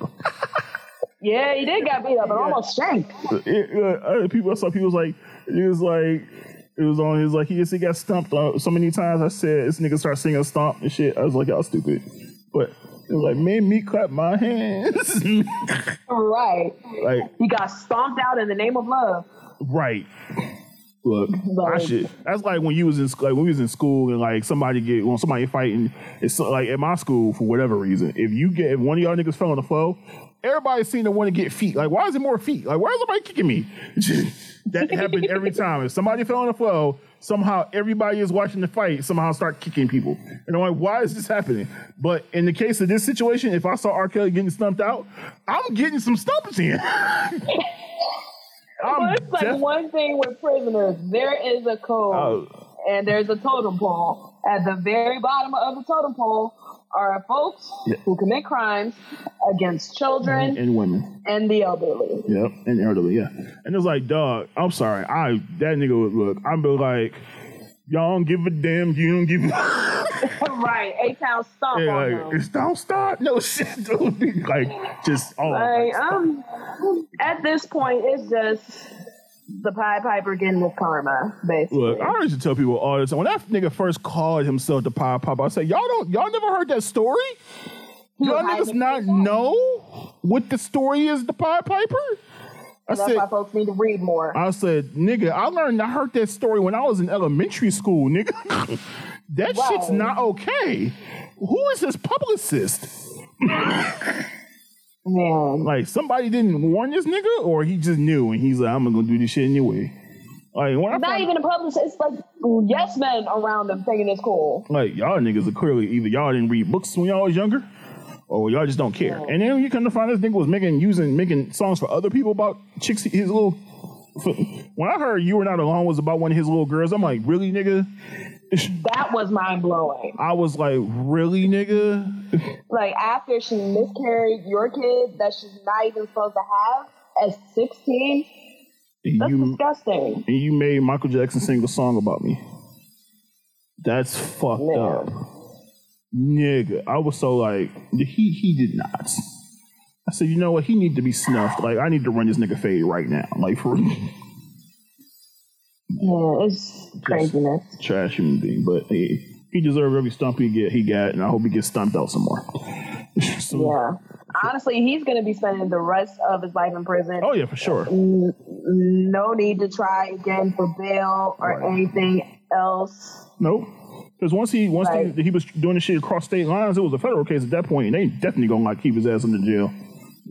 Yeah, he did got beat up, but almost shanked. I saw people like, it was on his, like, he got stumped so many times. I said, this nigga started singing Stomp and shit. I was like, y'all stupid. But it was like, man, me clap my hands. Right. Like, he got stomped out in the name of love. Right. Look, like, that's like when you was in school, like when we was in school and like somebody fighting, it's like at my school for whatever reason. If one of y'all niggas fell on the floor, everybody seemed to want to get feet. Like, why is it more feet? Like, why is everybody kicking me? That happened every time. If somebody fell on the floor, somehow everybody is watching the fight, somehow start kicking people. And I'm like, why is this happening? But in the case of this situation, if I saw R. Kelly getting stumped out, I'm getting some stumpers in. Well, it's like one thing with prisoners. There is a code, and there's a totem pole. At the very bottom of the totem pole are folks who commit crimes against children and women and the elderly. Yep, and elderly. Yeah, and it's like, dog. I'm sorry. That nigga would look. I'd be like, y'all don't give a damn. You don't give. Right, A-Town stomp on them. It's don't stop. No shit, dude. Like, just all. Like, at this point, it's just the Pied Piper getting with karma, basically. Look, I used to tell people all the time, when that nigga first called himself the Pied Piper, I said, y'all never heard that story? Y'all niggas not know what the story is, the Pied Piper? That's why folks need to read more. I said, nigga, I heard that story when I was in elementary school, nigga. That shit's not okay. Who is this publicist? Man. Like, somebody didn't warn this nigga, or he just knew, and he's like, I'm going to do this shit anyway. Like, not even a publicist. It's like yes men around him thinking it's cool. Like, y'all niggas are clearly either y'all didn't read books when y'all was younger, or y'all just don't care. Yeah. And then you come to find this nigga was making songs for other people about chicks, his little... When I heard You Were Not Alone was about one of his little girls, I'm like, really, nigga? That was mind-blowing. I was like, really, nigga? Like, after she miscarried your kid that she's not even supposed to have at 16? That's disgusting. And you made Michael Jackson sing a song about me. That's fucked up. Nigga. I was so like, he did not. I said, you know what? He need to be snuffed. Like, I need to run this nigga fade right now. Like, for real. Yeah, it's craziness. Trash human being. But hey, he deserved every stump he got, and I hope he gets stumped out some more. Honestly, he's going to be spending the rest of his life in prison. Oh, yeah, for sure. No need to try again for bail or anything else. Nope. Because once he was doing this shit across state lines, it was a federal case at that point, and they definitely going to keep his ass in the jail.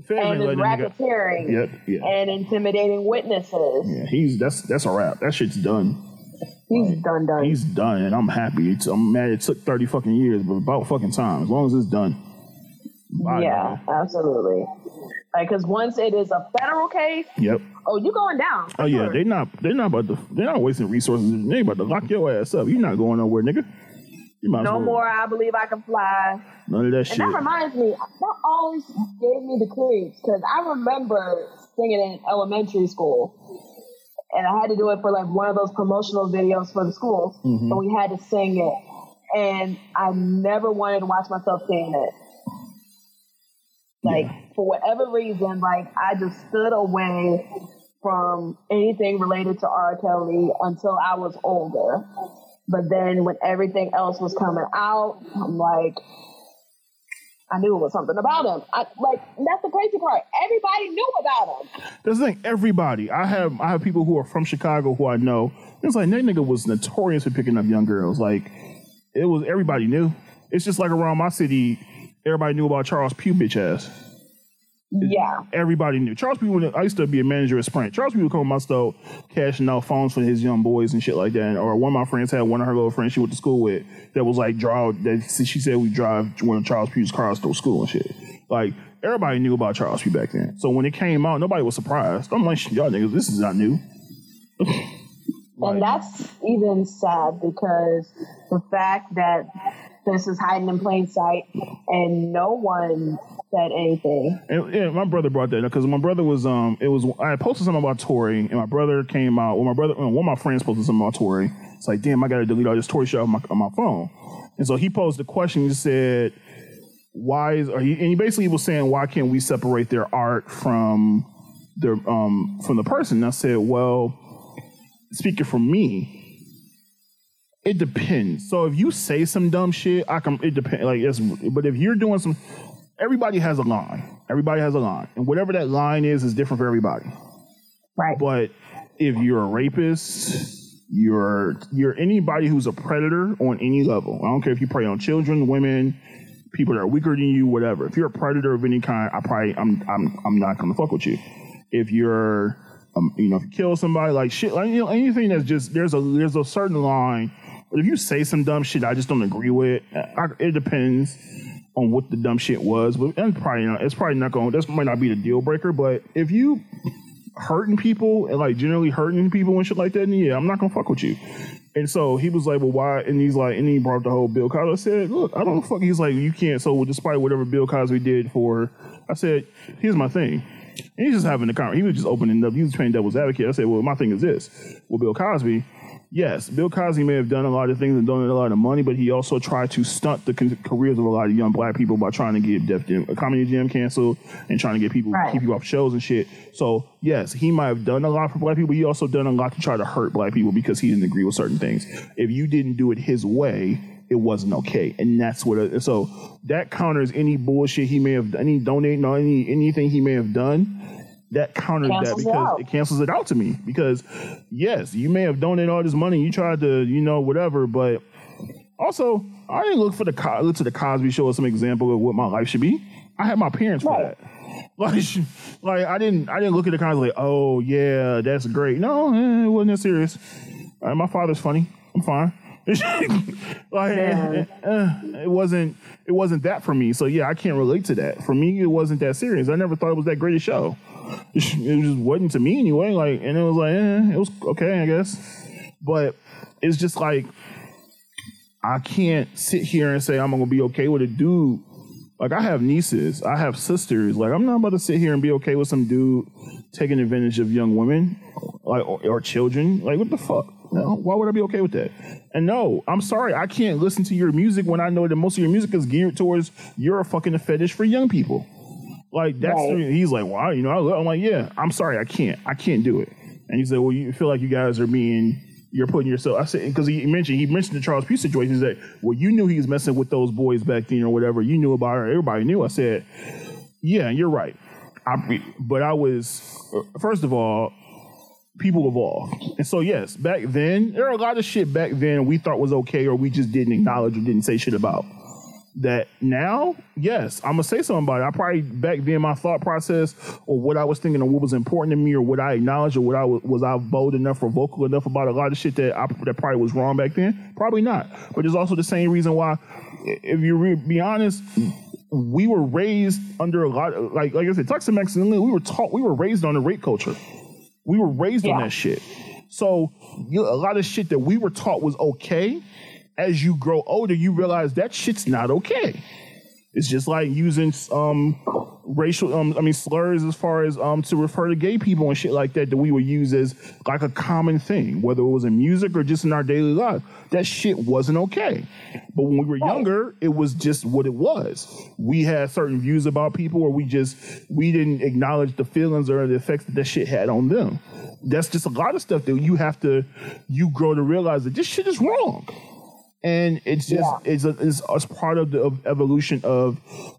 And his racketeering and intimidating witnesses. Yeah, that's a wrap. That shit's done. He's done. He's done, and I'm happy. I'm mad it took 30 fucking years, but about fucking time. As long as it's done. Absolutely. Like, because once it is a federal case, you going down. Oh yeah, they're not wasting resources. They about to lock your ass up. You're not going nowhere, nigga. No more I Believe I Can Fly. None of that shit. And that reminds me, that always gave me the creeps, because I remember singing in elementary school, and I had to do it for like one of those promotional videos for the school, and we had to sing it, and I never wanted to watch myself sing it. Like, for whatever reason, like, I just stood away from anything related to R. Kelly until I was older. But then when everything else was coming out, I'm like, I knew it was something about him. That's the crazy part. Everybody knew about him. That's the thing. Everybody. I have people who are from Chicago who I know. It's like, that nigga was notorious for picking up young girls. Like, it was, everybody knew. It's just like around my city, everybody knew about Charles Pugh bitch ass. Yeah. Everybody knew. Charles P. I used to be a manager at Sprint. Charles P. would come to my store cashing out phones for his young boys and shit like that. And, or one of my friends had one of her little friends she went to school with that was like, she said we drive one of Charles P.'s cars to school and shit. Like, everybody knew about Charles P. back then. So when it came out, nobody was surprised. I'm like, y'all niggas, this is not new. And that's even sad because the fact that this is hiding in plain sight and no one said anything. And my brother brought that up because my brother was, I had posted something about Tory and my brother came out, one of my friends posted something about Tory. It's like, damn, I got to delete all this Tory shit on my phone. And so he posed the question, he said, he basically was saying, why can't we separate their art from the person? And I said, well, speaking for me, it depends. So if you say some dumb shit, it depends. But if you're doing some, everybody has a line. And whatever that line is different for everybody. Right. But if you're a rapist, you're anybody who's a predator on any level. I don't care if you prey on children, women, people that are weaker than you, whatever. If you're a predator of any kind, I'm not gonna fuck with you. If you're if you kill somebody, like shit, like anything that's just there's a certain line. But if you say some dumb shit I just don't agree with, it depends on what the dumb shit was. But that might not be the deal breaker. But if you hurting people and like generally hurting people and shit like that, then yeah, I'm not gonna fuck with you. And so he was like, well, why? And he's like, and he brought the whole Bill Cosby. I said, look, I don't fuck. He's like, you can't. So despite whatever Bill Cosby did for, I said, here's my thing. And he's just having a conversation. He was just opening up. He was playing devil's advocate. I said, well, my thing is this. Well, Bill Cosby, yes, Bill Cosby may have done a lot of things and donated a lot of money, but he also tried to stunt the careers of a lot of young black people by trying to get a comedy jam canceled and trying to get people keep you off shows and shit. So, yes, he might have done a lot for black people, but he also done a lot to try to hurt black people because he didn't agree with certain things. If you didn't do it his way, it wasn't okay, and that's what. So that counters any bullshit he may have, any donating or anything he may have done. That counters that because it cancels it out to me. Because yes, you may have donated all this money, you tried to, whatever, but also I didn't look to the Cosby Show as some example of what my life should be. I had my parents for that. Like I didn't look at the kind of like, oh yeah, that's great. No, it wasn't that serious. My father's funny. I'm fine. It wasn't that for me. So yeah, I can't relate to that. For me, it wasn't that serious. I never thought it was that great a show. It just wasn't to me anyway. Like, and it was like, it was okay, I guess. But it's just like I can't sit here and say I'm gonna be okay with a dude. Like I have nieces, I have sisters. Like I'm not about to sit here and be okay with some dude taking advantage of young women, like or children. Like what the fuck? No, why would I be okay with that? And no, I'm sorry, I can't listen to your music when I know that most of your music is geared towards you're a fucking fetish for young people. Like that's he's like, wow, I'm like, yeah, I'm sorry, I can't do it. And he said, well, you feel like you guys are being. You're putting yourself. I said because he mentioned the Charles P. situation. He said, "Well, you knew he was messing with those boys back then, or whatever. You knew about her. Everybody knew." I said, "Yeah, you're right." But I was first of all, people evolve, and so yes, back then there were a lot of shit back then we thought was okay, or we just didn't acknowledge or didn't say shit about. That now, yes, I'm gonna say something about it. I probably back then my thought process or what I was thinking or what was important to me or what I acknowledged or what I was I bold enough or vocal enough about a lot of shit that probably was wrong back then? Probably not. But there's also the same reason why, if you be honest, we were raised under a lot of, like I said, Tex-Mex and we were raised on the rape culture. We were raised on that shit. So a lot of shit that we were taught was okay. As you grow older, you realize that shit's not okay. It's just like using slurs as far as to refer to gay people and shit like that we would use as like a common thing, whether it was in music or just in our daily life. That shit wasn't okay. But when we were younger, it was just what it was. We had certain views about people or we didn't acknowledge the feelings or the effects that shit had on them. That's just a lot of stuff that you grow to realize that this shit is wrong. And it's just it's part of the evolution of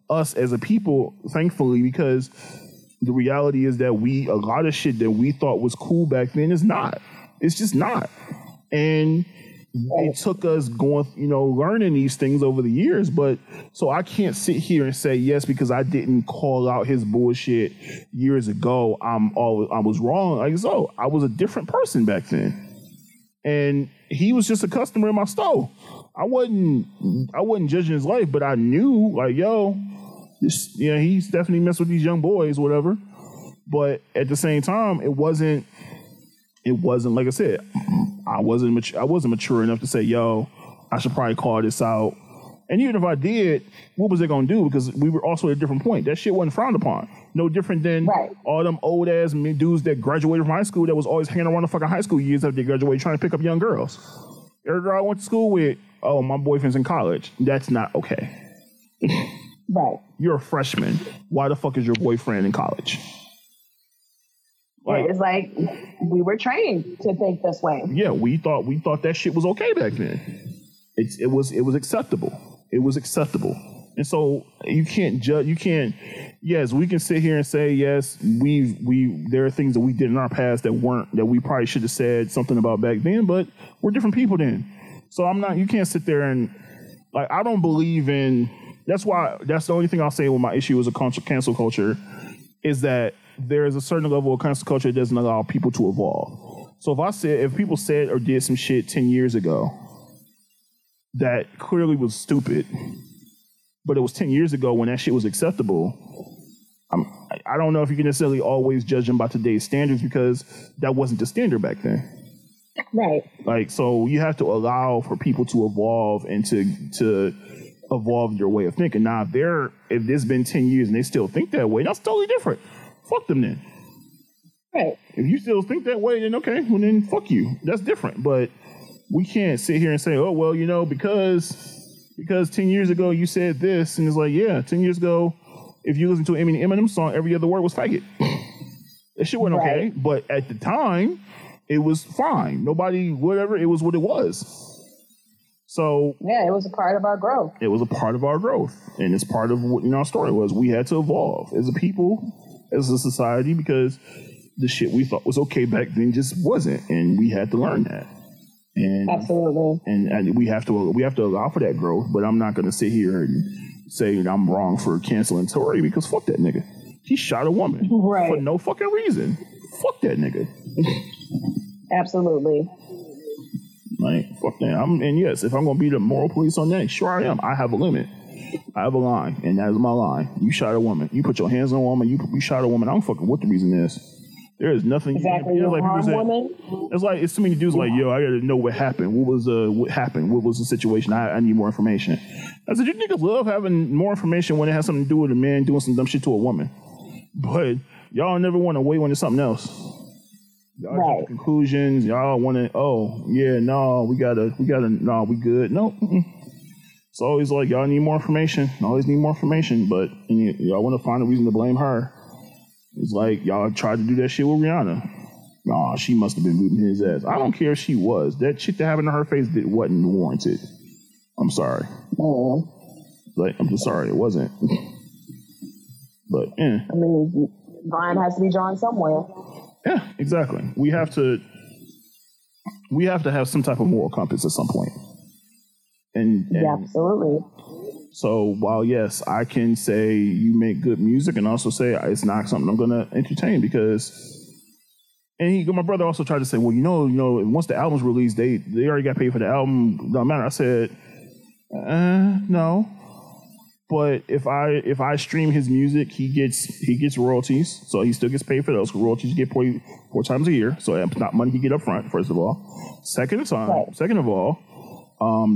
us as a people, thankfully, because the reality is that a lot of shit that we thought was cool back then is not. It's just not. And it took us going, you know, learning these things over the years. But so I can't sit here and say yes because I didn't call out his bullshit years ago. I was wrong. Like, so I was a different person back then, and he was just a customer in my store. I wasn't judging his life, but I knew, like, yo, this, you know, he's definitely messed with these young boys, whatever. But at the same time, it wasn't like I said, I wasn't mature enough to say, yo, I should probably call this out. And even if I did, what was it gonna do? Because we were also at a different point. That shit wasn't frowned upon. No different than all them old ass dudes that graduated from high school that was always hanging around the fucking high school years after they graduated trying to pick up young girls. Every girl I went to school with, oh, my boyfriend's in college. That's not okay. Right. You're a freshman. Why the fuck is your boyfriend in college? Like, it's like we were trained to think this way. Yeah, we thought that shit was okay back then. It was acceptable. It was acceptable. And so you can't judge. You can't. Yes, we can sit here and say yes. We there are things that we did in our past that we probably should have said something about back then. But we're different people then. So I'm not. You can't sit there and like I don't believe in. That's why. That's the only thing I'll say when my issue is a cancel culture is that there is a certain level of cancel culture that doesn't allow people to evolve. So if people said or did some shit 10 years ago that clearly was stupid, but it was 10 years ago when that shit was acceptable, I don't know if you can necessarily always judge them by today's standards because that wasn't the standard back then. Right. Like, so you have to allow for people to evolve and to evolve your way of thinking. Now, if this has been 10 years and they still think that way, that's totally different. Fuck them then. Right. If you still think that way, then okay. Well, then fuck you. That's different. But we can't sit here and say, oh, well, you know, because 10 years ago you said this. And it's like, yeah, 10 years ago, if you listen to an Eminem song, every other word was faggot. That shit wasn't okay. But at the time, it was fine. Nobody, whatever, it was what it was. So yeah, it was a part of our growth. It was a part of our growth. And it's part of what, you know, our story was. We had to evolve as a people, as a society, because the shit we thought was okay back then just wasn't, and we had to learn that. And absolutely, and we have to allow for that growth. But I'm not going to sit here and say that I'm wrong for canceling Tory because fuck that nigga. He shot a woman for no fucking reason. Fuck that nigga. Absolutely. Like fuck that. And yes, if I'm going to be the moral police on that, sure I am. I have a limit. I have a line, and that is my line. You shot a woman. You put your hands on a woman. You shot a woman. I don't fucking what the reason is. There is nothing. Exactly. You like people say, it's like it's too many dudes like, yo, I gotta know what happened. What happened? What was the situation? I need more information. I said, you niggas love having more information when it has something to do with a man doing some dumb shit to a woman, but y'all never want to wait when it's something else. Y'all jump to conclusions. Y'all want to. Oh yeah, no, we gotta. No, we good. No. Mm-mm. It's always like, y'all need more information. Always need more information, but y'all want to find a reason to blame her. It's like, y'all tried to do that shit with Rihanna. Nah, she must have been booting his ass. I don't care if she was. That shit that happened to her face wasn't warranted. I'm sorry. Aww. Like, I'm just sorry, it wasn't. But, yeah. I mean, Brian has to be drawn somewhere. Yeah, exactly. We have to have some type of moral compass at some point. And yeah, absolutely. So while yes, I can say you make good music, and also say it's not something I'm gonna entertain because. And my brother also tried to say, well, you know, once the album's released, they already got paid for the album. No matter. I said, no. But if I stream his music, he gets royalties, so he still gets paid for those. Royalties you get paid 4 times a year, so it's not money he get up front. First of all, second of all.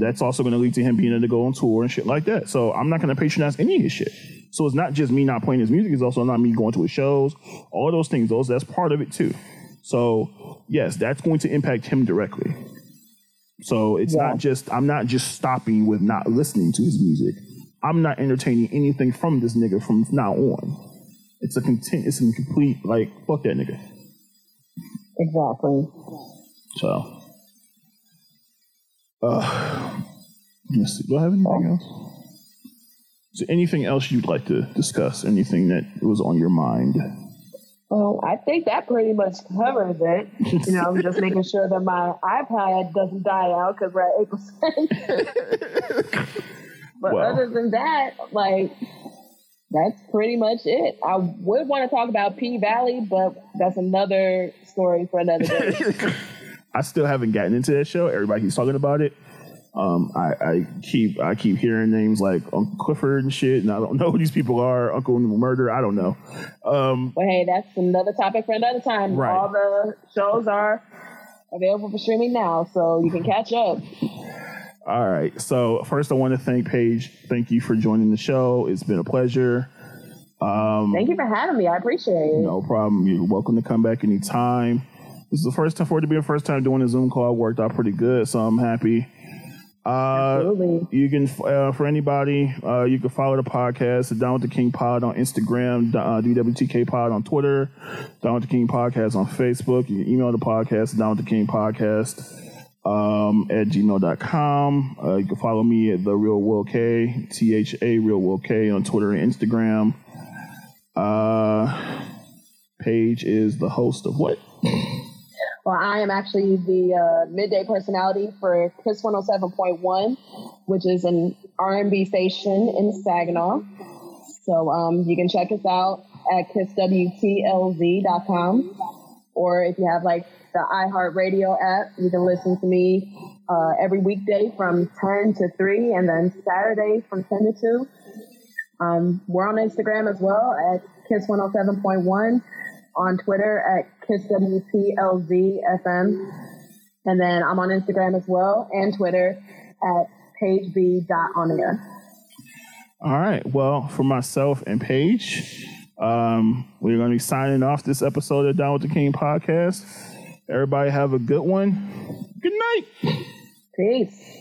That's also going to lead to him being able to go on tour and shit like that. So I'm not going to patronize any of his shit. So it's not just me not playing his music. It's also not me going to his shows. All those things, that's part of it too. So yes, that's going to impact him directly. So it's not just, I'm not just stopping with not listening to his music. I'm not entertaining anything from this nigga from now on. It's a complete, like, fuck that nigga. Exactly. So... let's see. Do I have anything else? Is there anything else you'd like to discuss? Anything that was on your mind? Well, I think that pretty much covers it. You know, I'm just making sure that my iPad doesn't die out because we're at 8%. But wow. Other than that, like, that's pretty much it. I would want to talk about P-Valley, but that's another story for another day. I still haven't gotten into that show. Everybody keeps talking about it. I keep hearing names like Uncle Clifford and shit, and I don't know who these people are. Uncle Murder, I don't know. But hey, that's another topic for another time. Right. All the shows are available for streaming now, so you can catch up. All right. So first, I want to thank Paige. Thank you for joining the show. It's been a pleasure. Thank you for having me. I appreciate it. No problem. You're welcome to come back anytime. This is the first time for it to be a first time doing a Zoom call. It worked out pretty good, so I'm happy. Absolutely. You can for anybody you can follow the podcast Down with the King Pod on Instagram, DWTK Pod on Twitter, Down with the King Podcast on Facebook. You can email the podcast Down with the King Podcast at gmail.com. You can follow me at The Real Will K, THA Real Will K on Twitter and Instagram. Paige is the host of what? Well, I am actually the midday personality for Chris 107.1, which is an R&B station in Saginaw. So you can check us out at chriswtlz.com. Or if you have like the iHeartRadio app, you can listen to me every weekday from 10 to 3 and then Saturdays from 10 to 2. We're on Instagram as well at Kiss 107.1. On Twitter at KissWTLZFM. And then I'm on Instagram as well and Twitter at PaigeB.OnAir. All right. Well, for myself and Paige, we're going to be signing off this episode of Down with the King Podcast. Everybody have a good one. Good night. Peace.